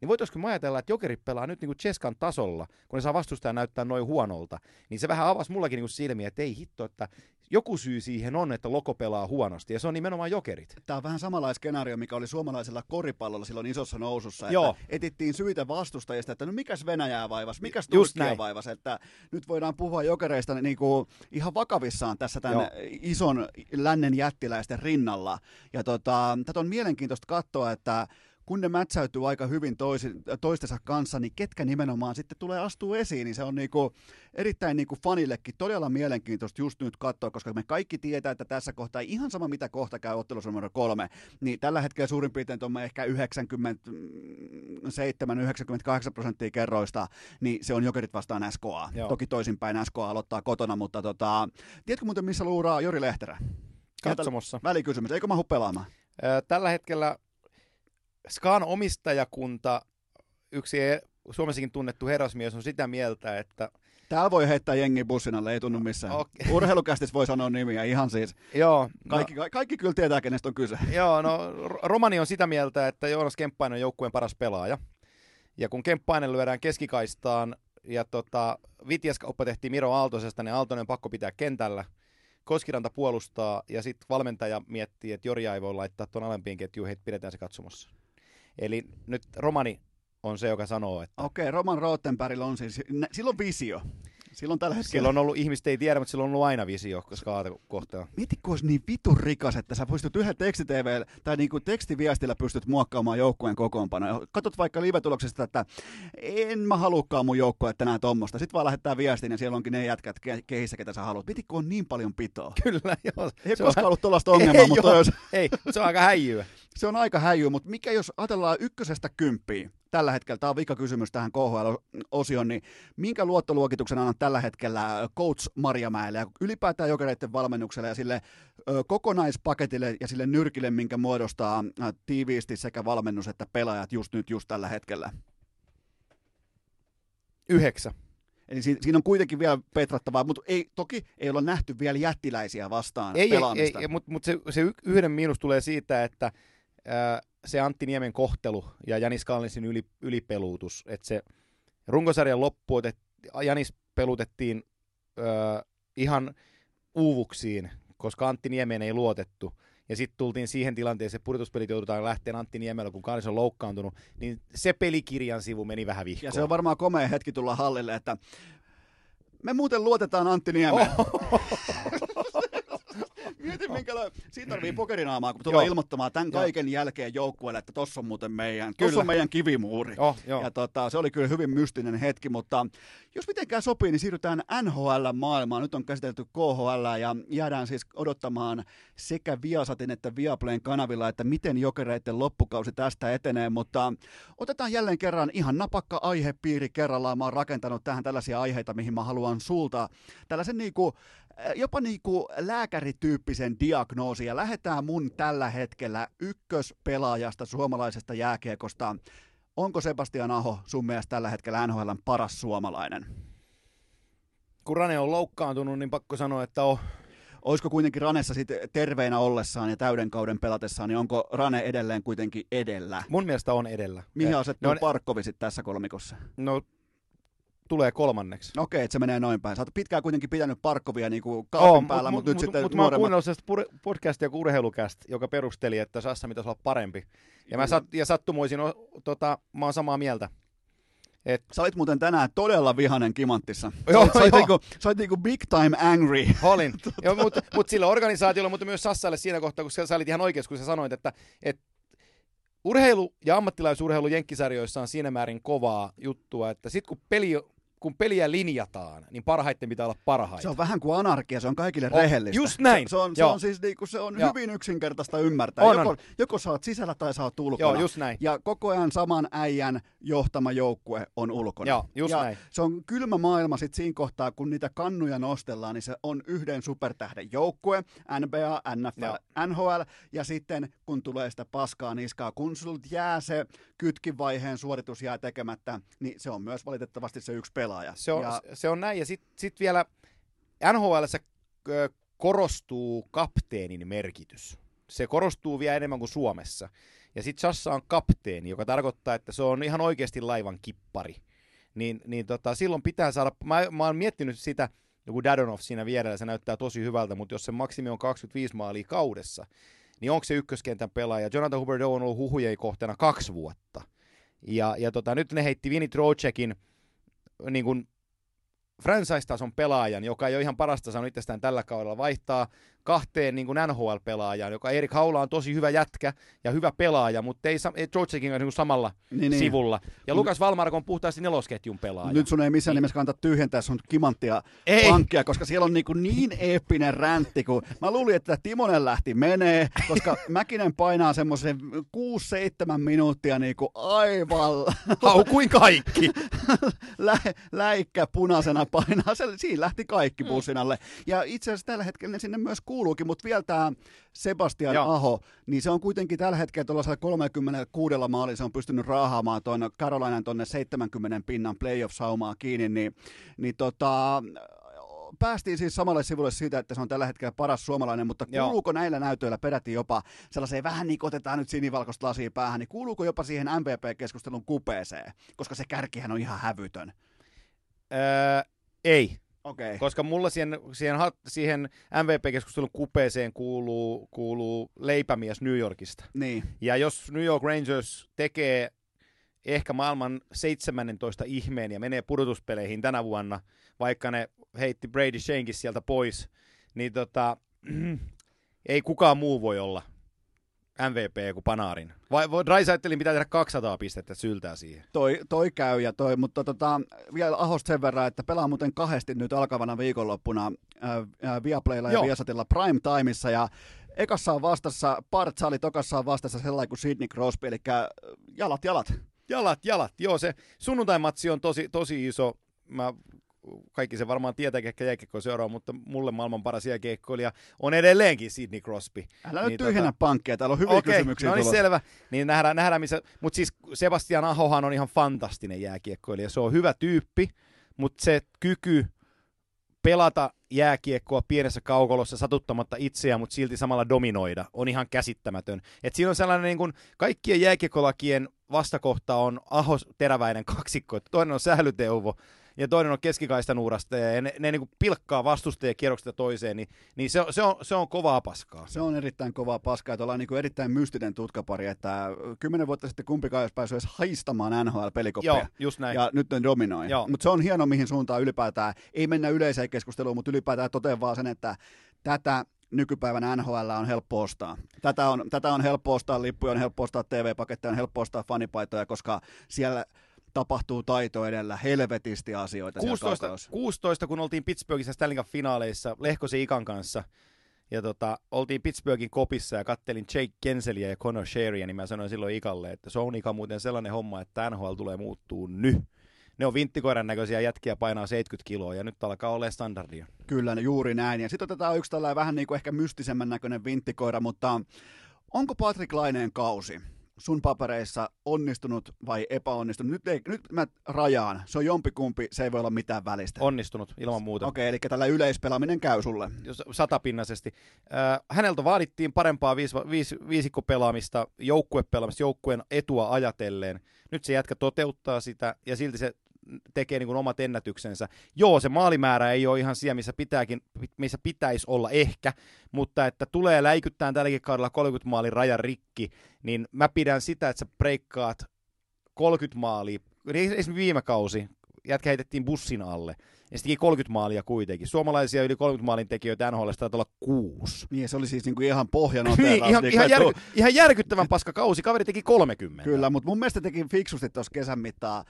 Niin voitaisiinko me ajatella, että jokerit pelaa nyt niin kuin Ceskan tasolla, kun ne saa vastustajan näyttää noin huonolta. Niin se vähän avasi mullakin niin kuin silmiä, että ei hitto, että joku syy siihen on, että Loko pelaa huonosti, ja se on nimenomaan jokerit. Tämä on vähän samanlainen skenaario, mikä oli suomalaisella koripallolla silloin isossa nousussa, että etittiin syitä vastustajista, että no mikäs Venäjää vaivasi, mikäs Turkkia vaivasi, että nyt voidaan puhua jokereista niin kuin ihan vakavissaan tässä tämän ison lännen jättiläisten rinnalla. Ja tätä on mielenkiintoista katsoa, että kun ne mätsäytyy aika hyvin toistensa kanssa, niin ketkä nimenomaan sitten tulee astuu esiin, niin se on niinku erittäin niinku fanillekin todella mielenkiintoista just nyt katsoa, koska me kaikki tietää, että tässä kohtaa ihan sama mitä kohta käy ottelussa numero 3, niin tällä hetkellä suurin piirtein tuommoinen ehkä 97-98% kerroista, niin se on jokerit vastaan SKA. Joo. Toki toisinpäin SKA aloittaa kotona, mutta tiedätkö muuten missä luuraa Jori Lehterä? Katsomossa. Välikysymys, eikö mahdu pelaamaan? Tällä hetkellä Skan omistajakunta, yksi Suomessakin tunnettu herrasmies, on sitä mieltä, että täällä voi heittää jengi bussin alle, ei tunnu missään. Okay. Urheilukästis voi sanoa nimiä, ihan siis. Joo, kaikki kyllä tietää, kenestä on kyse. Joo, no Romani on sitä mieltä, että Joonas Kemppainen on joukkueen paras pelaaja. Ja kun Kemppainen lyödään keskikaistaan ja Vitjaskauppa tehtiin Miro Aaltosesta, niin Aaltonen pakko pitää kentällä, Koskiranta puolustaa ja sitten valmentaja miettii, että Jorja ei voi laittaa tuon alempien ketjuihin, että pidetään se katsomassa. Eli nyt Romani on se, joka sanoo, että... Okei, Roman Rothenbergillä on siis... Silloin visio. Silloin tällä hetkellä... Silloin on ollut, ihmiset ei tiedä, mutta silloin on ollut aina visio, koska kohtaa. Mieti, kun olisi niin vitun rikas, että sä pystyt yhden tekstitv:llä tai niin kuin tekstiviestillä pystyt muokkaamaan joukkueen kokoonpanoja. Katot vaikka live-tuloksesta, että en mä halukkaan mun joukkoa, että nää tommosta. Sitten vaan lähettää viestin ja siellä onkin ne jätkät kehissä, ketä sä haluat. Mieti, kun on niin paljon pitoa. Kyllä, joo. Ei koskaan ollut tuollaista ongelmaa, ei, mutta... Ei, se on aika häijyä. Se on aika häijyä, mutta mikä jos ajatellaan 1–10, tällä hetkellä, tämä on vika kysymys tähän KHL-osioon, niin minkä luottoluokituksen annat tällä hetkellä coach Marjamäelle ja ylipäätään Jokereiden valmennukselle ja sille kokonaispaketille ja sille nyrkille, minkä muodostaa tiiviisti sekä valmennus että pelaajat just nyt, just tällä hetkellä? 9. Eli siinä on kuitenkin vielä petrattavaa, mutta ei, toki ei olla nähty vielä jättiläisiä vastaan ei, pelaamista. Ei, mutta se yhden miinus tulee siitä, että... se Antti Niemen kohtelu ja Janis Kalinsin ylipeluutus, että se runkosarjan loppu, Janis pelutettiin ihan uuvuksiin, koska Antti Niemeen ei luotettu. Ja sitten tultiin siihen tilanteeseen, että pudotuspelit joudutaan lähteen Antti Niemellä, kun Kallis on loukkaantunut, niin se pelikirjan sivu meni vähän vihkoon. Ja se on varmaan komea hetki tulla hallille, että me muuten luotetaan Antti Niemeen. Mietin, minkälainen. Siinä tarvii pokerinaamaa, kun tulee ilmoittamaan tämän kaiken jälkeen joukkueelle, että tossa on muuten meidän, tossa on meidän kivimuuri. Joo. Ja se oli kyllä hyvin mystinen hetki, mutta jos mitenkään sopii, niin siirrytään NHL-maailmaan. Nyt on käsitelty KHL ja jäädään siis odottamaan sekä Viasatin että Viaplayn kanavilla, että miten Jokereiden loppukausi tästä etenee, mutta otetaan jälleen kerran ihan napakka aihepiiri kerrallaan. Mä oon rakentanut tähän tällaisia aiheita, mihin mä haluan sultaa tällaisen niinku... Jopa niin kuin lääkärityyppisen diagnoosin ja lähdetään mun tällä hetkellä ykköspelaajasta suomalaisesta jääkiekosta. Onko Sebastian Aho sun mielestä tällä hetkellä NHL:n paras suomalainen? Kun Rane on loukkaantunut, niin pakko sanoa, että on. Olisiko kuitenkin Ranessa sitten terveinä ollessaan ja täyden kauden pelatessaan, niin onko Rane edelleen kuitenkin edellä? Mun mielestä on edellä. Mihin asettuu Parkkovi sitten tässä kolmikossa? No... Tulee kolmanneksi. Okei, että se menee noin päin. Sä oot pitkään kuitenkin pitänyt Parkkovia niin kuin kaapin päällä, mutta nyt sitten nuoremmat... Mä oon kuunnellut sellaista podcastia kuin Urheilucast, joka perusteli, että Sassa pitäisi olla parempi. Ja sattumoisin, mä oon samaa mieltä. Sä olit muuten tänään todella vihanen Kimantissa. Sä olit niinku big time angry. Olin. Mutta sillä organisaatiolla, mutta myös Sassalle siinä kohtaa, kun sä olit ihan oikeassa, kun sä sanoit, että urheilu ja ammattilaisurheilu jenkkisarjoissa on siinä määrin kovaa juttua, että sit kun peliä linjataan, niin parhaiten pitää olla parhaita. Se on vähän kuin anarkia, se on kaikille rehellistä. Just näin. Se on siis niinku, se on hyvin yksinkertaista ymmärtää. Joko sä oot sisällä tai sä oot ulkona. Joo, just näin. Ja koko ajan saman äijän johtama joukkue on ulkona. Joo, just ja näin. Se on kylmä maailma sit siinä kohtaa, kun niitä kannuja nostellaan, niin se on yhden supertähden joukkue, NBA, NFL, NHL, ja sitten kun tulee sitä paskaa niskaa, kun sulta jää se kytkinvaiheen suoritus jää tekemättä, niin se on myös valitettavasti se yksi pelaaja. Se on näin, ja sitten vielä NHL:ssä korostuu kapteenin merkitys. Se korostuu vielä enemmän kuin Suomessa. Ja sitten Sassa on kapteeni, joka tarkoittaa, että se on ihan oikeasti laivan kippari. Silloin pitää saada, mä oon miettinyt sitä, joku Dadonov siinä vierellä, se näyttää tosi hyvältä, mutta jos se maksimi on 25 maalia kaudessa, niin onko se ykköskentän pelaaja? Jonathan Huberdeau on ollut huhujen kohteena 2 vuotta. Nyt ne heitti Vinny Trochekin niin kuin franchise-tason pelaajan, joka ei ole ihan parasta saanut itsestään tällä kaudella, vaihtaa 2 niin kuin NHL-pelaajaan, joka Erik Haula on tosi hyvä jätkä ja hyvä pelaaja, mutta ei Trochekin ole niin samalla sivulla. Ja Lukas Wallmark on puhtaasti 4-ketjun pelaaja. Nyt sun ei missään nimessä kannata tyhjentää sun Kimanttia pankkia, koska siellä on niin eeppinen räntti, kun mä luulin, että Timonen lähti menee, koska Mäkinen painaa semmoisen 6-7 minuuttia niin kuin aivan... Haukuin kaikki! Läikkä punaisena painaa, siinä lähti kaikki businalle. Ja itse asiassa tällä hetkellä ne sinne myös kuuluukin, mutta vielä tämä Sebastian Aho, niin se on kuitenkin tällä hetkellä tuollaisella 36 maalilla, se on pystynyt raahaamaan tuon Carolinan tuonne 70 pinnan playoff-saumaa kiinni, päästiin siis samalle sivulle siitä, että se on tällä hetkellä paras suomalainen, mutta kuuluuko näillä näytöillä peräti jopa sellaiseen vähän niin kuin otetaan nyt sinivalkoista lasia päähän, niin kuuluuko jopa siihen MVP-keskustelun kupeeseen, koska se kärkihän on ihan hävytön? Ei. Okay. Koska mulla siihen MVP-keskustelun kupeeseen kuuluu leipämies New Yorkista. Niin. Ja jos New York Rangers tekee ehkä maailman 17 ihmeen ja menee pudotuspeleihin tänä vuonna, vaikka ne heitti Brady Schenkin sieltä pois, niin ei kukaan muu voi olla MVP kuin Panarin. Vai Draisaitlin pitää tehdä 200 pistettä syltää siihen. Toi käy ja toi, mutta vielä Ahosta sen verran, että pelaa muuten kahdesti nyt alkavana viikonloppuna Viaplaylla ja Viasatilla Prime Timeissa ja ekassa on vastassa Partsali, tokassa on vastassa sellainen kuin Sidney Crosby, eli jalat. Joo, se sunnuntaimatsi on tosi iso. Kaikki se varmaan tietää, ehkä jääkiekkoa seuraa, mutta mulle maailman paras jääkiekkoilija on edelleenkin Sidney Crosby. Älä nyt tyhjennä pankkeja, täällä on hyviä kysymyksiä. Okei, no niin selvä. Niin nähdään missä. Mutta siis Sebastian Ahohan on ihan fantastinen jääkiekkoilija. Se on hyvä tyyppi, mutta se kyky pelata jääkiekkoa pienessä kaukolossa satuttamatta itseään, mutta silti samalla dominoida on ihan käsittämätön. Et siinä on sellainen niin kuin kaikkien jääkiekkolakien vastakohta on Aho-Teräväinen kaksikko. Toinen on Sählyteuvo. Ja toinen on keskikaistan uurastaja, ja ne niin kuin pilkkaa vastustajia kierroksesta toiseen, niin se on kovaa paskaa. Se on erittäin kovaa paskaa, että ollaan niin kuin erittäin mystinen tutkapari, että 10 vuotta sitten kumpikaan jos päässyt edes haistamaan NHL-pelikoppia. Joo, just näin. Ja nyt ne dominoi. Mutta se on hieno, mihin suuntaan ylipäätään, ei mennä yleiseen keskusteluun, mutta ylipäätään totean vaan sen, että tätä nykypäivänä NHL on helppo ostaa. Tätä on helppo ostaa lippuja, on helppo ostaa TV-paketteja, on helppo ostaa fanipaitoja, koska siellä tapahtuu taito edellä helvetisti asioita. 16 kun oltiin Pittsburghissa Stanley Cup-finaaleissa Lehkosen Ikan kanssa, ja oltiin Pittsburghin kopissa ja kattelin Jake Genseliä ja Connor Shearia, niin mä sanoin silloin Ikalle, että se on Ika muuten sellainen homma, että NHL tulee muuttuu nyt. Ne on vinttikoiran näköisiä jätkiä, painaa 70 kiloa ja nyt alkaa olemaan standardia. Kyllä, juuri näin. Ja sitten otetaan yksi tällainen vähän niin kuin ehkä mystisemmän näköinen vinttikoira, mutta onko Patrik Laineen kausi sun papereissa onnistunut vai epäonnistunut? Nyt mä rajaan. Se on jompikumpi, se ei voi olla mitään välistä. Onnistunut, ilman muuta. Okei, eli tällä yleispelaaminen käy sulle. Satapinnaisesti. Häneltä vaadittiin parempaa viisikkopelaamista, joukkuepelaamista, joukkueen etua ajatelleen. Nyt se jätkä toteuttaa sitä ja silti se tekee niin kuin omat ennätyksensä. Joo, se maalimäärä ei ole ihan siellä, missä pitäisi olla ehkä, mutta että tulee läikyttään tälläkin kaudella 30 maalin rajan rikki, niin mä pidän sitä, että sä breikkaat 30 maalia. Esimerkiksi viime kausi jätkä heitettiin bussin alle, ja se teki 30 maalia kuitenkin. Suomalaisia yli 30 maalin tekijöitä NHL:ssä taitaa olla 6. Niin, se oli siis niinku ihan pohjanoteeraus. Niin, ihan järkyttävän paska kausi. Kaveri teki 30. Kyllä, mutta mun mielestä teki fiksusti tuossa kesän mittaan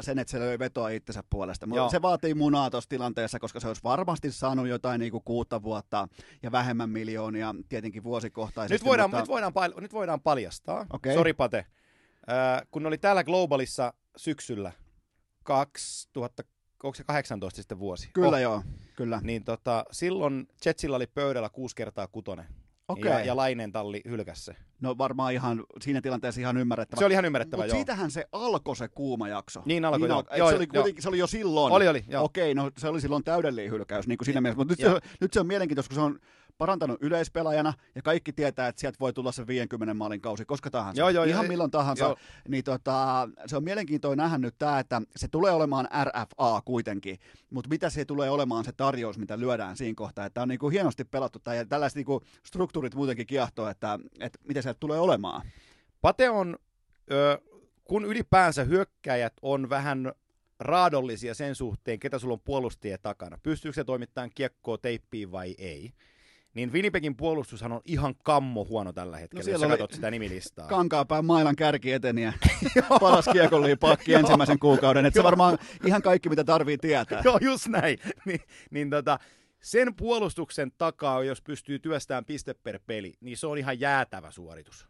sen, että se löi vetoa itsensä puolesta. Joo. Se vaatii munaa tuossa tilanteessa, koska se olisi varmasti saanut jotain niinku 6 vuotta ja vähemmän miljoonia tietenkin vuosikohtaisesti. Nyt voidaan paljastaa. Okay. Sori Pate. Kun oli täällä Globalissa syksyllä 2018 sitten vuosi. Kyllä joo, kyllä. Niin silloin Jetsillä oli pöydällä 6x6. Okei. Ja Laineen talli hylkäsi se. No varmaan ihan siinä tilanteessa ihan ymmärrettävä. Se oli ihan ymmärrettävä, joo. Mutta siitähän se alkoi se kuuma jakso. Niin alkoi, joo. Se oli jo silloin. Oli, joo. Okei, no se oli silloin täydellinen hylkäys, niin kuin siinä mielessä. Mutta nyt se on mielenkiintoista, kun se on parantanut yleispelaajana, ja kaikki tietää, että sieltä voi tulla se 50 maalin kausi koska tahansa. Joo, ihan milloin tahansa. Joo. Niin se on mielenkiintoinen nähdä nyt tämä, että se tulee olemaan RFA kuitenkin, mutta mitä se tulee olemaan se tarjous, mitä lyödään siinä kohtaa. Tämä on niin kuin hienosti pelattu, ja tällaiset niin kuin struktuurit muutenkin kiehtoo, että mitä sieltä tulee olemaan. Pate on, kun ylipäänsä hyökkäjät on vähän raadollisia sen suhteen, ketä sulla on puolustajia takana. Pystyykö se toimittamaan kiekkoa teippiin vai ei? Niin Winnipegin puolustushan on ihan huono tällä hetkellä, jos sä katsot sitä nimilistaa. Kankaanpään mailan kärki eteniä. Paras kiekollipakki ensimmäisen kuukauden. Että se varmaan ihan kaikki, mitä tarvii tietää. Joo, just näin. Sen puolustuksen takaa, jos pystyy työstämään piste per peli, niin se on ihan jäätävä suoritus.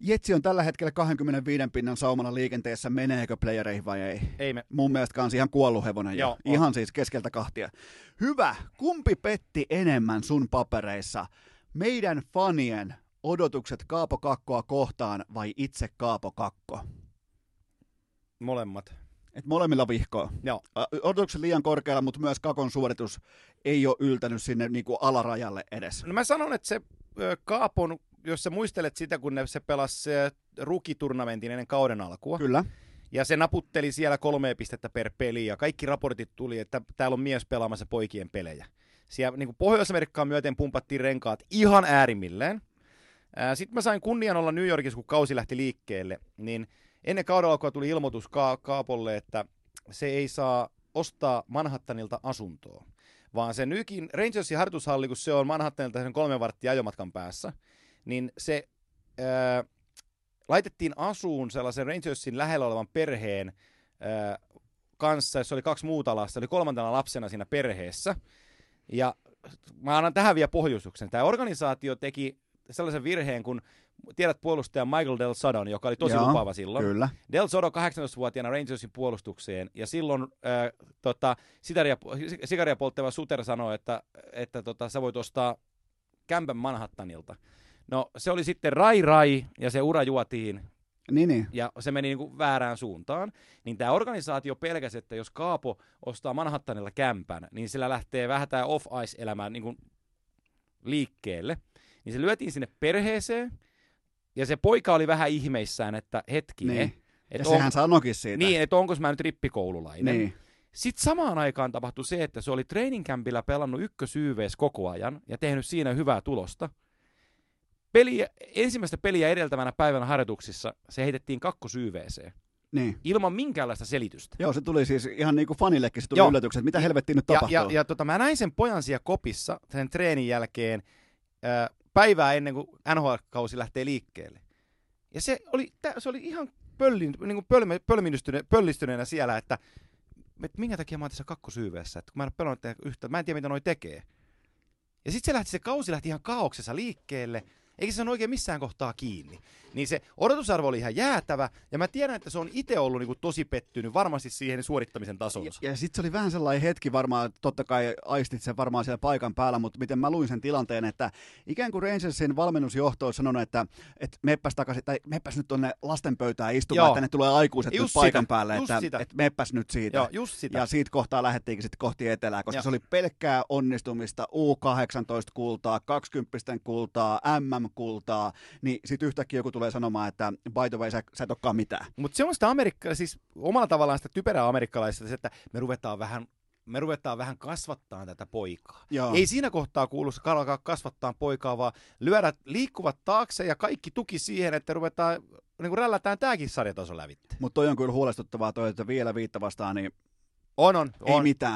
Jetsi on tällä hetkellä 25 pinnan saumana liikenteessä, meneekö playereihin vai ei? Mun mielestä kans ihan kuollut hevonen. Joo, ihan siis keskeltä kahtia. Hyvä, kumpi petti enemmän sun papereissa? Meidän fanien odotukset Kaapo Kakkoa kohtaan vai itse Kaapo Kakko? Molemmat. Et molemmilla vihkoa. Joo. Odotukset liian korkealla, mutta myös Kakon suoritus ei ole yltänyt sinne niinku alarajalle edes. No mä sanon, että se Kaapon, jos sä muistelet sitä, kun se pelasi rookie-turnamentin ennen kauden alkua. Kyllä. Ja se naputteli siellä 3 pistettä per peli, ja kaikki raportit tuli, että täällä on mies pelaamassa poikien pelejä. Siellä niin kuin Pohjois-Amerikkaan myöten pumpattiin renkaat ihan äärimmilleen. Sitten mä sain kunnian olla New Yorkissa, kun kausi lähti liikkeelle, niin ennen kauden alkua tuli ilmoitus Kaapolle, että se ei saa ostaa Manhattanilta asuntoa, vaan se nykin Rangersin harjoitushalli, kun se on Manhattanilta sen 3 varttia ajomatkan päässä, niin se laitettiin asuun sellaisen Rangersin lähellä olevan perheen kanssa, jossa oli 2 muuta lasta, oli 3. lapsena siinä perheessä. Ja mä annan tähän vielä pohjustuksen. Tämä organisaatio teki sellaisen virheen, kun tiedät puolustajan Michael Del Soddon, joka oli tosi lupaava silloin. Kyllä. Del Soddon 18-vuotiaana Rangersin puolustukseen, ja silloin sikaria polttava Suter sanoi, että sä voit ostaa kämpän Manhattanilta. No se oli sitten rai, ja se ura juotiin, ja se meni niin kuin väärään suuntaan. Niin tämä organisaatio pelkäsi, että jos Kaapo ostaa Manhattanilla kämpän, niin sillä lähtee vähän tämä off-ice-elämään niin kuin liikkeelle. Niin se lyötiin sinne perheeseen, ja se poika oli vähän ihmeissään, että hetkinen. Niin. Et ja sehän sanoikin siitä. Niin, että onko mä nyt rippikoululainen. Niin. Sitten samaan aikaan tapahtui se, että se oli training campilla pelannut ykkösyyveessä koko ajan, ja tehnyt siinä hyvää tulosta. Ensimmäistä peliä edeltävänä päivänä harjoituksissa se heitettiin kakkosyyveeseen. Niin. Ilman minkäänlaista selitystä. Joo, se tuli siis ihan niin kuin fanillekin, se tuli yllätykset, mitä helvettiin nyt tapahtuu. Ja mä näin sen pojan siellä kopissa sen treenin jälkeen päivää ennen kuin NHL-kausi lähtee liikkeelle. Ja se oli ihan niin pöllistyneenä siellä, että minkä takia mä oon tässä kakkosyyveessä, että kun mä en ole pelannut yhtään, mä en tiedä mitä noi tekee. Ja sitten se kausi lähti ihan kaauksessa liikkeelle, eikä se ole oikein missään kohtaa kiinni. Niin se odotusarvo oli ihan jäätävä, ja mä tiedän, että se on itse ollut niinku tosi pettynyt varmasti siihen suorittamisen tasonsa. Ja sitten se oli vähän sellainen hetki varmaan, totta kai aistit sen varmaan siellä paikan päällä, mutta miten mä luin sen tilanteen, että ikään kuin Rangersin valmennusjohto on sanonut, että meppäs nyt tuonne lastenpöytään istumaan, että tänne tulee aikuiset just nyt paikan päälle, että meppäs nyt siitä. Joo, just sitä. Ja siitä kohtaa lähdettiinkin sitten kohti etelää, koska se oli pelkkää onnistumista, U18-kultaa, 20-kultaa, MM-kultaa, niin sitten yhtäkkiä joku tulee sanomaan, että by the way, sä et olekaan mitään. Mutta se on sitä siis omalla tavallaan sitä typerää amerikkalaista, että me ruvetaan vähän kasvattaa tätä poikaa. Joo. Ei siinä kohtaa kuulu alkaa kasvattaa poikaa, vaan lyödät liikkuvat taakse ja kaikki tuki siihen, että ruvetaan, niin kuin rällätään tämäkin sarjataso lävittä. Mutta toi on kyllä huolestuttavaa toi, että vielä 5 vastaan, niin On.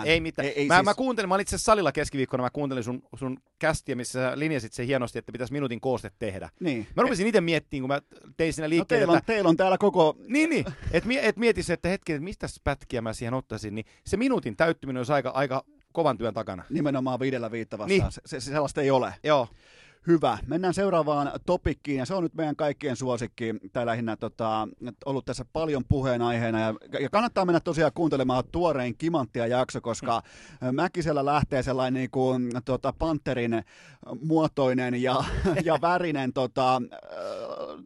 Ei mitään. Mä kuuntelin, mä olin itse salilla keskiviikkona, mä kuuntelin sun kästiä, missä sä linjasit sen hienosti, että pitäisi minuutin kooste tehdä. Niin. Mä rupesin itse miettimään, kun mä tein siinä liikkeelle. No teillä on täällä koko... Niin. Et mietisin, että hetken, että mistä pätkiä mä siihen ottaisin, niin se minuutin täyttyminen olisi aika kovan työn takana. Nimenomaan 5 vastaan. Niin. Se sellaista ei ole. Joo. Hyvä. Mennään seuraavaan topikkiin, ja se on nyt meidän kaikkien suosikki, tai lähinnä ollut tässä paljon puheenaiheena, ja kannattaa mennä tosiaan kuuntelemaan tuorein Kimanttia jakso, koska Mäkisellä lähtee sellainen niin kuin, panterin muotoinen ja värinen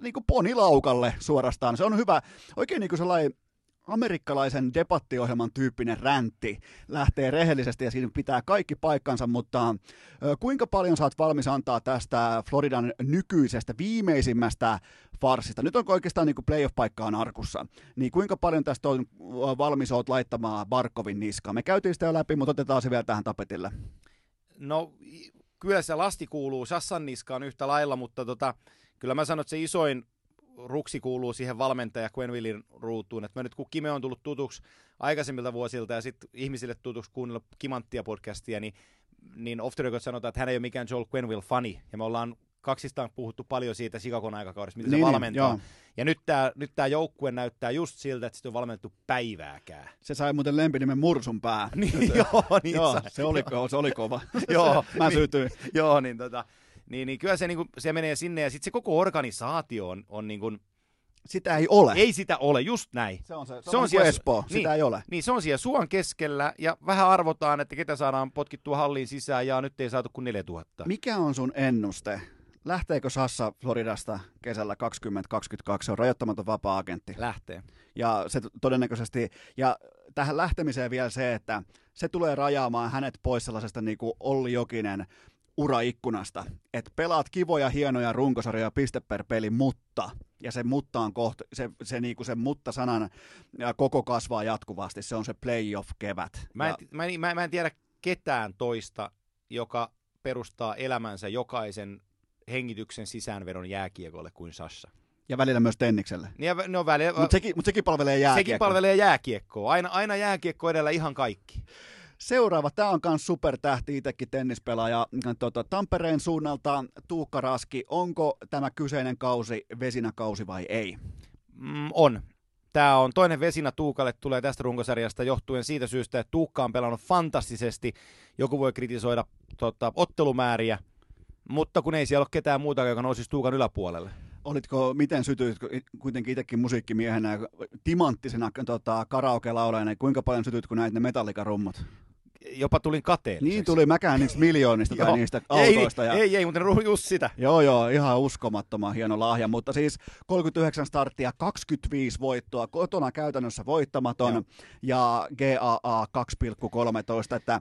niin kuin ponilaukalle suorastaan. Se on hyvä, oikein niin kuin sellainen amerikkalaisen debattiohjelman tyyppinen räntti lähtee rehellisesti, ja siinä pitää kaikki paikkansa, mutta kuinka paljon sä oot valmis antaa tästä Floridan nykyisestä viimeisimmästä farsista? Nyt on oikeastaan niin kuin playoff-paikkaan arkussa. Niin kuinka paljon tästä on valmis oot laittamaan Barkovin niskaan? Me käytiin sitä jo läpi, mutta otetaan se vielä tähän tapetille. No kyllä se lasti kuuluu Sassan niskaan yhtä lailla, mutta kyllä mä sanon, että se isoin ruksi kuuluu siihen valmentaja Quinn Willin ruutuun. Et mä nyt kun Kime on tullut tutuksi aikaisemmilta vuosilta ja sitten ihmisille tutuksi kuunnella Kimanttia podcastia, niin off the record sanotaan, että hän ei ole mikään Joel Quinn Will-fani. Ja me ollaan kaksistaan puhuttu paljon siitä Chicagon aikakaudessa, miten se valmentaa. Joo. Ja nyt tää joukkue näyttää just siltä, että sitä on valmennettu päivääkään. Se sai muuten lempinimen Mursun pää. Se oli kova. Joo, mä syytyin. Joo, niin kyllä se, se menee sinne, ja sitten se koko organisaatio on niin kuin... Sitä ei ole. Ei sitä ole, just näin. Se on siellä, Espoo, niin, sitä ei ole. Niin, se on siellä suon keskellä, ja vähän arvotaan, että ketä saadaan potkittua halliin sisään, ja nyt ei saatu kuin 4000. Mikä on sun ennuste? Lähteekö Sassa Floridasta kesällä 2022? Se on rajoittamaton vapaa-agentti. Lähtee. Ja se todennäköisesti... Ja tähän lähtemiseen vielä se, että se tulee rajaamaan hänet pois sellaisesta niin kuin Olli Jokinen uraikkunasta, että pelaat kivoja, hienoja runkosarjoja piste per peli, mutta, ja se mutta on kohta, se niinku sen mutta-sanan koko kasvaa jatkuvasti, se on se playoff-kevät. Mä en tiedä ketään toista, joka perustaa elämänsä jokaisen hengityksen sisäänvedon jääkiekolle kuin Sasha. Ja välillä myös tennikselle. No Mutta sekin palvelee jääkiekkoa. Sekin palvelee jääkiekkoa. Aina jääkiekko edellä ihan kaikki. Seuraava, tämä on myös supertähti, itsekin tennispelaaja Tampereen suunnalta, Tuukka Raski. Onko tämä kyseinen kausi vesinäkausi vai ei? On. Tämä on toinen vesinä Tuukalle, tulee tästä runkosarjasta johtuen siitä syystä, että Tuukka on pelannut fantastisesti. Joku voi kritisoida ottelumääriä, mutta kun ei siellä ole ketään muuta, joka nousisi Tuukan yläpuolelle. Miten sytyit kuitenkin itsekin musiikkimiehenä, timanttisena karaoke-laulajana, kuinka paljon sytyit, kun näit ne Metallica-rummat? Jopa tulin kateelliseksi. Niin tuli, mäkään niistä miljoonista tai niistä autoista. Ei, mutta just sitä. Joo, ihan uskomattoman hieno lahja, mutta siis 39 starttia, 25 voittoa, kotona käytännössä voittamaton ja GAA 2,13, että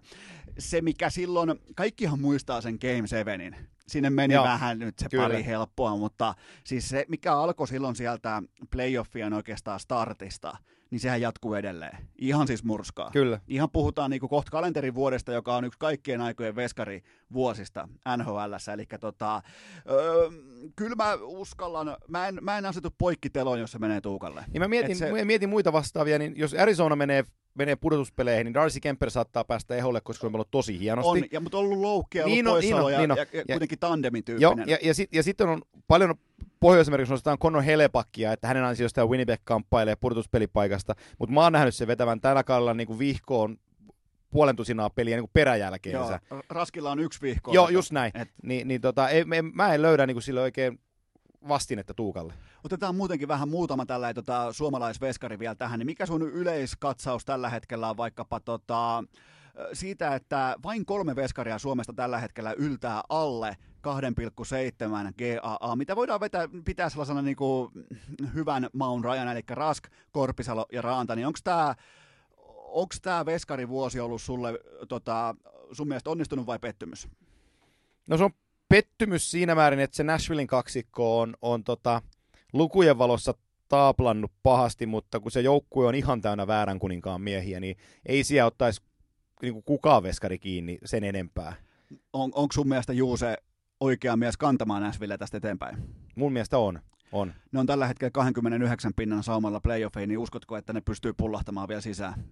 se mikä silloin, kaikkihan muistaa sen Game 7:in. Sinne meni vähän nyt se pari helppoa, mutta siis se, mikä alkoi silloin sieltä playoffien oikeastaan startista, niin sehän jatkuu edelleen. Ihan siis murskaa. Kyllä. Ihan puhutaan niin kuin kohta kalenterivuodesta, joka on yksi kaikkien aikojen veskari vuosista NHL:ssä. Eli kyllä mä uskallan, mä en asetu poikkiteloon, jos se menee Tuukalle. Niin mä mietin muita vastaavia, niin jos Arizona menee pudotuspeleihin, niin Darcy Kemper saattaa päästä eholle, koska on ollut tosi hienosti. Mutta on ollut loukkeja, ollut poissaoloja ja kuitenkin tandemin tyyppinen. Ja sitten on paljon Pohjois-Amerikassa nostetaan Connor Helepakia, että hänen ansiostaan Winnipeg kamppailee pudotuspelipaikasta, mutta mä oon nähnyt sen vetävän tällä kaudella niin vihkoon puolentusinaa peliä niin peräjälkeensä. Joo, Raskilla on yksi vihko. Joo, just näin. Mä en löydä niin sille oikein vastinetta Tuukalle. Otetaan muutenkin vähän muutama tällainen suomalaisveskari vielä tähän. Niin mikä sun yleiskatsaus tällä hetkellä on vaikkapa siitä, että vain 3 veskaria Suomesta tällä hetkellä yltää alle 2,7 GAA, mitä voidaan pitää sellaisena niin kuin hyvän maun rajan, eli Rask, Korpisalo ja Rantanen. Onko tämä veskarivuosi ollut sulle sun mielestä onnistunut vai pettymys? No se on pettymys siinä määrin, että se Nashvillen kaksikko on lukujen valossa taaplannut pahasti, mutta kun se joukkue on ihan täynnä väärän kuninkaan miehiä, niin ei siellä ottaisi niin kukaan veskari kiinni sen enempää. Onko sun mielestä Juuse oikea mies kantamaan Nashville tästä eteenpäin? Mun mielestä on. Ne on tällä hetkellä 29 pinnan saumalla playoffeihin, niin uskotko, että ne pystyy pullahtamaan vielä sisään?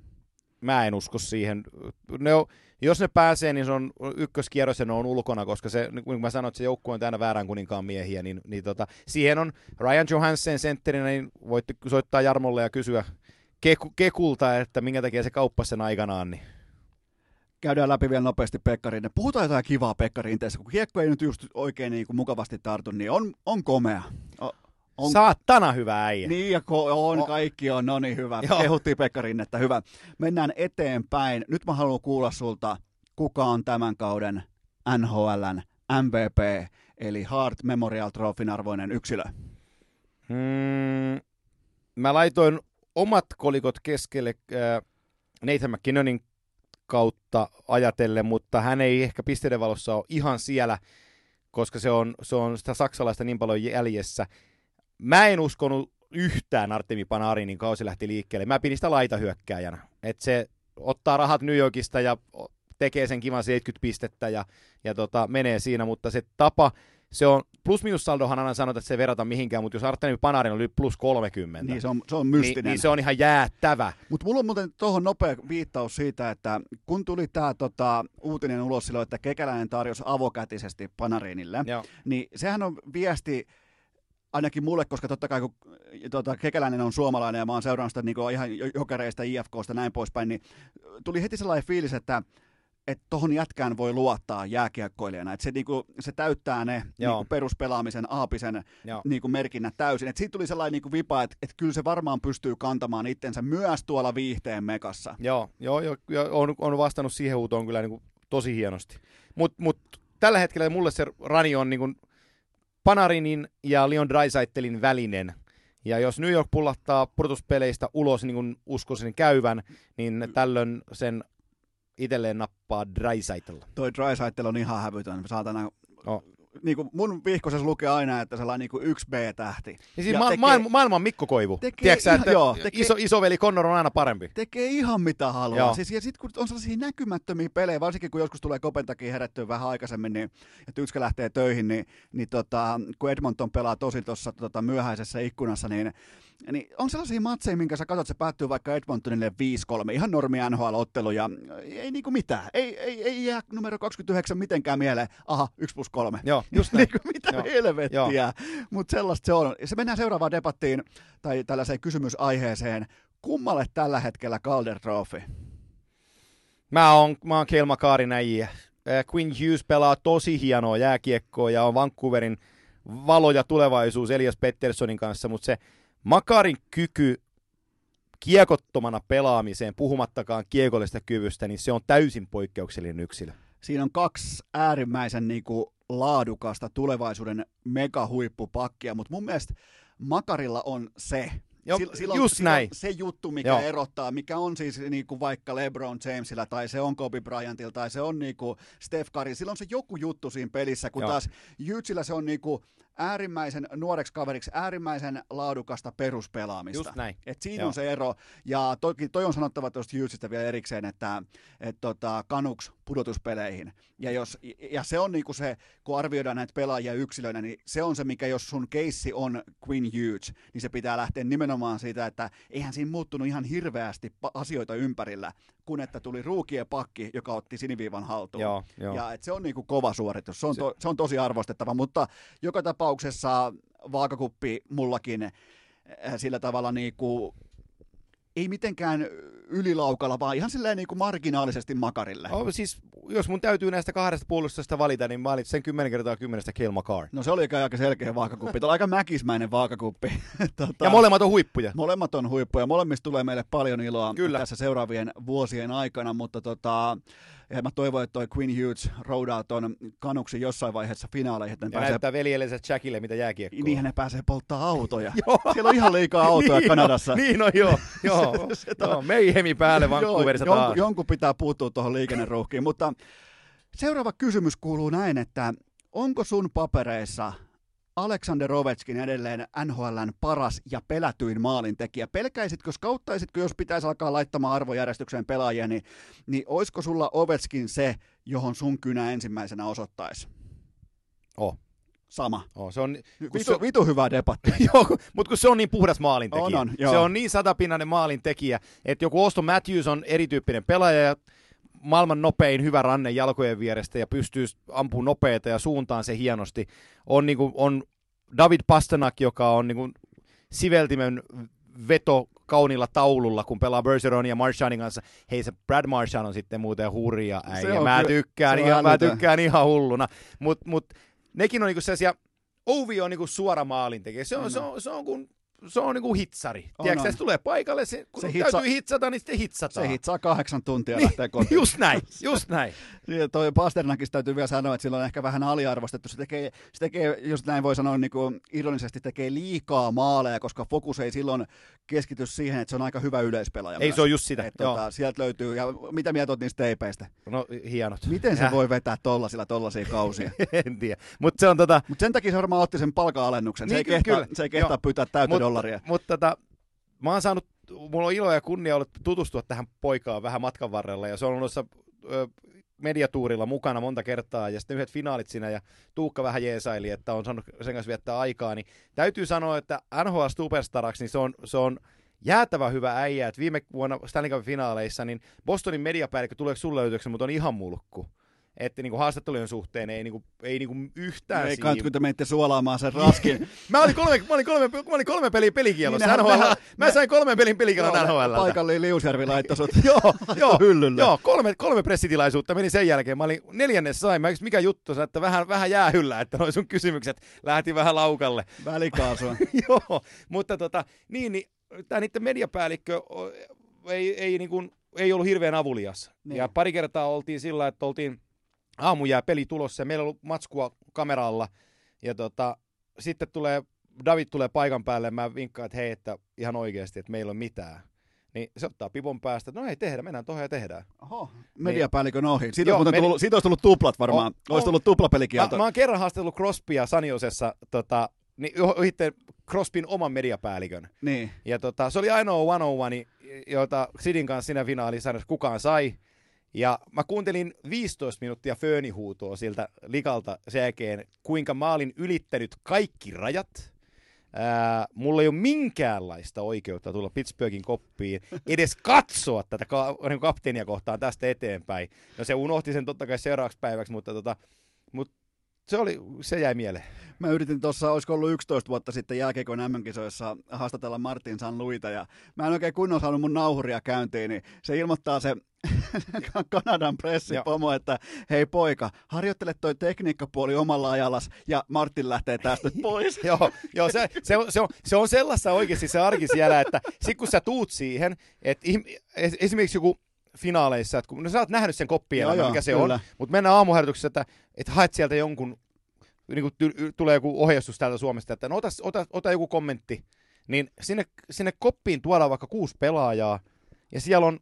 Mä en usko siihen. Jos ne pääsee, niin se on ykköskierros ja ne on ulkona, koska se, niin kuin mä sanoin, että se joukkue on täynnä väärän kuninkaan miehiä, niin siihen on Ryan Johansen sentterinä, niin voitte soittaa Jarmolle ja kysyä Kekulta, että minkä takia se kauppasi sen aikanaan, niin käydään läpi vielä nopeasti Pekka Rinne. Puhutaan jotain kivaa Pekka Rinteessä, kun kiekko ei nyt just oikein niin kuin mukavasti tartu, niin on komea. Saatana hyvä äijä. Niin, ja kaikki on, no niin hyvä. Joo. Kehuttiin Pekka Rinnettä, hyvä. Mennään eteenpäin. Nyt mä haluan kuulla sulta, kuka on tämän kauden NHL:n MVP, eli Hart Memorial Trophyn arvoinen yksilö. Mä laitoin omat kolikot keskelle Nathan McKinnonin kautta ajatellen, mutta hän ei ehkä pisteiden valossa ole ihan siellä, koska se on sitä saksalaista niin paljon jäljessä. Mä en uskonut yhtään Artemi Panarinin kausi lähti liikkeelle. Mä pidin sitä laitahyökkääjänä. Että se ottaa rahat New Yorkista ja tekee sen kivan 70 pistettä ja menee siinä, mutta se tapa, se on plus-minussaldohan aina sanotaan, että se ei verrata mihinkään, mutta jos Artemi Panarin oli plus 30, niin se on mystinen. Niin se on ihan jäättävä. Mutta mulla on muuten tuohon nopea viittaus siitä, että kun tuli tämä uutinen ulos silloin, että Kekäläinen tarjosi avokätisesti Panarinille, niin sehän on viesti ainakin mulle, koska totta kai kun Kekäläinen on suomalainen ja mä oon seurannut sitä niin ihan Jokereista, IFKsta näin poispäin, niin tuli heti sellainen fiilis, että tohon jätkään voi luottaa jääkiekkoilijana, että se täyttää ne peruspelaamisen aapisen merkinnät täysin. Et siitä tuli sellainen vipa, että kyllä se varmaan pystyy kantamaan itsensä myös tuolla viihteen mekassa. Joo, on vastannut siihen huutoon kyllä tosi hienosti. Mut tällä hetkellä mulle se rani on Panarinin ja Leon Draisaitlin välinen. Ja jos New York pullattaa pudotuspeleistä ulos, niin kuin uskoisin käyvän, niin tällöin sen itselleen nappaa Draisaitl. Toi Draisaitl on ihan hävytön. Saatana... Oh. Niin kuin mun vihkosessa lukee aina, että sellainen niin kuin 1B-tähti. Niin siis maailman Mikko Koivu. Tiedätkö, että joo, isoveli Connor on aina parempi. Tekee ihan mitä haluaa. Siis, ja sitten kun on sellaisia näkymättömiä pelejä, varsinkin kun joskus tulee Kopentakin herättyä vähän aikaisemmin, niin, että yksikä lähtee töihin, niin, kun Edmonton pelaa tosi tuossa myöhäisessä ikkunassa, niin on sellaisia matseja, minkä sä katsot, se päättyy vaikka Edmontonille 5-3, ihan normi NHL-ottelu, ja ei niinku mitään. Ei jää numero 29 mitenkään mieleen, aha, 1+3. Joo, just näin. Mitä joo. Helvettiä, mutta sellaista se on. Se mennään seuraavaan debattiin, tai tällaiseen kysymysaiheeseen. Kummalle tällä hetkellä Calder Trophy? Mä oon Cale McCarrin äijä. Quinn Hughes pelaa tosi hienoa jääkiekkoa, ja on Vancouverin valoja tulevaisuus Elias Petterssonin kanssa, mutta se... Makarin kyky kiekottomana pelaamiseen, puhumattakaan kiekollisesta kyvystä, niin se on täysin poikkeuksellinen yksilö. Siinä on kaksi äärimmäisen laadukasta tulevaisuuden megahuippupakkia, mutta mun mielestä Makarilla on se. Jo, silloin se juttu, mikä joo. erottaa, mikä on siis vaikka LeBron Jamesilla, tai se on Kobe Bryantilla, tai se on Steph Curry. Silloin on se joku juttu siinä pelissä, kun joo. taas Jytsillä se on äärimmäisen nuoreksi kaveriksi, äärimmäisen laadukasta peruspelaamista. Just näin. Et siinä joo. on se ero. Ja toki toi on sanottava tuosta Jytsistä vielä erikseen, että Canucks pudotuspeleihin. Ja se on se, kun arvioidaan näitä pelaajia yksilöinä, niin se on se, mikä jos sun keissi on Quinn Hughes, niin se pitää lähteä nimenomaan siitä, että eihän siinä muuttunut ihan hirveästi asioita ympärillä, kun että tuli ruukien pakki, joka otti siniviivan haltuun. Joo. Ja se on kova suoritus. Se on tosi arvostettava, mutta joka tapauksessa vaakakuppi mullakin sillä tavalla ei mitenkään ylilaukalla, vaan ihan silleen marginaalisesti Makarille. No, siis, jos mun täytyy näistä kahdesta puolustajasta valita, niin mä valitsen sen 10 x 10 Cale McCarr. No se oli aika selkeä vaakakuppi. Tuo aika mäkismäinen vaakakuppi. Ja molemmat on huippuja. Molemmat on huippuja. Molemmista tulee meille paljon iloa kyllä. tässä seuraavien vuosien aikana, mutta mä toivon, että toi Quinn Hughes roudaa ton Canucksin jossain vaiheessa finaaleihin. Ja näyttää veljellensä Jackille, mitä jääkiekkoa. Niinhän ne pääsee polttaa autoja. Siellä on ihan liikaa autoja niin Kanadassa. Niin on, joo. Meihemi päälle Vancouverissa taas. Jonkun pitää puuttua tuohon liikenneruuhkiin, mutta seuraava kysymys kuuluu näin, että onko sun papereissa Aleksander Rövetskin edelleen NHL:n paras ja pelätyin maalintekijä? Pelkäisitkö, skauttaisitko, jos pitäisi alkaa laittamaan arvojärjestykseen pelaajia, niin olisiko sulla Ovechkin se, johon sun kynä ensimmäisenä osoittaisi? Sama. Se on vitu hyvä debatti. Joo, mutta kun se on niin puhdas maalintekijä. Se on niin satapinnainen maalintekijä, että joku Auston Matthews on erityyppinen pelaaja ja maailman nopein hyvä ranne jalkojen vierestä ja pystyy ampumaan nopeita ja suuntaan se hienosti. On David Pastrnak, joka on siveltimen veto kauniilla taululla, kun pelaa Bergeronin ja Marchandin kanssa. Hei, se Brad Marchand on sitten muuten hurja äijä. Mä tykkään ihan hulluna. Mut nekin on sellaisia, Ovi on suora maalintekijä. Se on niinku hitsari. Tiedätkö, se tulee paikalle, täytyy hitsata, niin sitten hitsataan. Se hitsaa 8 tuntia niin, lähtee kotiin. Just näin. Toi Pasternakista täytyy vielä sanoa, että sillä on ehkä vähän aliarvostettu. Se tekee jos näin voi sanoa, ironisesti tekee liikaa maaleja, koska fokus ei silloin keskity siihen, että se on aika hyvä yleispelaaja. Ei, se on just sitä. Sieltä löytyy, ja mitä mieltä olet niistä teipeistä? No, hienot. Miten se voi vetää tollaisia kausia? En tiedä. Mut sen takia se varmaan otti sen palkanalennuksen. Niin, se ei kehtaa pyytää täyttä. Mutta mulla on ilo ja kunnia ollut tutustua tähän poikaan vähän matkan varrella, ja se on ollut noissa mediatuurilla mukana monta kertaa, ja sitten yhdet finaalit siinä, ja Tuukka vähän jeesaili, että on saanut sen kanssa viettää aikaa, niin täytyy sanoa, että NHL Superstaraksi niin se on jäätävä hyvä äijä, että viime vuonna Stanley Cupin finaaleissa, niin Bostonin mediapäällikkö, tuleeko sun löytöksi, mutta on ihan mulkku. Että haastattelujen suhteen ei yhtään... Ei kannatko, että menitte suolaamaan sen Raskin. mä olin kolme peliä pelikielossa. Mä sain 3 pelin pelikielon NHL:ltä. Paikallinen Liusjärvi laittoi sut hyllylle. Joo, 3 pressitilaisuutta meni sen jälkeen. Mä olin 4. sain. Mä mikä juttu, että vähän jäähyllä, että noi sun kysymykset lähti vähän laukalle. Välikaasua. Joo, mutta tää niiden mediapäällikkö ei ollut hirveän avulias. Niin. Ja pari kertaa oltiin sillä, että oltiin aamujää peli tulossa ja meillä on ollut matskua kameralla ja sitten David tulee paikan päälle ja mä vinkkaan, että hei, että ihan oikeasti, että meillä on mitään. Niin se ottaa pivon päästä, no ei tehdä, mennään tuohon ja tehdään. Oho, mediapäällikön ohi. Siitä olisi tullut tuplat varmaan, olisi tullut tuplapelikielto. Mä oon kerran haastellut Crosbya Saniosessa, niin sitten Crosbyn oman mediapäällikön. Niin. Ja se oli ainoa one-on-one, jota Sidin kanssa siinä finaalissa kukaan sai. Ja mä kuuntelin 15 minuuttia föönihuutoa siltä likalta sen jälkeen, kuinka mä olin ylittänyt kaikki rajat. Mulla ei ole minkäänlaista oikeutta tulla Pittsburghin koppiin, edes katsoa tätä kapteenia kohtaan tästä eteenpäin. No se unohti sen totta kai seuraavaksi päiväksi, mutta se jäi mieleen. Mä yritin tuossa, olisiko ollut 11 vuotta sitten jääkiekon MM-kisoissa haastatella Martin Sanluita, ja mä en oikein kunnon saanut mun nauhuria käyntiin, niin se ilmoittaa se Kanadan pressipomo, että hei poika, harjoittele toi tekniikkapuoli omalla ajallas, ja Martin lähtee tästä pois. Joo, se on sellaista oikeasti se arkisjälä, että sit kun sä tuut siihen, että esimerkiksi joku finaaleissa, että kun sä oot nähnyt sen koppielämän, mikä se kyllä on, mutta mennään aamuharjoituksessa, että haet sieltä jonkun, niin tulee joku ohjeistus täältä Suomesta, että no ota joku kommentti, niin sinne koppiin tuodaan vaikka 6 pelaajaa, ja siellä on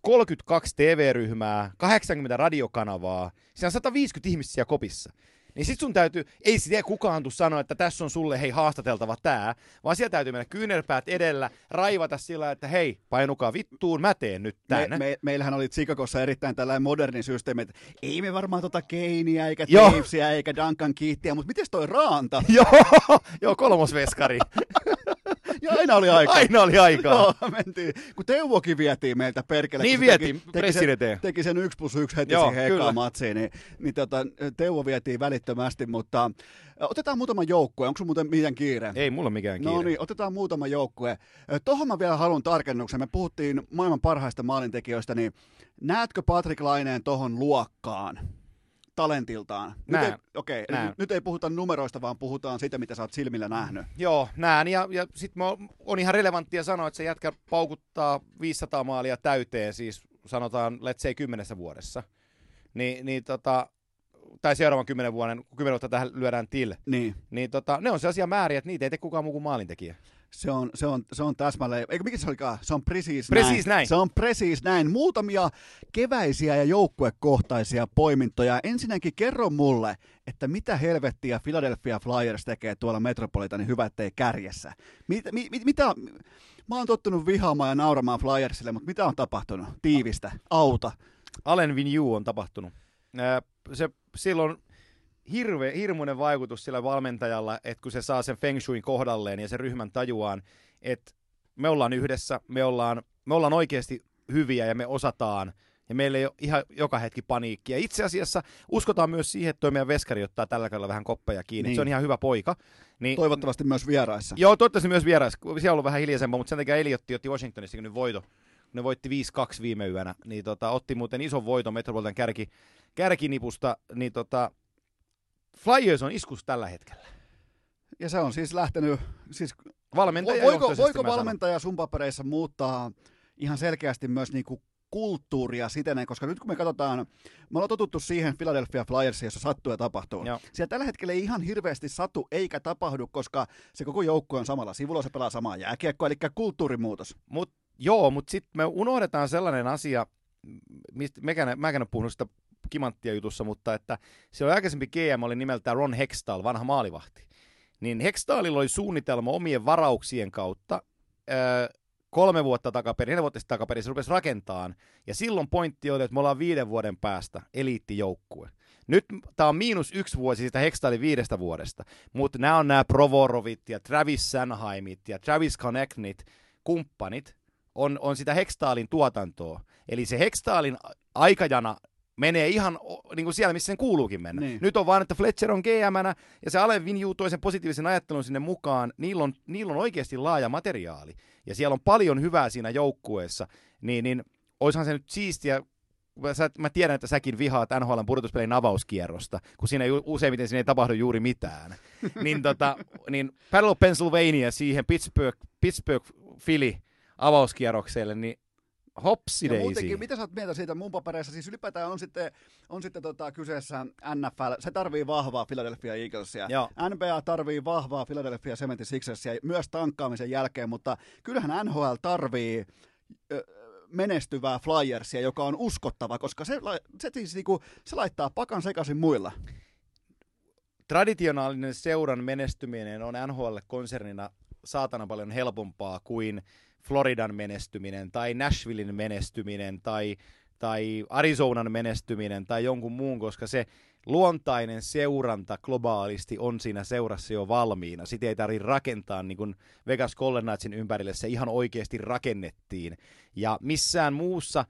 32 TV-ryhmää, 80 radiokanavaa, siinä on 150 ihmisiä kopissa. Niin sit sun täytyy, ei sitä kukaan tule sanoa, että tässä on sulle hei haastateltava tää, vaan siellä täytyy mennä kyynärpäät edellä, raivata sillä, että hei, painukaa vittuun, mä teen nyt tän. Meillähän oli Chicagossa erittäin tällainen moderni systeemi, että ei me varmaan Keiniä, eikä Teipsiä, eikä Duncan Keittiä, mutta mites toi Raanta? Joo, 3. veskari. Ja aina oli aikaa. Joo, mentiin. Kun Teuvokin vietiin meiltä perkele. Niin vietiin, teki sen 1+1 heti siihen ekaan matsiin, niin Teuvo vietiin välittömästi, mutta otetaan muutama joukkue. Onko sun muuten mitään kiire? Ei mulla mikään kiire. No niin, otetaan muutama joukkue. Tuohon mä vielä haluan tarkennuksen. Me puhuttiin maailman parhaista maalintekijöistä, niin näetkö Patrik Laineen tohon luokkaan? Talentiltaan. Nyt ei puhuta numeroista, vaan puhutaan siitä, mitä sä oot silmillä nähnyt. Joo, näen. Ja sitten on ihan relevanttia sanoa, että se jätkä paukuttaa 500 maalia täyteen, siis sanotaan, let's say 10 vuodessa. Tai seuraavan 10 vuoden, kun 10 vuotta tähän lyödään till. Niin, ne on sellaisia määriä, että niitä ei tee kukaan muu kuin maalintekijä. Se on täsmälleen. Eikö mikä se olikaan? Se on presiis näin. Se on presiis näin. Muutamia keväisiä ja joukkuekohtaisia poimintoja. Ensinnäkin kerro mulle, että mitä helvettiä Philadelphia Flyers tekee tuolla Metropolitanin hyvä ettei kärjessä. Mitä? Mä oon tottunut vihaamaan ja nauramaan Flyersille, mutta mitä on tapahtunut? Tiivistä. Auta. Allen Vigneault on tapahtunut. Silloin hirmuinen vaikutus sillä valmentajalla, että kun se saa sen feng shuin kohdalleen ja sen ryhmän tajuaan, että me ollaan yhdessä, me ollaan oikeasti hyviä ja me osataan ja meillä ei ole ihan joka hetki paniikkia. Itse asiassa uskotaan myös siihen, että tuo meidän veskari ottaa tällä kerralla vähän koppeja kiinni, niin. Se on ihan hyvä poika. Niin, toivottavasti myös vieraissa. Joo, toivottavasti myös vieraissa. Siellä on ollut vähän hiljaisempaa, mutta sen takia Eliotti otti Washingtonissa nyt voito. Ne voitti 5-2 viime yönä, niin otti muuten ison voiton Metropolitan kärkinipusta, niin Flyers on iskus tällä hetkellä. Ja se on siis lähtenyt, siis valmentaja voiko valmentaja sun papereissa muuttaa ihan selkeästi myös niinku kulttuuria siten, koska nyt kun me katsotaan, me ollaan totuttu siihen Philadelphia Flyersiin, jossa sattuu ja tapahtuu. Joo. Siellä tällä hetkellä ei ihan hirveästi satu eikä tapahdu, koska se koko joukkue on samalla sivulla, se pelaa samaa jääkiekkoa, eli kulttuurimuutos. Mutta sitten me unohdetaan sellainen asia, mistä mäkään en ole puhunut sitä kimanttia jutussa, mutta että silloin aikaisempi GM oli nimeltään Ron Hextall, vanha maalivahti. Niin Hextallilla oli suunnitelma omien varauksien kautta 4 vuotta takaperin, se rupesi rakentamaan. Ja silloin pointti oli, että me ollaan 5 vuoden päästä eliittijoukkue. Nyt tämä on -1 vuosi siitä Hextallin 5 vuodesta, mutta nämä on nämä Provorovit ja Travis Sanheimit ja Travis Konechnit, kumppanit, on sitä Hextallin tuotantoa. Eli se Hextallin aikajana menee ihan niin kuin siellä, missä sen kuuluukin mennä. Niin. Nyt on vaan, että Fletcher on GM-nä ja se Allen Vigneault toi sen positiivisen ajattelun sinne mukaan. Niillä on oikeasti laaja materiaali ja siellä on paljon hyvää siinä joukkueessa. Niin oishan se nyt siistiä. Mä tiedän, että säkin vihaat NHL:n pudotuspelin avauskierrosta, kun siinä useimmiten siinä ei tapahdu juuri mitään. niin Battle of Pennsylvania siihen Pittsburgh Philly avauskierrokselle, niin Hopsideisiin. Ja muutenkin, mitä sä oot mieltä siitä mun papereissa? Siis ylipäätään on sitten kyseessä NFL, se tarvii vahvaa Philadelphia Eaglesia. Joo. NBA tarvii vahvaa Philadelphia 76ersia myös tankkaamisen jälkeen, mutta kyllähän NHL tarvii menestyvää Flyersia, joka on uskottava, koska se laittaa pakan sekaisin muilla. Traditionaalinen seuran menestyminen on NHL-konsernina saatana paljon helpompaa kuin Floridan menestyminen tai Nashvillein menestyminen tai Arizonan menestyminen tai jonkun muun, koska se luontainen seuranta globaalisti on siinä seurassa jo valmiina. Sitä ei tarvitse rakentaa, niin kuin Vegas Golden Knightsin ympärille se ihan oikeasti rakennettiin. Ja missään muussa,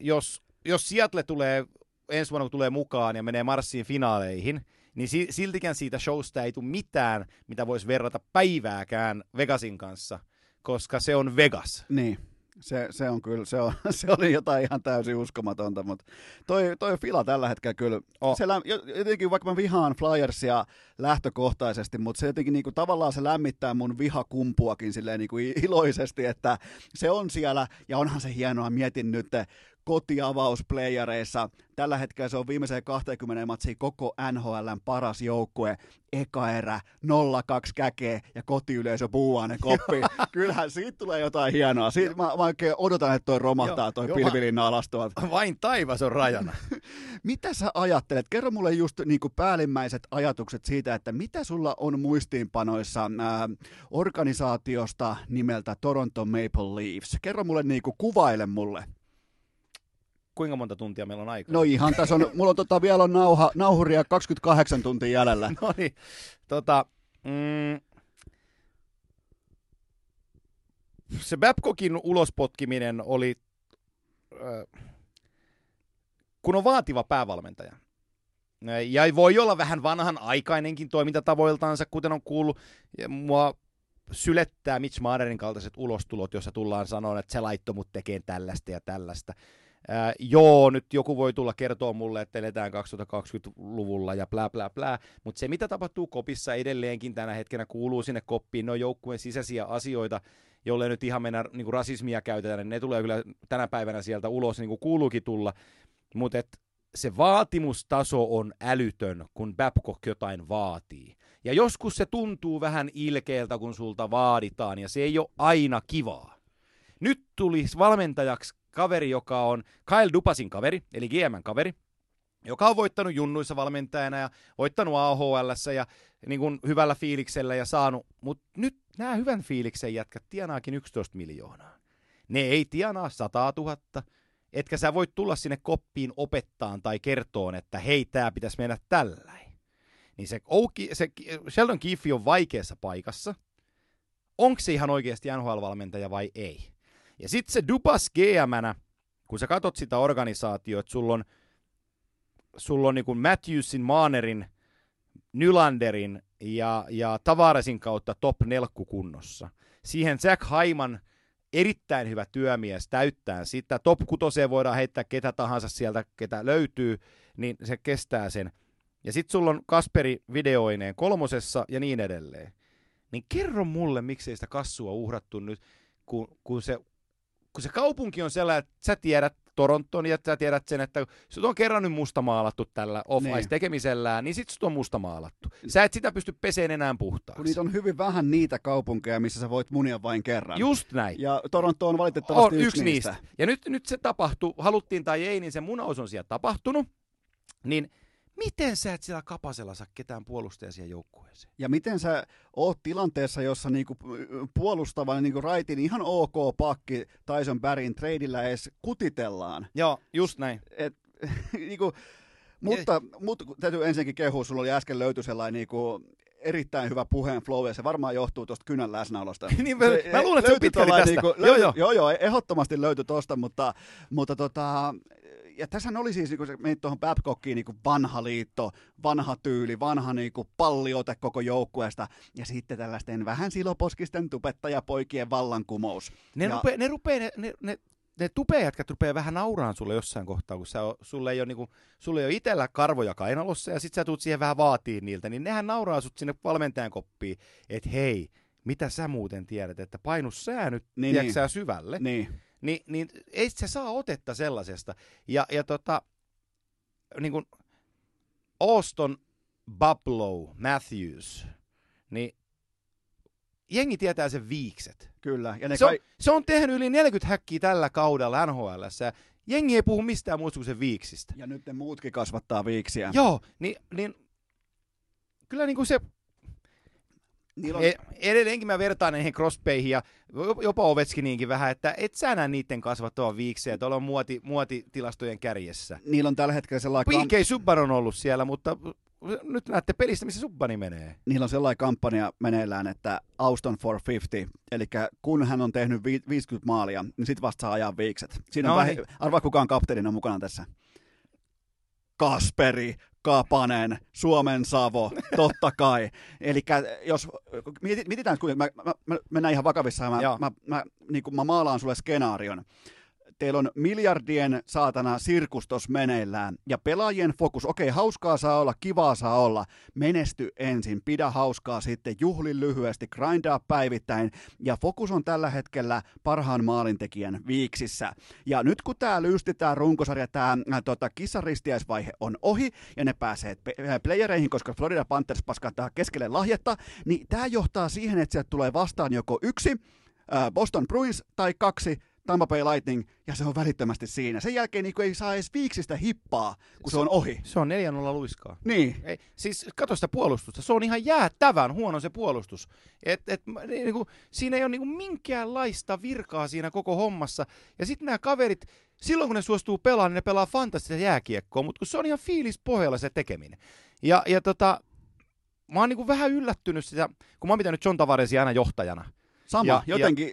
jos Seattle tulee ensi vuonna, kun tulee mukaan ja menee marssiin finaaleihin, niin siltikään siitä showsta ei tule mitään, mitä voisi verrata päivääkään Vegasin kanssa, koska se on Vegas. Niin, se on kyllä, se oli jotain ihan täysin uskomatonta, mutta toi Fila tällä hetkellä kyllä, jotenkin vaikka mä vihaan Flyersia lähtökohtaisesti, mutta se jotenkin niinku, tavallaan se lämmittää mun vihakumpuakin silleen niinku iloisesti, että se on siellä, ja onhan se hienoa, mietin nyt, kotiavausplayereissa. Tällä hetkellä se on viimeiseen 20 matsiin koko NHL:n paras joukkue. Eka erä, 0-2 käkeä ja kotiyleisö buuaa ne koppiin. Kyllähän siitä tulee jotain hienoa. Mä oikein odotan, että toi romahtaa toi pilvilinna alas tuolta. Vain taivas on rajana. Mitä sä ajattelet? Kerro mulle just niin kuin päällimmäiset ajatukset siitä, että mitä sulla on muistiinpanoissa organisaatiosta nimeltä Toronto Maple Leafs. Kerro mulle, niin kuin kuvaile mulle. Kuinka monta tuntia meillä on aikaa? No ihan, tässä on, mulla on vielä on nauhuria 28 tuntia jäljellä. No niin, se Babcockin ulospotkiminen oli, kun on vaativa päävalmentaja, ja voi olla vähän vanhan aikainenkin toimintatavoiltaansa, kuten on kuullut, mua sylettää Mitch Marnerin kaltaiset ulostulot, jossa tullaan sanoa, että se laittoi mut tekemään tällaista ja tällaista. Nyt joku voi tulla kertoa mulle, että eletään 2020-luvulla ja plää, plää, plää, mutta se mitä tapahtuu kopissa edelleenkin tänä hetkenä kuuluu sinne koppiin, ne on joukkueen sisäisiä asioita, jolle nyt ihan mennä niin kuin rasismia käytetään, niin ne tulee kyllä tänä päivänä sieltä ulos, niin kuin kuuluukin tulla, mutta se vaatimustaso on älytön, kun Babcock jotain vaatii. Ja joskus se tuntuu vähän ilkeältä, kun sulta vaaditaan, ja se ei ole aina kivaa. Nyt tulisi valmentajaksi kaveri, joka on Kyle Dupasin kaveri, eli GM:n kaveri, joka on voittanut junnuissa valmentajana ja voittanut AHL:ssä ja niin kuin hyvällä fiiliksellä ja saanut, mutta nyt nämä hyvän fiiliksen jätkät tienaakin 11 miljoonaa. Ne ei tienaa 100 000, etkä sä voit tulla sinne koppiin opettaan tai kertoon, että hei, tää pitäisi mennä tälläin. Niin se Sheldon Keefe on vaikeassa paikassa. Onko se ihan oikeasti NHL-valmentaja vai ei? Ja sitten se Dubas GM:nä, kun sä katot sitä organisaatiota, että sulla on niin kuin Matthewsin, Maanerin, Nylanderin ja Tavaresin kautta top 4 kunnossa. Siihen Jack Haiman erittäin hyvä työmies täyttää sitä. Top 6 voidaan heittää ketä tahansa sieltä, ketä löytyy, niin se kestää sen. Ja sitten sulla on Kasperi videoineen 3 ja niin edelleen. Niin kerro mulle, miksei sitä kassua uhrattu nyt. Kun se kaupunki on sellainen, että sä tiedät Toronton ja sä tiedät sen, että sut on kerran nyt mustamaalattu tällä off-ice-tekemisellään, niin sit sut on mustamaalattu. Sä et sitä pysty peseen enää puhtaaksi. Kun niitä on hyvin vähän niitä kaupunkeja, missä sä voit munia vain kerran. Just näin. Ja Toronto on valitettavasti yksi niistä. Ja nyt se tapahtui, haluttiin tai ei, niin se munaus on siellä tapahtunut, niin miten sä et siellä Kapasella saa ketään puolustajia siihen joukkueeseen? Ja miten sä oot tilanteessa, jossa niinku puolustava niinku raitin ihan ok pakki Tyson Barryn treidillä edes kutitellaan? Joo, just näin. Niinku, mutta täytyy ensinnäkin kehua, sulla oli äsken löyty sellainen niinku erittäin hyvä puheen flow, ja se varmaan johtuu tuosta kynän läsnäolosta. Niin, mä luulen, että se on pitkälti tästä. Niinku, joo, ehdottomasti löytyi tuosta, mutta ja tässähän oli siis, kun menit tuohon Babcockiin, niin vanha liitto, vanha tyyli, vanha niin palliote koko joukkueesta. Ja sitten tällaisten vähän siloposkisten tupettajapoikien vallankumous. Ne tupejätkät rupeaa vähän nauraan sulle jossain kohtaa, kun sulle ei ole itsellä karvoja kainalossa ja sit sä tulet siihen vähän vaatiin niiltä. Niin nehän nauraa sut sinne valmentajan koppiin, että hei, mitä sä muuten tiedät, että painu sä nyt, tiedätkö sä syvälle. Niin. niin ei se saa otetta sellaisesta. Ja niin kuin Auston Bablow Matthews, niin jengi tietää sen viikset. Kyllä. Ja se on tehnyt yli 40 häkkiä tällä kaudella NHL:ssä. Jengi ei puhu mistään muusta kuin sen viiksistä. Ja nyt ne muutkin kasvattaa viiksiä. Joo, niin kyllä niin kuin se... Edelleenkin mä vertaan näihin Crosbyihin ja jopa Ovechkiniinkin vähän, että et sä näe niiden kasvattua viikseen, tuolla on muotitilastojen kärjessä. Niillä on tällä hetkellä sellainen... P.K. Subban on ollut siellä, mutta nyt näette pelistä, missä Subbani menee. Niillä on sellainen kampanja meneillään, että Auston for 50, eli kun hän on tehnyt 50 maalia, niin sit vasta saa ajaa viikset. Siinä on arvaa kukaan kapteenina mukana tässä. Kasperi Kapanen, Suomen Savo, totta kai. Eli jos mietitään, kun mä mennään ihan vakavissaan, mä maalaan sulle skenaarion. Teillä on miljardien saatana sirkustos meneillään ja pelaajien fokus, okei, hauskaa saa olla, kivaa saa olla, menesty ensin, pidä hauskaa sitten, juhli lyhyesti, grindaa päivittäin ja fokus on tällä hetkellä parhaan maalintekijän viiksissä. Ja nyt kun tämä lysti, tämä runkosarja, tämä kissaristiäisvaihe on ohi ja ne pääsee playereihin, koska Florida Panthers paskataan keskelle lahjetta, niin tämä johtaa siihen, että sieltä tulee vastaan joko 1 Boston Bruins tai 2 Tampa Bay Lightning, ja se on välittömästi siinä. Sen jälkeen niin ei saa edes viiksistä hippaa, kun se on ohi. Se on 4-0 luiskaa. Niin. Ei, siis katso sitä puolustusta. Se on ihan jäätävän huono se puolustus. Niin kuin, siinä ei ole niin kuin minkäänlaista virkaa siinä koko hommassa. Ja sitten nämä kaverit, silloin kun ne suostuu pelaamaan, niin ne pelaa fantastista jääkiekkoa, mutta kun se on ihan fiilispohjalla se tekeminen. Mä oon niin kuin vähän yllättynyt sitä, kun mä oon pitänyt John Tavaresia aina johtajana. Sama, jotenkin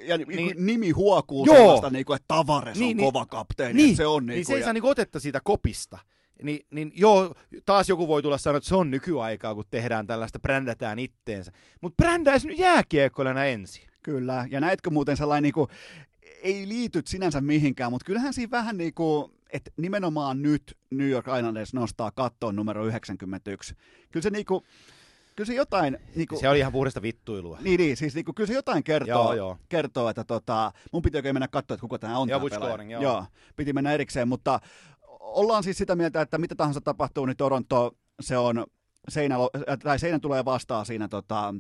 nimi huokuu sellaista, niin kuin, että Tavares on kova kapteeni. Se ei saa niin otetta siitä kopista. Taas joku voi tulla sanoa, että se on nykyaikaa, kun tehdään tällaista, brändätään itteensä. Mutta brändäisi nyt jääkiekkoilena ensin. Kyllä, ja näetkö muuten sellainen, niin kuin, ei liityt sinänsä mihinkään, mutta kyllähän siinä vähän niin kuin, että nimenomaan nyt New York Islanders nostaa kattoon numero 91. Kyllä se niin kuin... Kyllä se jotain... Niinku, se oli ihan puhdasta vittuilua. Niin siis niinku, kyllä se jotain kertoo että mun piti oikein mennä katsoa, että kuka tämä on tämä pelaaja. Joo, piti mennä erikseen, mutta ollaan siis sitä mieltä, että mitä tahansa tapahtuu, niin Toronto, se on... Seinä tulee vastaan siinä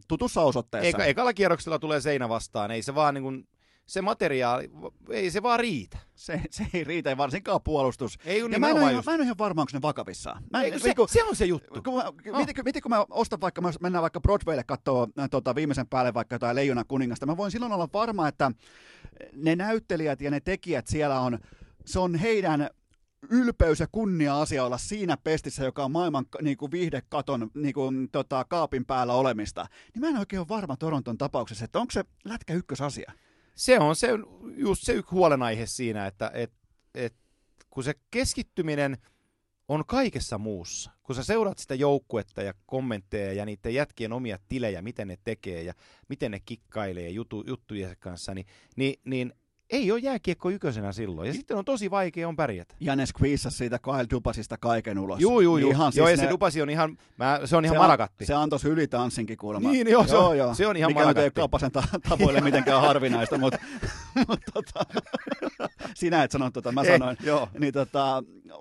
tutussa osoitteessa. Ekalla kierroksella tulee seinä vastaan, ei se vaan niin kuin... Se materiaali, ei se vaan riitä. Se ei riitä, ei varsinkaan puolustus. Mä en ole ihan varma, onko ne vakavissaan. Se on se juttu. Kun mä ostan vaikka, mä mennään vaikka Broadwaylle katsoa viimeisen päälle vaikka jotain Leijonan kuningasta, mä voin silloin olla varma, että ne näyttelijät ja ne tekijät siellä on, se on heidän... ylpeys ja kunnia-asia olla siinä pestissä, joka on maailman niin kuin viihdekaton niin kuin, kaapin päällä olemista. Niin mä en oikein ole varma Toronton tapauksessa, että onko se lätkä ykkösasia? Se on se, just se huolenaihe siinä, että kun se keskittyminen on kaikessa muussa, kun sä seuraat sitä joukkuetta ja kommentteja ja niiden jätkien omia tilejä, miten ne tekee ja miten ne kikkailee juttujensa kanssa, niin ei ole jääkiekko ykkösenä silloin. Ja sitten on tosi vaikea pärjätä. Ja ne squeezasi siitä Kyle Dubasista kaiken ulos. Se Dubasi on ihan, se on ihan marakatti. Se antoi ylitanssinkin kuulemma. Niin, joo. Se on ihan marakatti. Mikä nyt ei Kapasen tavoille mitenkään harvinaista, mutta sinä et sano mä sanoin. Niin,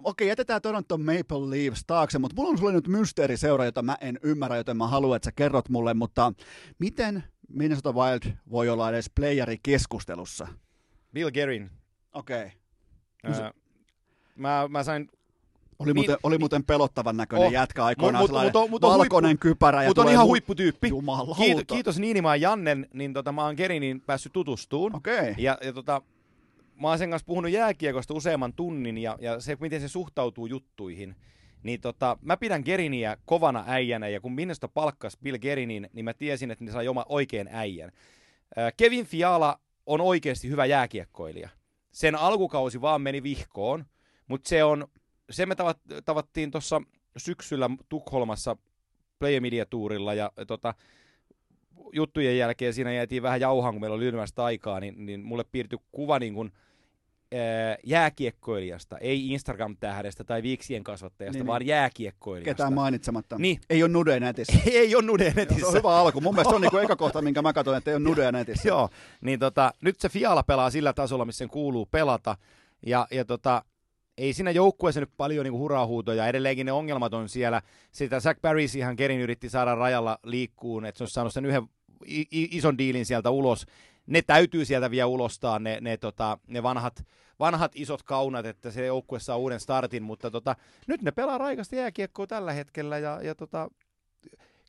okei, jätetään Toronto Maple Leafs taakse, mutta mulla on sulle nyt mysteeriseura, jota mä en ymmärrä, joten mä haluan, että sä kerrot mulle, mutta miten Minnesota Wild voi olla edes playeri keskustelussa? Bill Guerin. Okei. Okay. Mä sain... Oli muuten pelottavan näköinen jätkä aikoinaan, valkoinen kypärä. Mutta on ihan huipputyyppi. Jumalauta. Kiitos Niinimaa Jannen, niin mä oon Gerinin päässyt tutustuun. Okei. Okay. Ja mä oon sen kanssa puhunut jääkiekosta useamman tunnin ja se, miten se suhtautuu juttuihin. Niin mä pidän Geriniä kovana äijänä ja kun Minnesota palkkasi Bill Guerinin, niin mä tiesin, että ne sai oikean äijän. Kevin Fiala on oikeasti hyvä jääkiekkoilija. Sen alkukausi vaan meni vihkoon, mutta se me tavattiin tuossa syksyllä Tukholmassa Play Media Tourilla ja juttujen jälkeen siinä jäätiin vähän jauhaan, kun meillä oli ylimääräistä aikaa, niin mulle piirtyi kuva niin kuin jääkiekkoilijasta, ei Instagram-tähdestä tai viiksien kasvattajasta, niin, vaan jääkiekkoilijasta. Ketään mainitsematta. Niin. Ei ole nudea netissä. ei ole nudea netissä. Se on hyvä alku. Mun mielestä se on niinku eka kohta, minkä mä katson, että ei ole nudea netissä. Joo. Niin nyt se Fiala pelaa sillä tasolla, missä sen kuuluu pelata. Ja ei siinä joukkueessa nyt paljon niinku huraahuutoja. Edelleenkin ne ongelmat on siellä. Sitä Zach Parise ihan Kerin yritti saada rajalla liikkuun, että se on saanut sen yhden ison diilin sieltä ulos. Ne täytyy sieltä vielä ulostaa, ne vanhat isot kaunat, että se joukkue saa uuden startin, mutta nyt ne pelaa raikasta jääkiekkoa tällä hetkellä, ja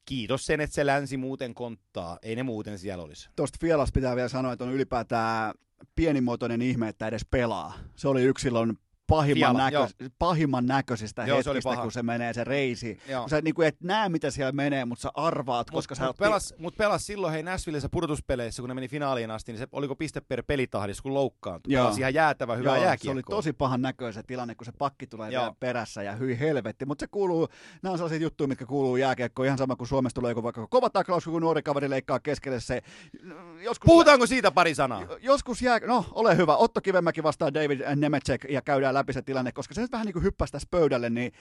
kiitos sen, että se länsi muuten konttaa, ei ne muuten siellä olisi. Tuosta Fialas pitää vielä sanoa, että on ylipäätään pienimuotoinen ihme, että edes pelaa. Se oli yksi silloin pahimman näköisistä hetkistä, kun se menee se reisi. Kun sä niin kuin et näe, mitä siellä menee, mutta sä arvaat, koska sä oot... Mutta pelas silloin, hei, Nashvilleissa pudotuspeleissä, kun ne meni finaaliin asti, niin se oliko piste per pelitahdissa, kun loukkaantui. Pelasi ihan jäätävä, hyvä jääkiekko. Se oli tosi pahan näköinen tilanne, kun se pakki tulee vielä perässä, ja hyi helvetti. Mutta se kuuluu, nämä on sellaisia juttuja, mitkä kuuluu jääkiekkoon, ihan sama kuin Suomessa tulee joku vaikka kova taklaus, kun nuori kaveri leikkaa keskelle se... Joskus... Puhutaanko siitä pari sanaa? Joskus no, ole hyvä. Otto Kivemäki vastaan David Nemecek ja käydään läpi se tilanne, koska se nyt vähän niin kuin hyppäsi tässä pöydälle, niin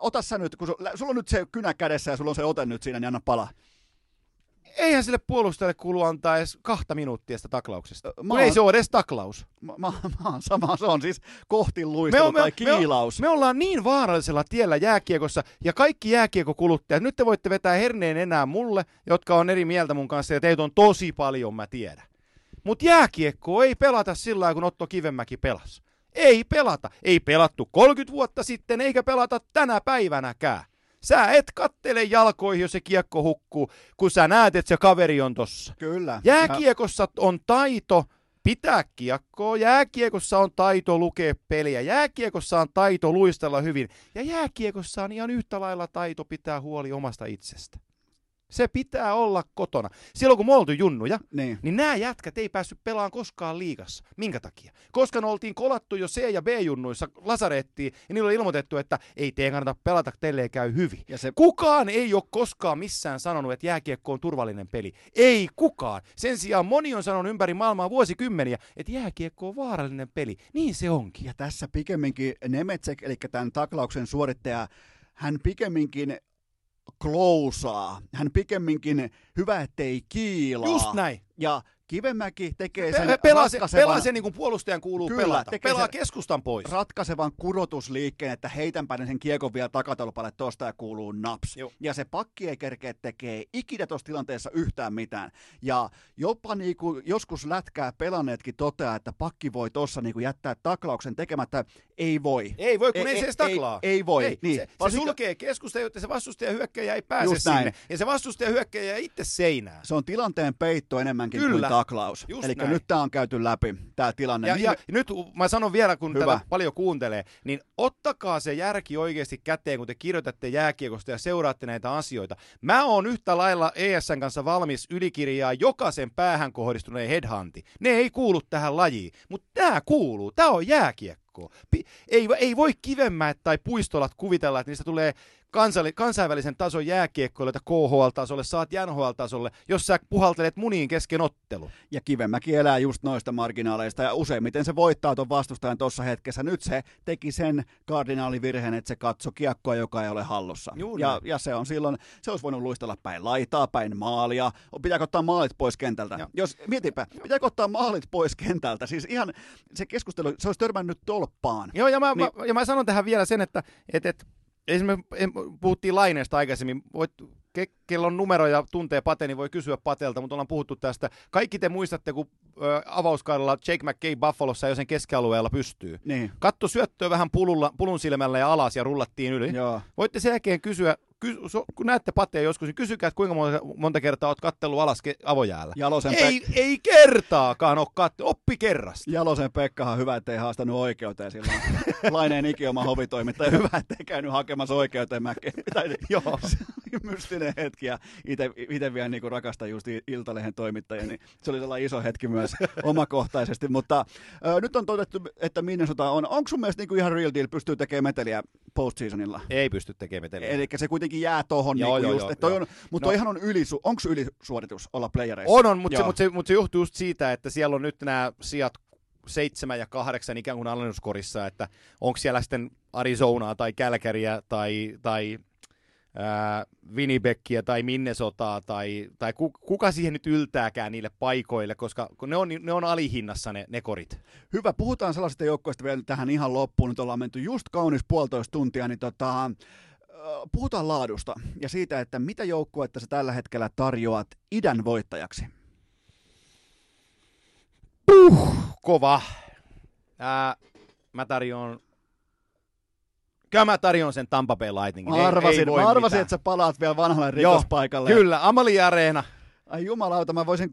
ota sä nyt, kun sulla on nyt se kynä kädessä ja sulla on se ote nyt siinä, niin anna palaa. Eihän sille puolustajalle kuulu antaa edes 2 minuuttia sitä taklauksesta. Ei se ole edes taklaus. Mä oon sama, se on siis kohtiluistelu tai kiilaus. Me ollaan niin vaarallisella tiellä jääkiekossa, ja kaikki jääkiekokuluttajat, nyt te voitte vetää herneen enää mulle, jotka on eri mieltä mun kanssa, ja teitä on tosi paljon, mä tiedän. Mutta jääkiekkoa ei pelata sillä lailla, kun Otto Kivemäki pelasi. Ei pelata. Ei pelattu 30 vuotta sitten, eikä pelata tänä päivänäkään. Sä et kattele jalkoihin, jos se kiekko hukkuu, kun sä näet, että se kaveri on tossa. Kyllä. Jääkiekossa on taito pitää kiekkoa, jääkiekossa on taito lukea peliä, jääkiekossa on taito luistella hyvin. Ja jääkiekossa on ihan yhtä lailla taito pitää huoli omasta itsestä. Se pitää olla kotona. Silloin kun me oltiin junnuja, niin nämä jätkät ei päässyt pelaamaan koskaan liigassa. Minkä takia? Koska ne oltiin kolattu jo C- ja B-junnuissa lasarettiin, ja niillä oli ilmoitettu, että ei teidän kannata pelata, teille ei käy hyvin. Kukaan ei ole koskaan missään sanonut, että jääkiekko on turvallinen peli. Ei kukaan. Sen sijaan moni on sanonut ympäri maailmaa vuosikymmeniä, että jääkiekko on vaarallinen peli. Niin se onkin. Ja tässä pikemminkin Nemecek, eli tämän taklauksen suorittaja, hän pikemminkin... klousaa. Hän pikemminkin hyvä, ettei kiilaa. Just näin. Ja Kivemäki tekee sen ratkaisevan... Pelaa sen niin kuin puolustajan kuuluu pelata. Pelaa keskustan pois. Ratkaisevan kurotusliikkeen, että heitänpä sen kiekon vielä takatolpalle tosta ja kuuluu naps. Joo. Ja se pakki ei kerkeä tekee ikinä tuossa tilanteessa yhtään mitään. Ja jopa niin kuin joskus lätkää pelanneetkin toteaa, että pakki voi tossa niin kuin jättää taklauksen tekemättä. Ei voi. Ei voi, kun ei se edes taklaa. Ei voi. Ei. Niin. Se sulkee keskustelua, jotta se vastustaja hyökkäjä ei pääse sinne. Ja se vastustaja hyökkäjä itse seinään. Se on tilanteen peitto enemmänkin kuin taklaus. Eli nyt tämä on käyty läpi, tämä tilanne. Ja nyt mä sanon vielä, kun tätä paljon kuuntelee, niin ottakaa se järki oikeasti käteen, kun te kirjoitatte jääkiekosta ja seuraatte näitä asioita. Mä oon yhtä lailla ESN kanssa valmis ylikirjaa jokaisen päähän kohdistuneen headhunti. Ne ei kuulu tähän lajiin, mutta tämä kuuluu. Tämä on jääkiekko. Ei voi Kivenmäet tai Puistolat kuvitella, että niistä tulee kansainvälisen tason jääkiekkoilijoita KHL-tasolle, saat NHL-tasolle, jos sä puhaltelet muniin kesken ottelu. Ja Kivenmäki elää just noista marginaaleista, ja useimmiten se voittaa ton vastustajan tuossa hetkessä. Nyt se teki sen kardinaalivirheen, että se katsoi kiekkoa, joka ei ole hallussa. Ja se on silloin, se olisi voinut luistella päin laitaa, päin maalia. Pitääkö ottaa maalit pois kentältä? Joo. Mietipä, pitääkö ottaa maalit pois kentältä? Siis ihan se keskustelu, se olisi törmännyt tolppaan. Joo, ja mä sanon tähän vielä sen, että... Esimerkiksi puhuttiin Laineesta aikaisemmin, kello on numero ja tuntee Pate, niin voi kysyä Patelta, mutta ollaan puhuttu tästä. Kaikki te muistatte, kun avauskaudella Jake McKay Buffalossa jo sen keskialueella pystyy. Niin. Katto syöttöä vähän pulun silmällä ja alas ja rullattiin yli. Joo. Voitte sen jälkeen kysyä, kun näette Patea joskus, niin kysykää, että kuinka monta kertaa olet kattellut alas avojäällä. Ei kertaakaan ole kattellut, oppi kerrasta. Jalosen Pekkahan hyvä, ettei haastanut oikeuteen silloin. Laineen ikioma hovitoimittaja, hyvä, ettei käynyt hakemassa oikeuteen Mäkeen. Joo, se oli mystinen hetki, ja itse vielä niin rakastan just Iltalehen toimittajia, niin se oli sellainen iso hetki myös omakohtaisesti. Mutta nyt on todettu, että Minnesota on. Onko sun mielestä niin kuin ihan real deal, pystyy tekemään meteliä postseasonilla? Ei pysty tekemään meteliä. Elikkä se kuitenkin jää tohon. Mutta toihan on ylisuoritus. Onko ylisuoritus olla playereissa? On, mutta se johtuu just siitä, että siellä on nyt nämä sijat 7 ja 8 ikään kuin alennuskorissa, että onko siellä sitten Arizonaa tai Calgaryä tai Winnipegia tai Minnesotaa tai kuka siihen nyt yltääkään niille paikoille, koska ne on alihinnassa ne korit. Hyvä, puhutaan sellaisista joukkoista vielä tähän ihan loppuun. Nyt ollaan menty just kaunis 1,5 tuntia, niin puhutaan laadusta ja siitä, että mitä joukkuetta sä tällä hetkellä tarjoat idän voittajaksi. Kova. Mä tarjoan sen Tampa Bay Lightningin. Mä arvasin, että sä palaat vielä vanhalle rikospaikalle. Joo, kyllä, Amalie Areena. Ai jumalauta, mä voisin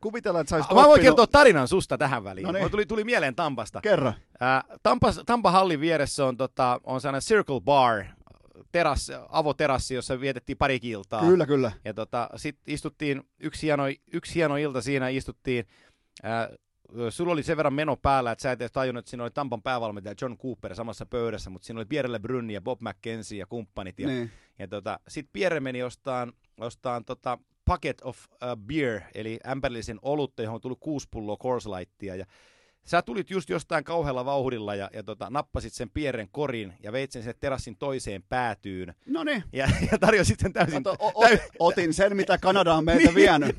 kuvitella, että sä olisit oppinut. Mä voin kertoa tarinan susta tähän väliin. Noniin. Tuli mieleen Tampasta. Kerro. Tampa hallin vieressä on sellainen Circle Bar, avoterassi, jossa vietettiin pari iltaa. Kyllä, kyllä. Ja sitten istuttiin, yksi hieno ilta siinä istuttiin. Sulla oli sen verran meno päällä, että sä et edes tajunnut, että siinä oli Tampan päävalmentaja John Cooper samassa pöydässä, mutta siinä oli Pierre LeBrun ja Bob McKenzie ja kumppanit. Ja, niin. Sitten Pierre meni ostaan bucket of beer, eli ämpärillisen olutta, johon tuli 6 pulloa Coors Lightia. Ja sä tulit just jostain kauhealla vauhdilla ja nappasit sen Pierren korin ja veit sen sinne terassin toiseen päätyyn. Noniin. Ja tarjosit sen täysin... Otin sen, mitä Kanada on meiltä vienyt.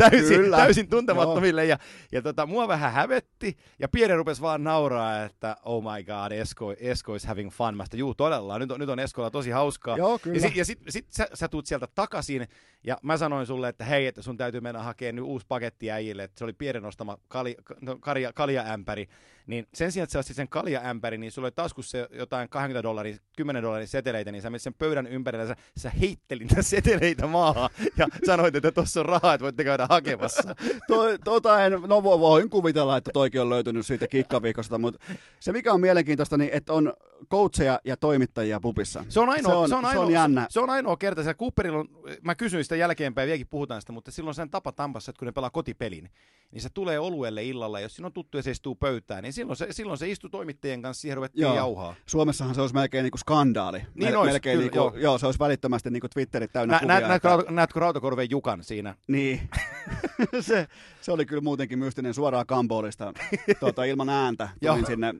Täysin tuntemattomille. Joo. Ja mua vähän hävetti ja Pierre rupesi vaan nauraa, että oh my god, Esko is having fun. Mä sitä, juu, todella, nyt on Eskolla tosi hauskaa. Joo, kyllä. Ja sit sä tuut sieltä takaisin ja mä sanoin sulle, että hei, että sun täytyy mennä hakemaan nyt uusi paketti äijille. Että se oli Pierren ostama kaljaämpäri. Niin sen sijaan, että sä olisit sen kaljaämpäri, niin sulla oli taskussa jotain $20, $10 seteleitä, niin sä menit sen pöydän ympärillä, sä heittelin niitä seteleitä maahan ja sanoit, että tossa on rahaa, että voitte käydä hakemassa. Voin kuvitella, että toikin on löytynyt siitä kikkaviikosta, mutta se mikä on mielenkiintoista, niin että on coacheja ja toimittajia pubissa. Se on ainoa kerta, se Cooperilla on, mä kysyin sitä jälkeenpäin, vieläkin puhutaan sitä, mutta silloin sen tapa Tampassa, että kun ne pelaa kotipelin, niin se tulee oluelle illalla, jos siinä on tuttu ja se istuu pöytään, niin silloin se istui toimittajien kanssa, siihen ruvettiin jauhaa. Suomessahan se olisi melkein niin kuin skandaali. Niin, se olisi välittömästi niin kuin Twitterit täynnä kuvia. Näetkö Rautakorven Jukan siinä? Niin. se oli kyllä muutenkin mystinen suoraan Kambolista ilman ääntä. Tulin sinne 3-4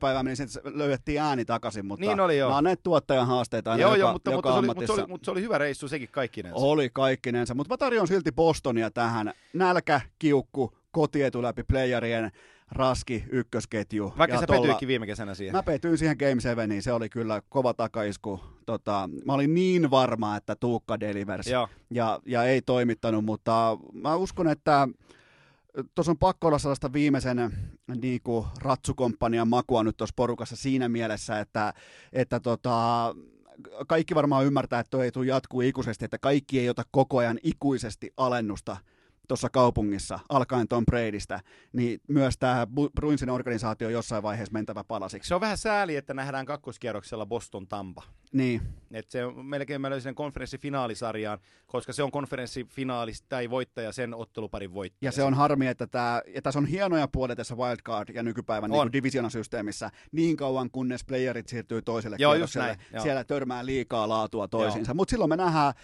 päivää meni sen, löydettiin ääni takaisin, mutta niin oli, nämä on näitä tuottajan haasteita aina joka ammatissa. Mutta se oli hyvä reissu sekin kaikkinensa. Oli kaikkinensa, mutta mä tarjoan silti Bostonia tähän. Nälkä, kiukku, kotietu läpi playerien, Raski, ykkösketju. Vaikka sä petyikin viime kesänä siihen. Mä petyin siihen Game 7, se oli kyllä kova takaisku. Mä olin niin varma, että Tuukka delivers ja ei toimittanut, mutta mä uskon, että tuossa on pakko olla sellaista viimeisen niin kuin ratsukomppanian makua nyt tuossa porukassa siinä mielessä, että kaikki varmaan ymmärtää, että toi ei tule jatkuu ikuisesti, että kaikki ei ota koko ajan ikuisesti alennusta tuossa kaupungissa, alkaen Tom Bradystä, niin myös tämä Bruinsin organisaatio jossain vaiheessa mentävä palasiksi. Se on vähän sääli, että nähdään kakkoskierroksella Boston-Tampa. Niin. Et se on melkein mä löysin konferenssifinaalisarjaan, koska se on konferenssifinaalista tai voittaja sen otteluparin voittaja. Ja se on harmi, että tässä on hienoja puolia tässä wildcard ja nykypäivän niin divisioonasysteemissä niin kauan, kunnes playerit siirtyy toiselle kierrokselle. Siellä törmää liikaa laatua toisiinsa. Mutta silloin me nähdään,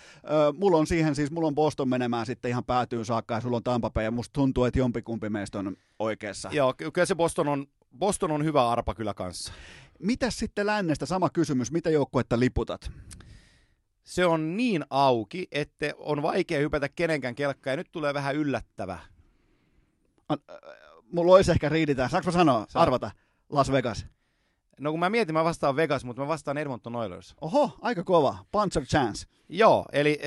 mulla on Boston menemään sitten ihan päätyyn saakka ja sulla on Tampa Bay ja musta tuntuu, että jompikumpi meistä on oikeassa. Joo, kyllä se Boston on hyvä arpa kyllä kanssa. Mitäs sitten lännestä? Sama kysymys. Mitä joukkuetta liputat? Se on niin auki, että on vaikea hypätä kenenkään kelkkaan. Ja nyt tulee vähän yllättävä. Mulla olisi ehkä riiditään. Saanko sanoa? Arvata. Las Vegas. No kun mä mietin, mä vastaan Vegas, mutta mä vastaan Edmonton Oilers. Oho, aika kova. Puncher chance. Joo, eli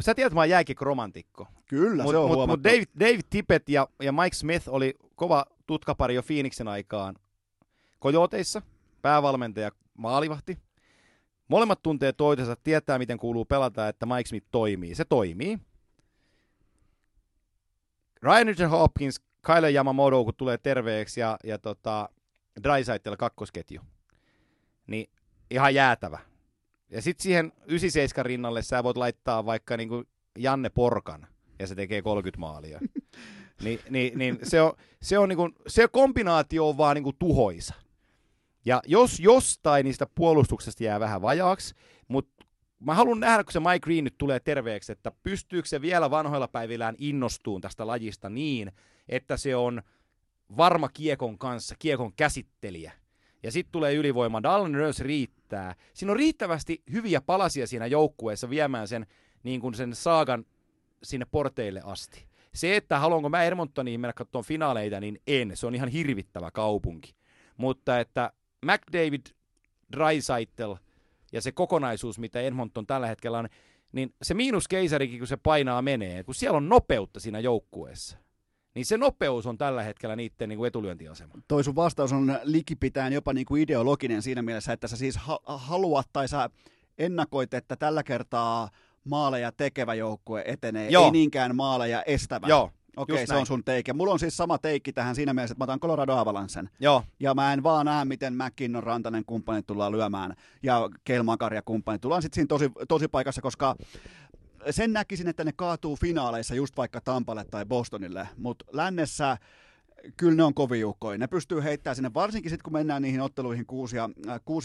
sä tiedät, että mä oon jääkiekko-romantikko. Kyllä, se on huomattu. Mutta Dave Tippett ja Mike Smith oli kova tutkapari jo Phoenixin aikaan Coyoteissa, päävalmentaja maalivahti. Molemmat tuntee toitensa, tietää miten kuuluu pelata, että Mike Smith toimii. Se toimii. Ryan Richard Hopkins, Kyle Yamamoto, kun tulee terveeksi ja Draisaitl kakkosketju. Niin ihan jäätävä. Ja sitten siihen 97 rinnalle sä voit laittaa vaikka niinku Janne Porkan ja se tekee 30 maalia. Niin se on niinku, se kombinaatio on vaan niinku tuhoisa. Ja jos jostain niistä puolustuksesta jää vähän vajaaksi, mutta Mä haluan nähdä, kun se Mike Green nyt tulee terveeksi, että pystyykö se vielä vanhoilla päivillään innostuun tästä lajista niin, että se on varma kiekon kanssa, kiekon käsittelijä. Ja sitten tulee ylivoima. Dallin Röns riittää. Siinä on riittävästi hyviä palasia siinä joukkueessa viemään sen, niin kuin sen saagan sinne porteille asti. Se, että haluanko mä Edmontoniin mennä katsomaan finaaleita, niin en. Se on ihan hirvittävä kaupunki. Mutta että McDavid, Draisaitl ja se kokonaisuus, mitä Edmonton tällä hetkellä on, niin se miinuskeisarikin, kun se painaa menee, kun siellä on nopeutta siinä joukkueessa, niin se nopeus on tällä hetkellä niiden niin kuin etulyöntiasema. Toi sun vastaus on likipitään jopa niin kuin ideologinen siinä mielessä, että sä siis haluat tai sä ennakoit, että tällä kertaa maaleja tekevä joukkue etenee, Joo. ei niinkään maaleja estävä. Joo. Okei, se on sun teikki. Mulla on siis sama teikki tähän siinä mielessä, että mä otan Colorado Avalancen. Joo. Ja mä en vaan näe, miten McKinnon, Rantanen kumppanit tullaan lyömään ja Kelmakaria kumppanit tullaan sitten siinä tosi paikassa, koska sen näkisin, että ne kaatuu finaaleissa just vaikka Tampalle tai Bostonille, mutta lännessä kyllä ne on kovin joukkoja. Ne pystyy heittämään sinne, varsinkin sitten kun mennään niihin otteluihin 6 ja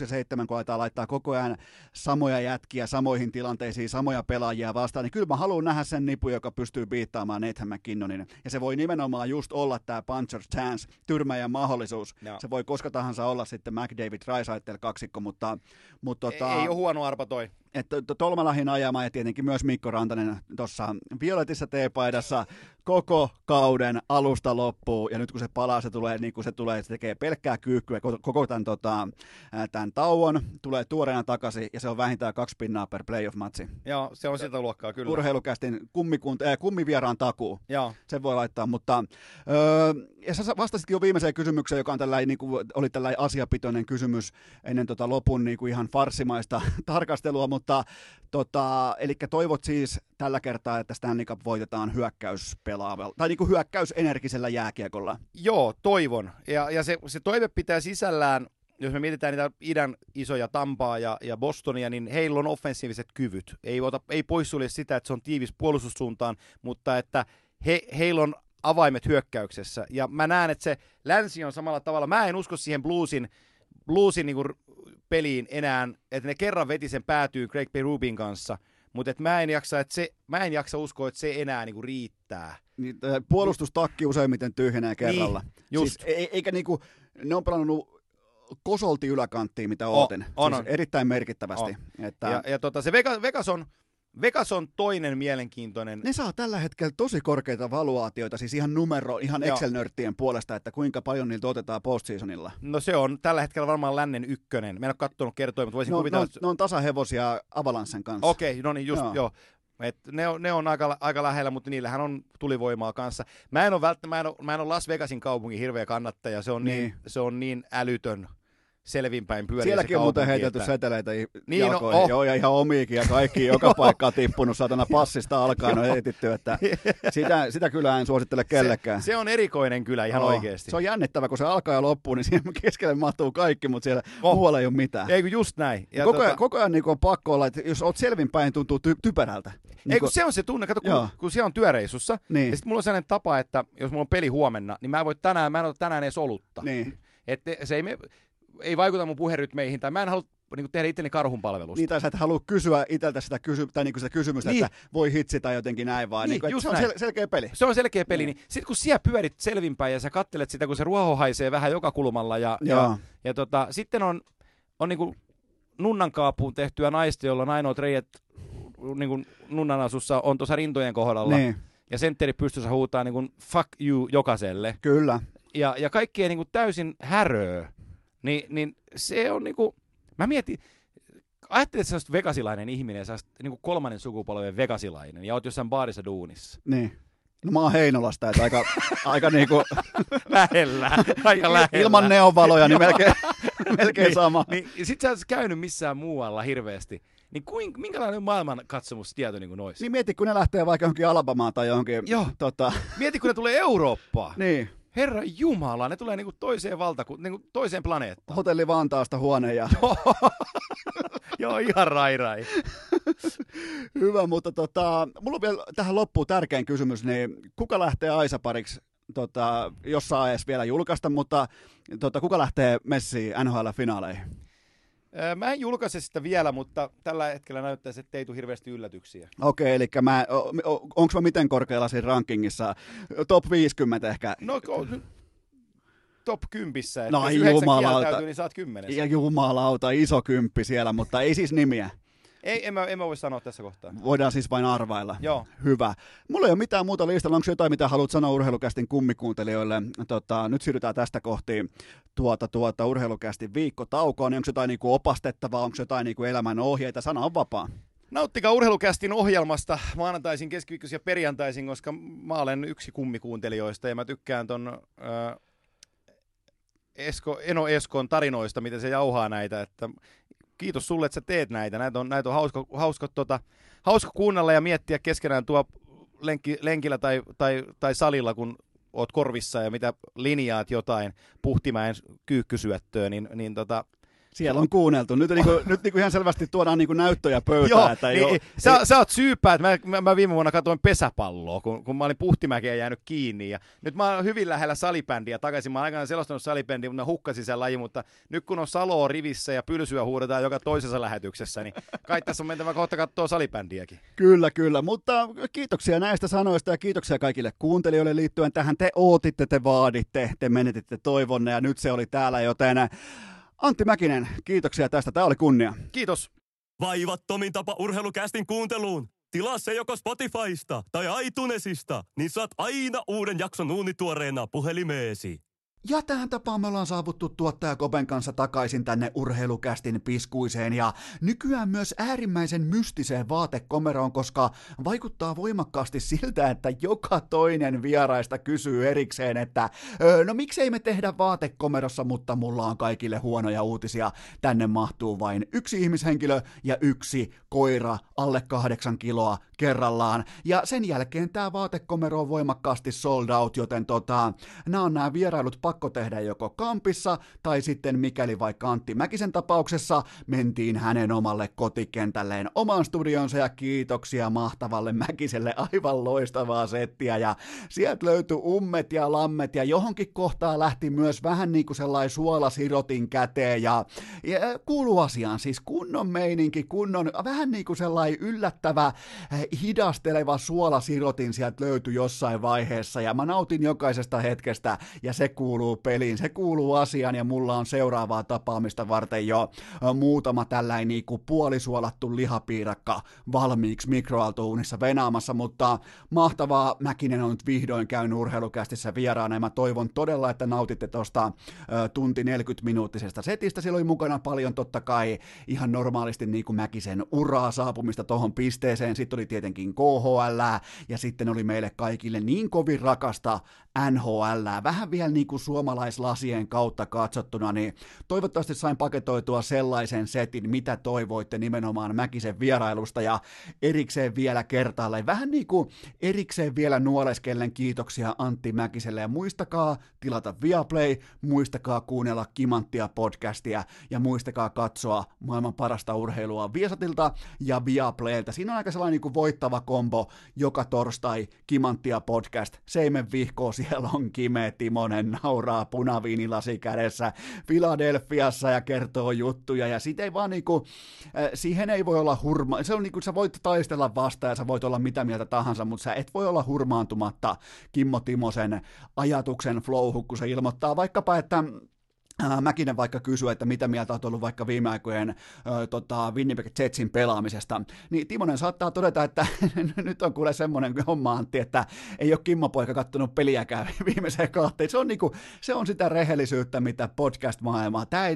7, kun aletaan laittaa koko ajan samoja jätkiä, samoihin tilanteisiin, samoja pelaajia vastaan, niin kyllä mä haluan nähdä sen nipu, joka pystyy biittaamaan Nathan McKinnonin. Ja se voi nimenomaan just olla tämä puncher chance, tyrmäjän mahdollisuus. No. Se voi koska tahansa olla sitten McDavid, Draisaitl kaksikko, mutta ei ole huono arpa toi. Tuolla mä lähdin ajamaan, ja tietenkin myös Mikko Rantanen tuossa violetissa teepaidassa koko kauden alusta loppuun, ja nyt kun se palaa, se tekee pelkkää kyyhkyä koko tämän tauon, tulee tuoreena takaisin, ja se on vähintään 2 pinnaa per playoff-matsi. Joo, se on sitä luokkaa, kyllä. Urheilukästin kummivieraan takuu, Joo. sen voi laittaa, mutta ja sä vastasitkin jo viimeiseen kysymykseen, joka on tällainen, niin kuin, oli tällainen asiapitoinen kysymys ennen lopun niin kuin ihan farsimaista tarkastelua, mutta eli toivot siis tällä kertaa, että Stanley Cup voitetaan hyökkäyspelaavalla, tai niin kuin hyökkäysenergisellä jääkiekolla. Joo, toivon. Ja se toive pitää sisällään, jos me mietitään niitä idän isoja Tampaa ja Bostonia, niin heillä on offensiiviset kyvyt. Ei poissulje sitä, että se on tiivis puolustussuuntaan, mutta että heillä on avaimet hyökkäyksessä. Ja mä näen, että se länsi on samalla tavalla. Mä en usko siihen bluesin niin kuin peliin enää, että ne kerran veti sen päätyyn Craig Berubin kanssa, mutta mä en jaksa uskoa, että se enää niinku riittää. Niin, puolustustakki useimmiten tyhjenee kerralla. Niin, siis, eikä niinku, ne on pelannut kosolti yläkanttiin, mitä ootin. Siis erittäin merkittävästi. On. Että se Vegas on toinen mielenkiintoinen. Ne saa tällä hetkellä tosi korkeita valuaatioita, siis ihan Excel-nörttien puolesta, että kuinka paljon niiltä otetaan postseasonilla. No se on tällä hetkellä varmaan lännen ykkönen. Mä en ole kattonut kertoja, mutta voisin kuvitella. Ne on tasahevosia Avalancen kanssa. Okei, no niin just joo. Et ne on aika lähellä, mutta niillähän on tulivoimaa kanssa. Mä en ole Las Vegasin kaupungin hirveä kannattaja, se on niin älytön. Selvinpäin pyörii sielläkin on muuten heitelty seteleitä jalkoihin, Joo, ja ihan omiikin, ja kaikki joka paikkaa tippunut, satana passista alkaen on etitty, että sitä kyllä en suosittele kellekään. Se on erikoinen kyllä ihan oikeasti. Se on jännittävä, kun se alkaa ja loppuu, niin siihen keskelle mahtuu kaikki, mutta siellä muualla ei ole mitään. Eikö just näin. Ja koko ajan niin on pakko olla, että jos olet selvinpäin, tuntuu typerältä. Niin eikö se on se tunne, kato, kun siellä on työreissussa, niin sitten mulla on sellainen tapa, että jos mulla on peli huomenna, niin mä en ota tänään edes olutta. Niin. Että se ei vaikuta mun puherytmeihin, tai mä en halua niin tehdä itselleni karhunpalvelusta. Niin, tai sä et halua kysyä itseltä sitä kysymystä, niin, että voi hitsi tai jotenkin näin vaan. Niin, se on selkeä peli. Se on selkeä peli, niin sitten kun siellä pyörit selvinpäin ja sä kattelet sitä, kun se ruoho haisee vähän joka kulmalla, ja sitten on niin kuin nunnankaapuun tehtyä naista, jolla on ainoat reiät niin kuin nunnanasussa on tuossa rintojen kohdalla, niin, ja sentteri pystyssä huutaa niin kuin fuck you jokaiselle. Kyllä. Ja kaikki ei niin kuin täysin häröö. Niin se on niinku, mä mietin, ajattelet sä olet vegasilainen ihminen ja sä olet niinku kolmannen sukupolven vegasilainen ja oot jossain baarissa duunissa. Niin. No mä oon Heinolasta, että aika niinku lähellä. Ilman neonvaloja, niin melkein sama. Niin sit sä oot käynyt missään muualla hirveästi. Niin minkälainen maailmankatsomustieto niin kuin noissa? Niin mieti, kun ne lähtee vaikka johonkin Alabamaan tai johonkin. Joo. Mieti, kun ne tulee Eurooppaan. Niin. Herra Jumala, ne tulee niinku toiseen niinku toiseen planeettaan. Hotelli Vantaasta huoneen ja joo, ihan rai. Hyvä, mutta mulla on vielä tähän loppuun tärkein kysymys, niin kuka lähtee Aisapariksi, jos saa edes vielä julkaista, mutta kuka lähtee Messiin NHL-finaaleihin? Mä en julkaise sitä vielä, mutta tällä hetkellä näyttäisi, että ei tule hirveästi yllätyksiä. Okei, eli onko mä miten korkealla siinä rankingissa? Top 50 ehkä? No, top 10. No jos 9 kieltäytyy, niin saat 10. Ja jumalauta, iso kymppi siellä, mutta ei siis nimiä. Ei, en mä voi sanoa tässä kohtaa. Voidaan siis vain arvailla. Joo. Hyvä. Mulla ei ole mitään muuta listalla. Onko jotain, mitä haluat sanoa Urheilukästin kummikuuntelijoille? Nyt siirrytään tästä kohti Urheilukästin viikkotaukoon. Onko jotain niinku opastettavaa? Onko jotain niinku elämän ohjeita? Sana on vapaa. Nauttikaa Urheilukästin ohjelmasta maanantaisin, keskiviikkoisin ja perjantaisin, koska mä olen yksi kummikuuntelijoista ja mä tykkään ton Eno Eskon tarinoista, miten se jauhaa näitä, että kiitos sulle, että sä teet näitä. Näitä on hauska kuunnella ja miettiä keskenään tuo lenkillä tai salilla, kun oot korvissa ja mitä linjaat jotain Puhtimäen kyykkysyöttöön, niin siellä on kuunneltu. Nyt ihan selvästi tuodaan niinku näyttöjä pöytään. Sä oot syypää, että mä viime vuonna katsoin pesäpalloa, kun mä olin Puhtimäkeen jäänyt kiinni. Ja nyt mä oon hyvin lähellä salibändiä takaisin. Mä oon aikanaan selostanut salibändiä, mutta hukkasin sen lajin. Mutta nyt kun on Saloa rivissä ja pylsyä huudetaan joka toisessa lähetyksessä, niin kai tässä on mentävä kohta katsoa salibändiäkin. Kyllä. Mutta kiitoksia näistä sanoista ja kiitoksia kaikille kuuntelijoille liittyen tähän. Te ootitte, te vaaditte, te menetitte toivonne ja nyt se oli täällä, joten Antti Mäkinen, kiitoksia tästä. Tämä oli kunnia. Kiitos. Vaivattomin tapa Urheilukästin kuunteluun. Tilaa se joko Spotifysta tai iTunesista, niin saat aina uuden jakson uunituoreena puhelimeesi. Ja tähän tapaan me ollaan saavuttu tuottaja Kopen kanssa takaisin tänne Urheilukästin piskuiseen ja nykyään myös äärimmäisen mystiseen vaatekomeroon, koska vaikuttaa voimakkaasti siltä, että joka toinen vieraista kysyy erikseen, että no miksei me tehdä vaatekomerossa, mutta mulla on kaikille huonoja uutisia. Tänne mahtuu vain yksi ihmishenkilö ja yksi koira alle 8 kiloa kerrallaan. Ja sen jälkeen tää vaatekomero on voimakkaasti sold out, joten nää on nää vierailut pakko tehdä joko kampissa, tai sitten mikäli vaikka Antti Mäkisen tapauksessa mentiin hänen omalle kotikentälleen oman studionsa, ja kiitoksia mahtavalle Mäkiselle, aivan loistavaa settiä, ja sieltä löytyi ummet ja lammet, ja johonkin kohtaa lähti myös vähän niin kuin sellainen suolasirotin käteen, ja kuuluu asiaan, siis kunnon meininki, kunnon, vähän niin kuin sellainen yllättävä, hidasteleva suolasirotin sieltä löytyi jossain vaiheessa, ja mä nautin jokaisesta hetkestä, ja se kuuluu peliin, se kuuluu asiaan ja mulla on seuraavaa tapaamista varten jo muutama tällainen niinku puolisuolattu lihapiirakka valmiiksi mikroaaltouunissa venaamassa, mutta mahtavaa, Mäkinen on nyt vihdoin käynyt Urheilukästissä vieraana ja mä toivon todella, että nautitte tuosta tunti 40-minuuttisesta setistä, siellä oli mukana paljon totta kai ihan normaalisti niinku Mäkisen uraa saapumista tohon pisteeseen, sitten oli tietenkin KHL ja sitten oli meille kaikille niin kovin rakasta NHL, vähän vielä niin kuin suomalaislasien kautta katsottuna, niin toivottavasti sain paketoitua sellaisen setin, mitä toivoitte nimenomaan Mäkisen vierailusta ja erikseen vielä kertaalleen. Vähän niin kuin erikseen vielä nuoleskellen kiitoksia Antti Mäkiselle ja muistakaa tilata Viaplay, muistakaa kuunnella Kimanttia podcastia ja muistakaa katsoa maailman parasta urheilua Viasatilta ja Viaplaylta. Siinä on aika sellainen niin kuin voittava kombo joka torstai Kimanttia podcast, Seimen vihkoa siellä on Kime Timonen nauraa punaviinilasi kädessä Filadelfiassa ja kertoo juttuja ja sit ei vaan niinku, siihen ei voi olla hurma, se on niinku sä voit taistella vastaan ja sä voit olla mitä mieltä tahansa, mutta sä et voi olla hurmaantumatta Kimmo Timosen ajatuksen flowhun, kun se ilmoittaa vaikkapa, että Mäkinen vaikka kysyy, että mitä mieltä olet ollut vaikka viime aikojen Winnipeg Jetsin pelaamisesta, niin Timonen saattaa todeta, että nyt on kuule semmoinen homma Antti, että ei ole Kimmo-poika kattonut peliäkään viimeiseen kahteen. Se on sitä rehellisyyttä, mitä podcast-maailmaa. Tämä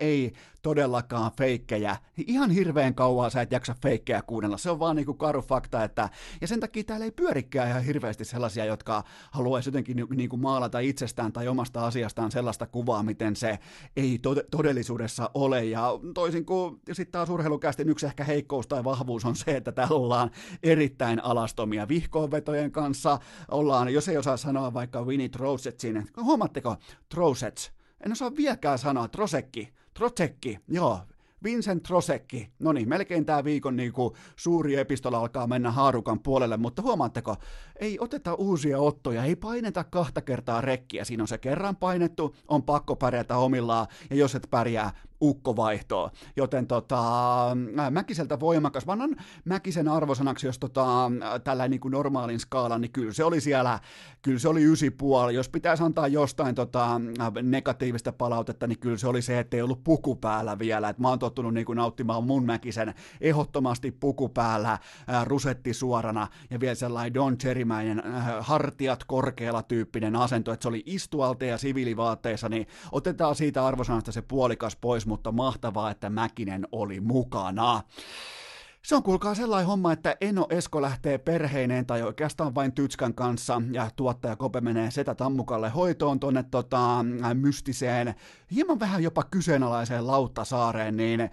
ei todellakaan feikkejä. Ihan hirveän kauan sä et jaksa feikkejä kuunnella. Se on vaan niinku karu fakta, että ja sen takia täällä ei pyörikään ihan hirveästi sellaisia, jotka haluaisi jotenkin niinku maalata itsestään tai omasta asiastaan sellaista kuvaa, miten se ei todellisuudessa ole, ja toisin kuin sitten taas Urheilukästin yksi ehkä heikkous tai vahvuus on se, että täällä ollaan erittäin alastomia vihkoonvetojen kanssa, ollaan, jos ei osaa sanoa vaikka Winnie Trosetsin, huomatteko, Trosets, en osaa vieläkään sanoa, Trosekki, joo, Vincent Trosekki, no niin, melkein tämä viikon niinku suuri epistola alkaa mennä haarukan puolelle, mutta huomaatteko, ei oteta uusia ottoja, ei paineta 2 kertaa rekkiä, siinä on se kerran painettu, on pakko pärjätä omillaan, ja jos et pärjää, ukkovaihtoa, joten Mäkiseltä voimakas, vaan on Mäkisen arvosanaksi, jos tällainen niin kuin normaalin skaalan, niin kyllä se oli 9,5, jos pitäisi antaa jostain negatiivista palautetta, niin kyllä se oli se, ettei ollut puku päällä vielä, että mä oon tottunut niin kuin nauttimaan mun Mäkisen ehdottomasti puku päällä, rusetti suorana ja vielä sellainen Don Cherrymäinen hartiat korkealla tyyppinen asento, että se oli istualte ja siviilivaatteissa, niin otetaan siitä arvosanasta se puolikas pois, mutta mahtavaa, että Mäkinen oli mukana. Se on kuulkaa sellainen homma, että Eno Esko lähtee perheineen tai oikeastaan vain tytskän kanssa ja tuottaja Kope menee Setä Tammukalle hoitoon tuonne mystiseen, hieman vähän jopa kyseenalaiseen Lauttasaareen, niin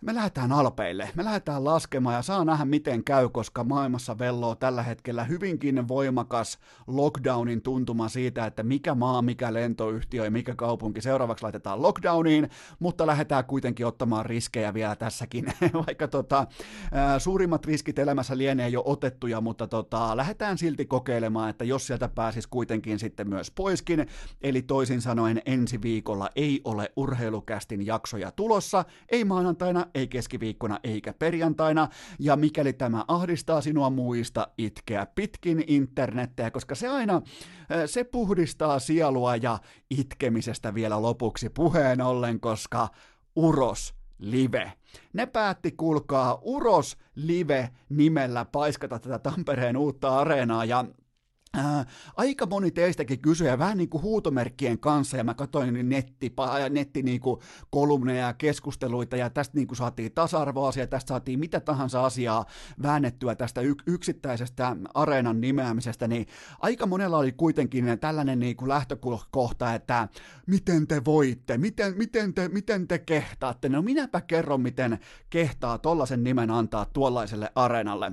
me lähdetään alpeille, me lähdetään laskemaan ja saa nähdä miten käy, koska maailmassa velloo tällä hetkellä hyvinkin voimakas lockdownin tuntuma siitä, että mikä maa, mikä lentoyhtiö ja mikä kaupunki seuraavaksi laitetaan lockdowniin, mutta lähdetään kuitenkin ottamaan riskejä vielä tässäkin, vaikka suurimmat riskit elämässä lienee jo otettuja, mutta lähdetään silti kokeilemaan, että jos sieltä pääsisi kuitenkin sitten myös poiskin, eli toisin sanoen ensi viikolla ei ole Urheilukästin jaksoja tulossa, ei maanantaina, ei keskiviikkona eikä perjantaina, ja mikäli tämä ahdistaa sinua, muista itkeä pitkin internettiä, koska se aina, se puhdistaa sielua, ja itkemisestä vielä lopuksi puheen ollen, koska Uros Live. Ne päätti, kuulkaa, Uros Live nimellä paiskata tätä Tampereen uutta areenaa, ja aika moni teistäkin kysyi vähän niin kuin huutomerkkien kanssa, ja mä katsoin netti niin kuin kolumneja ja keskusteluita, ja tästä niin kuin saatiin tasa-arvoasia, tästä saatiin mitä tahansa asiaa väännettyä tästä yksittäisestä areenan nimeämisestä, niin aika monella oli kuitenkin tällainen niin kuin lähtökohta, että miten te voitte, miten te kehtaatte, no minäpä kerron, miten kehtaa tollaisen nimen antaa tuollaiselle areenalle.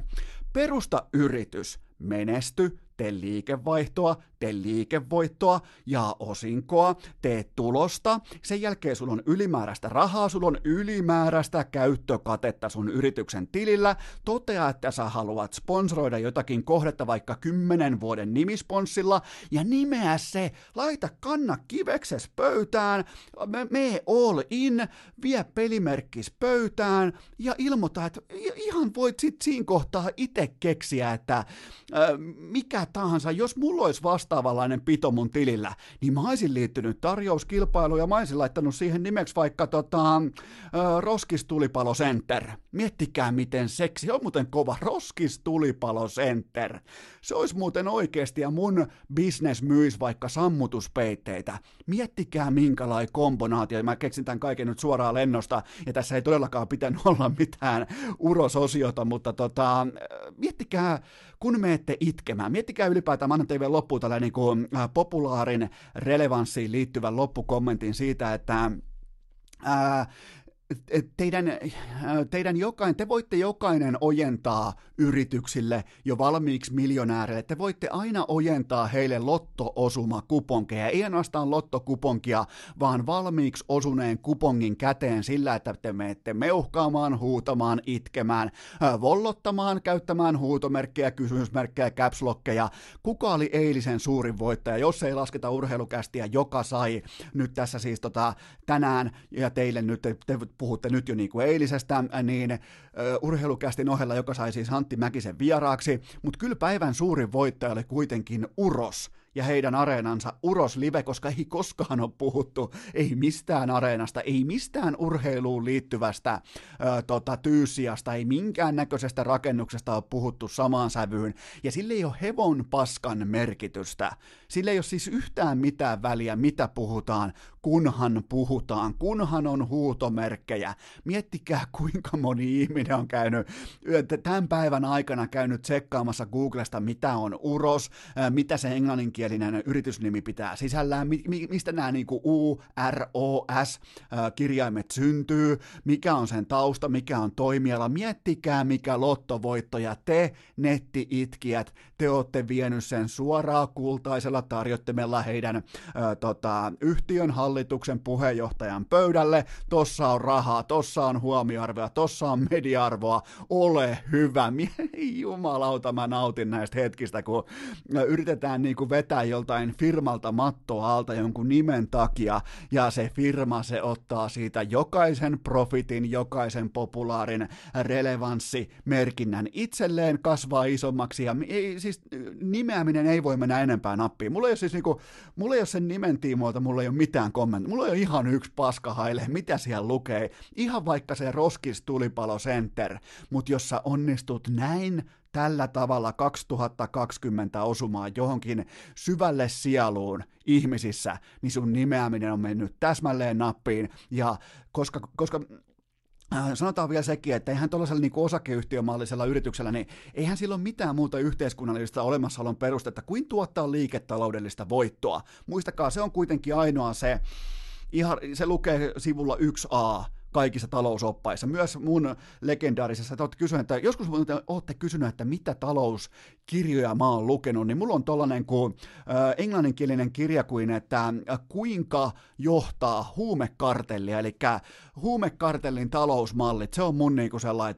Perusta yritys, menesty, tee liikevaihtoa, tee liikevoittoa, jaa osinkoa, tee tulosta, sen jälkeen sulla on ylimääräistä rahaa, sulla on ylimääräistä käyttökatetta sun yrityksen tilillä, totea, että sä haluat sponsoroida jotakin kohdetta vaikka 10 vuoden nimisponssilla, ja nimeä se, laita kanna kivekses pöytään, mee all in, vie pelimerkkis pöytään, ja ilmoita, että ihan voit sit siinä kohtaa itse keksiä, että mikä tahansa, jos mulla olisi vastaavanlainen pito mun tilillä, niin mä olisin liittynyt tarjouskilpailuun ja mä olisin laittanut siihen nimeksi vaikka Roskistulipalo Center. Miettikää miten seksi, on muuten kova, Roskistulipalo Center. Se olisi muuten oikeasti, ja mun business myisi vaikka sammutuspeitteitä. Miettikää minkälainen kombonaatio, mä keksin tämän kaiken nyt suoraan lennosta, ja tässä ei todellakaan pitänyt olla mitään urososiota, mutta miettikää, kun me ette itkemään, miettikää ylipäätään, mä annan teille loppuun tällainen niin populaarin relevanssiin liittyvän loppukommentin siitä, että te voitte jokainen ojentaa yrityksille jo valmiiksi miljonäärille, te voitte aina ojentaa heille lotto-osuma-kuponkeja, ei ainoastaan lottokuponkia, vaan valmiiksi osuneen kupongin käteen sillä, että te menette meuhkaamaan, huutamaan, itkemään, vollottamaan, käyttämään huutomerkkejä, kysymysmerkkejä, caps-lokkeja. Kuka oli eilisen suurin voittaja, jos ei lasketa Urheilukästiä, joka sai nyt tässä siis tänään, ja teille nyt te puhutte nyt jo niin kuin eilisestä, niin Urheilukästin ohella, joka sai siis Antti Mäkisen vieraaksi, mutta kyllä päivän suurin voittaja oli kuitenkin Uros ja heidän areenansa Uros Live, koska ei koskaan ole puhuttu, ei mistään areenasta, ei mistään urheiluun liittyvästä tyysiasta, ei minkäännäköisestä rakennuksesta ole puhuttu samaan sävyyn, ja sillä ei ole hevon paskan merkitystä, sillä ei ole siis yhtään mitään väliä, mitä puhutaan, kunhan on huutomerkkejä. Miettikää, kuinka moni ihminen on käynyt tämän päivän aikana tsekkaamassa Googlesta, mitä on Uros, mitä se englanninkielinen yritysnimi pitää sisällään, mistä nämä niin kuin UROS-kirjaimet syntyy, mikä on sen tausta, mikä on toimiala, miettikää mikä lottovoittoja, te netti-itkijät, te olette vienyt sen suoraan kultaisella tarjottimella heidän yhtiön hallituksen puheenjohtajan pöydälle, tossa on rahaa, tossa on huomioarvoa, tossa on media-arvoa, ole hyvä, jumalauta mä nautin näistä hetkistä, kun yritetään niin kuin vetää vetää joltain firmalta mattoa alta jonkun nimen takia, ja se firma, se ottaa siitä jokaisen profitin, jokaisen populaarin relevanssimerkinnän itselleen, kasvaa isommaksi, ja ei, siis nimeäminen ei voi mennä enempää nappiin. Mulla ei ole siis niinku, mulla ei ole sen nimen tiimoilta, mulla ei ole mitään kommenttia, mulla ei ole ihan yksi paska haile, mitä siellä lukee, ihan vaikka se roskis tulipalo center, mutta jos sä onnistut näin tällä tavalla 2020 osumaan johonkin syvälle sieluun ihmisissä, niin sun nimeäminen on mennyt täsmälleen nappiin, ja koska sanotaan vielä sekin, että eihän tuollaisella niin osakeyhtiömallisella yrityksellä, niin eihän sillä ole mitään muuta yhteiskunnallista olemassaolon perustetta kuin tuottaa liiketaloudellista voittoa. Muistakaa, se on kuitenkin ainoa se, ihan, se lukee sivulla 1a, kaikissa talousoppaissa. Myös mun legendaarisessa, että olette kysyneet, että joskus olette kysyneet, että mitä talouskirjoja mä oon lukenut, niin mulla on tollainen kuin englanninkielinen kirja kuin, että kuinka johtaa huumekartellia, eli huumekartellin talousmallit, se on mun niinku sellainen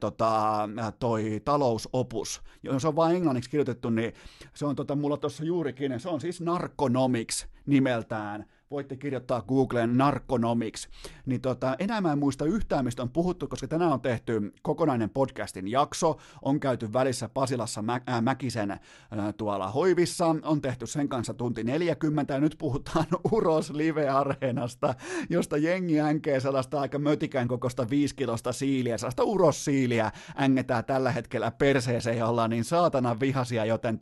toi talousopus. Jos on vaan englanniksi kirjoitettu, niin se on mulla tuossa juurikin, se on siis Narconomics nimeltään. Voitte kirjoittaa Googleen Narconomics, niin enää mä en muista yhtään, mistä on puhuttu, koska tänään on tehty kokonainen podcastin jakso, on käyty välissä Pasilassa Mäkisen tuolla hoivissa, on tehty sen kanssa tunti 40, ja nyt puhutaan Uros Live-areenasta, josta jengi änkee sellaista aika mötikän kokosta 5 kilosta siiliä, sellaista urossiiliä ängetään tällä hetkellä perseeseen, ja ollaan niin saatanan vihaisia, joten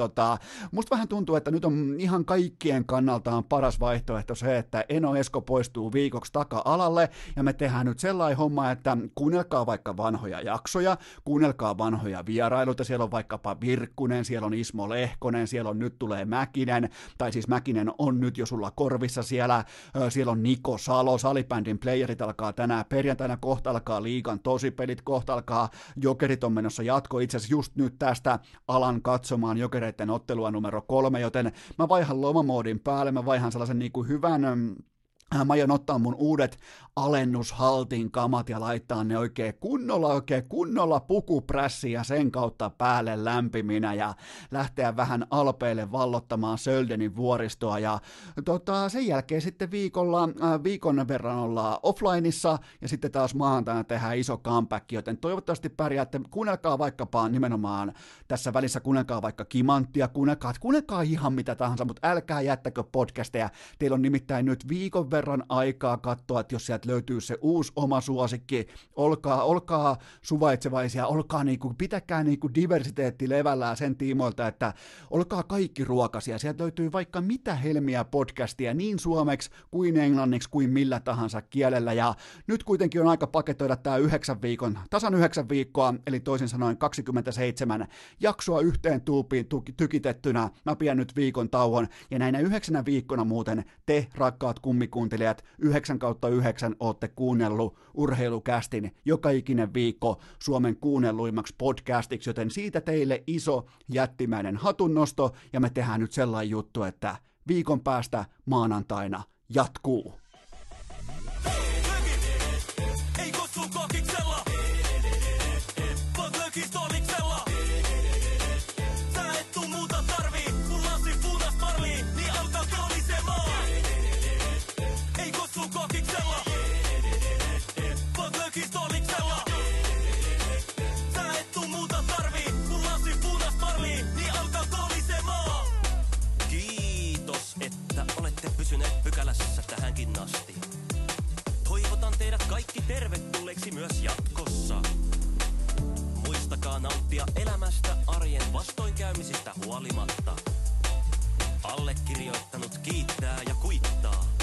musta vähän tuntuu, että nyt on ihan kaikkien kannaltaan paras vaihtoehto se, että Eno Esko poistuu viikoksi taka-alalle, ja me tehdään nyt sellainen homma, että kuunnelkaa vaikka vanhoja jaksoja, kuunnelkaa vanhoja vierailuita, siellä on vaikkapa Virkkunen, siellä on Ismo Lehkonen, siellä on nyt tulee Mäkinen, tai siis Mäkinen on nyt jo sulla korvissa siellä, siellä on Niko Salo, salibändin playerit alkaa tänään perjantaina, kohta alkaa liigan tosipelit, kohta alkaa Jokerit on menossa jatko, itse asiassa just nyt tästä alan katsomaan Jokereiden ottelua numero 3, joten mä vaihan lomamoodin päälle, mä vaihan sellaisen niin kuin hyvän, mä aion ottaa mun uudet alennushaltin kamat ja laittaa ne oikein kunnolla pukuprässiä sen kautta päälle lämpiminä ja lähteä vähän alpeille vallottamaan Söldenin vuoristoa, ja sen jälkeen sitten viikon verran ollaan offlineissa ja sitten taas maanantaina tehdään iso comeback, joten toivottavasti pärjäätte, kuunnelkaa vaikkapa nimenomaan tässä välissä, kuunnelkaa vaikka Kimanttia, kuunnelkaa ihan mitä tahansa, mutta älkää jättäkö podcasteja, teillä on nimittäin nyt viikon verran aikaa katsoa, että jos sieltä löytyy se uusi oma suosikki, olkaa suvaitsevaisia, pitäkää diversiteetti levällään sen tiimoilta, että olkaa kaikki ruokaisia, sieltä löytyy vaikka mitä helmiä podcastia niin suomeksi kuin englanniksi kuin millä tahansa kielellä, ja nyt kuitenkin on aika paketoida tämä 9 viikon, tasan 9 viikkoa, eli toisin sanoen 27 jaksoa yhteen tuupiin tykitettynä, mä pidän nyt viikon tauon, ja näinä 9 viikkona muuten te rakkaat kummikuuntelijat 9/9 ootte kuunnellut Urheilukästin joka ikinen viikko Suomen kuunnelluimmaksi podcastiksi, joten siitä teille iso jättimäinen hatunnosto, ja me tehdään nyt sellainen juttu, että viikon päästä maanantaina jatkuu. Pykälässä tähänkin asti. Toivotan teidät kaikki tervetulleeksi myös jatkossa. Muistakaa nauttia elämästä arjen vastoinkäymisistä huolimatta. Allekirjoittanut kiittää ja kuittaa.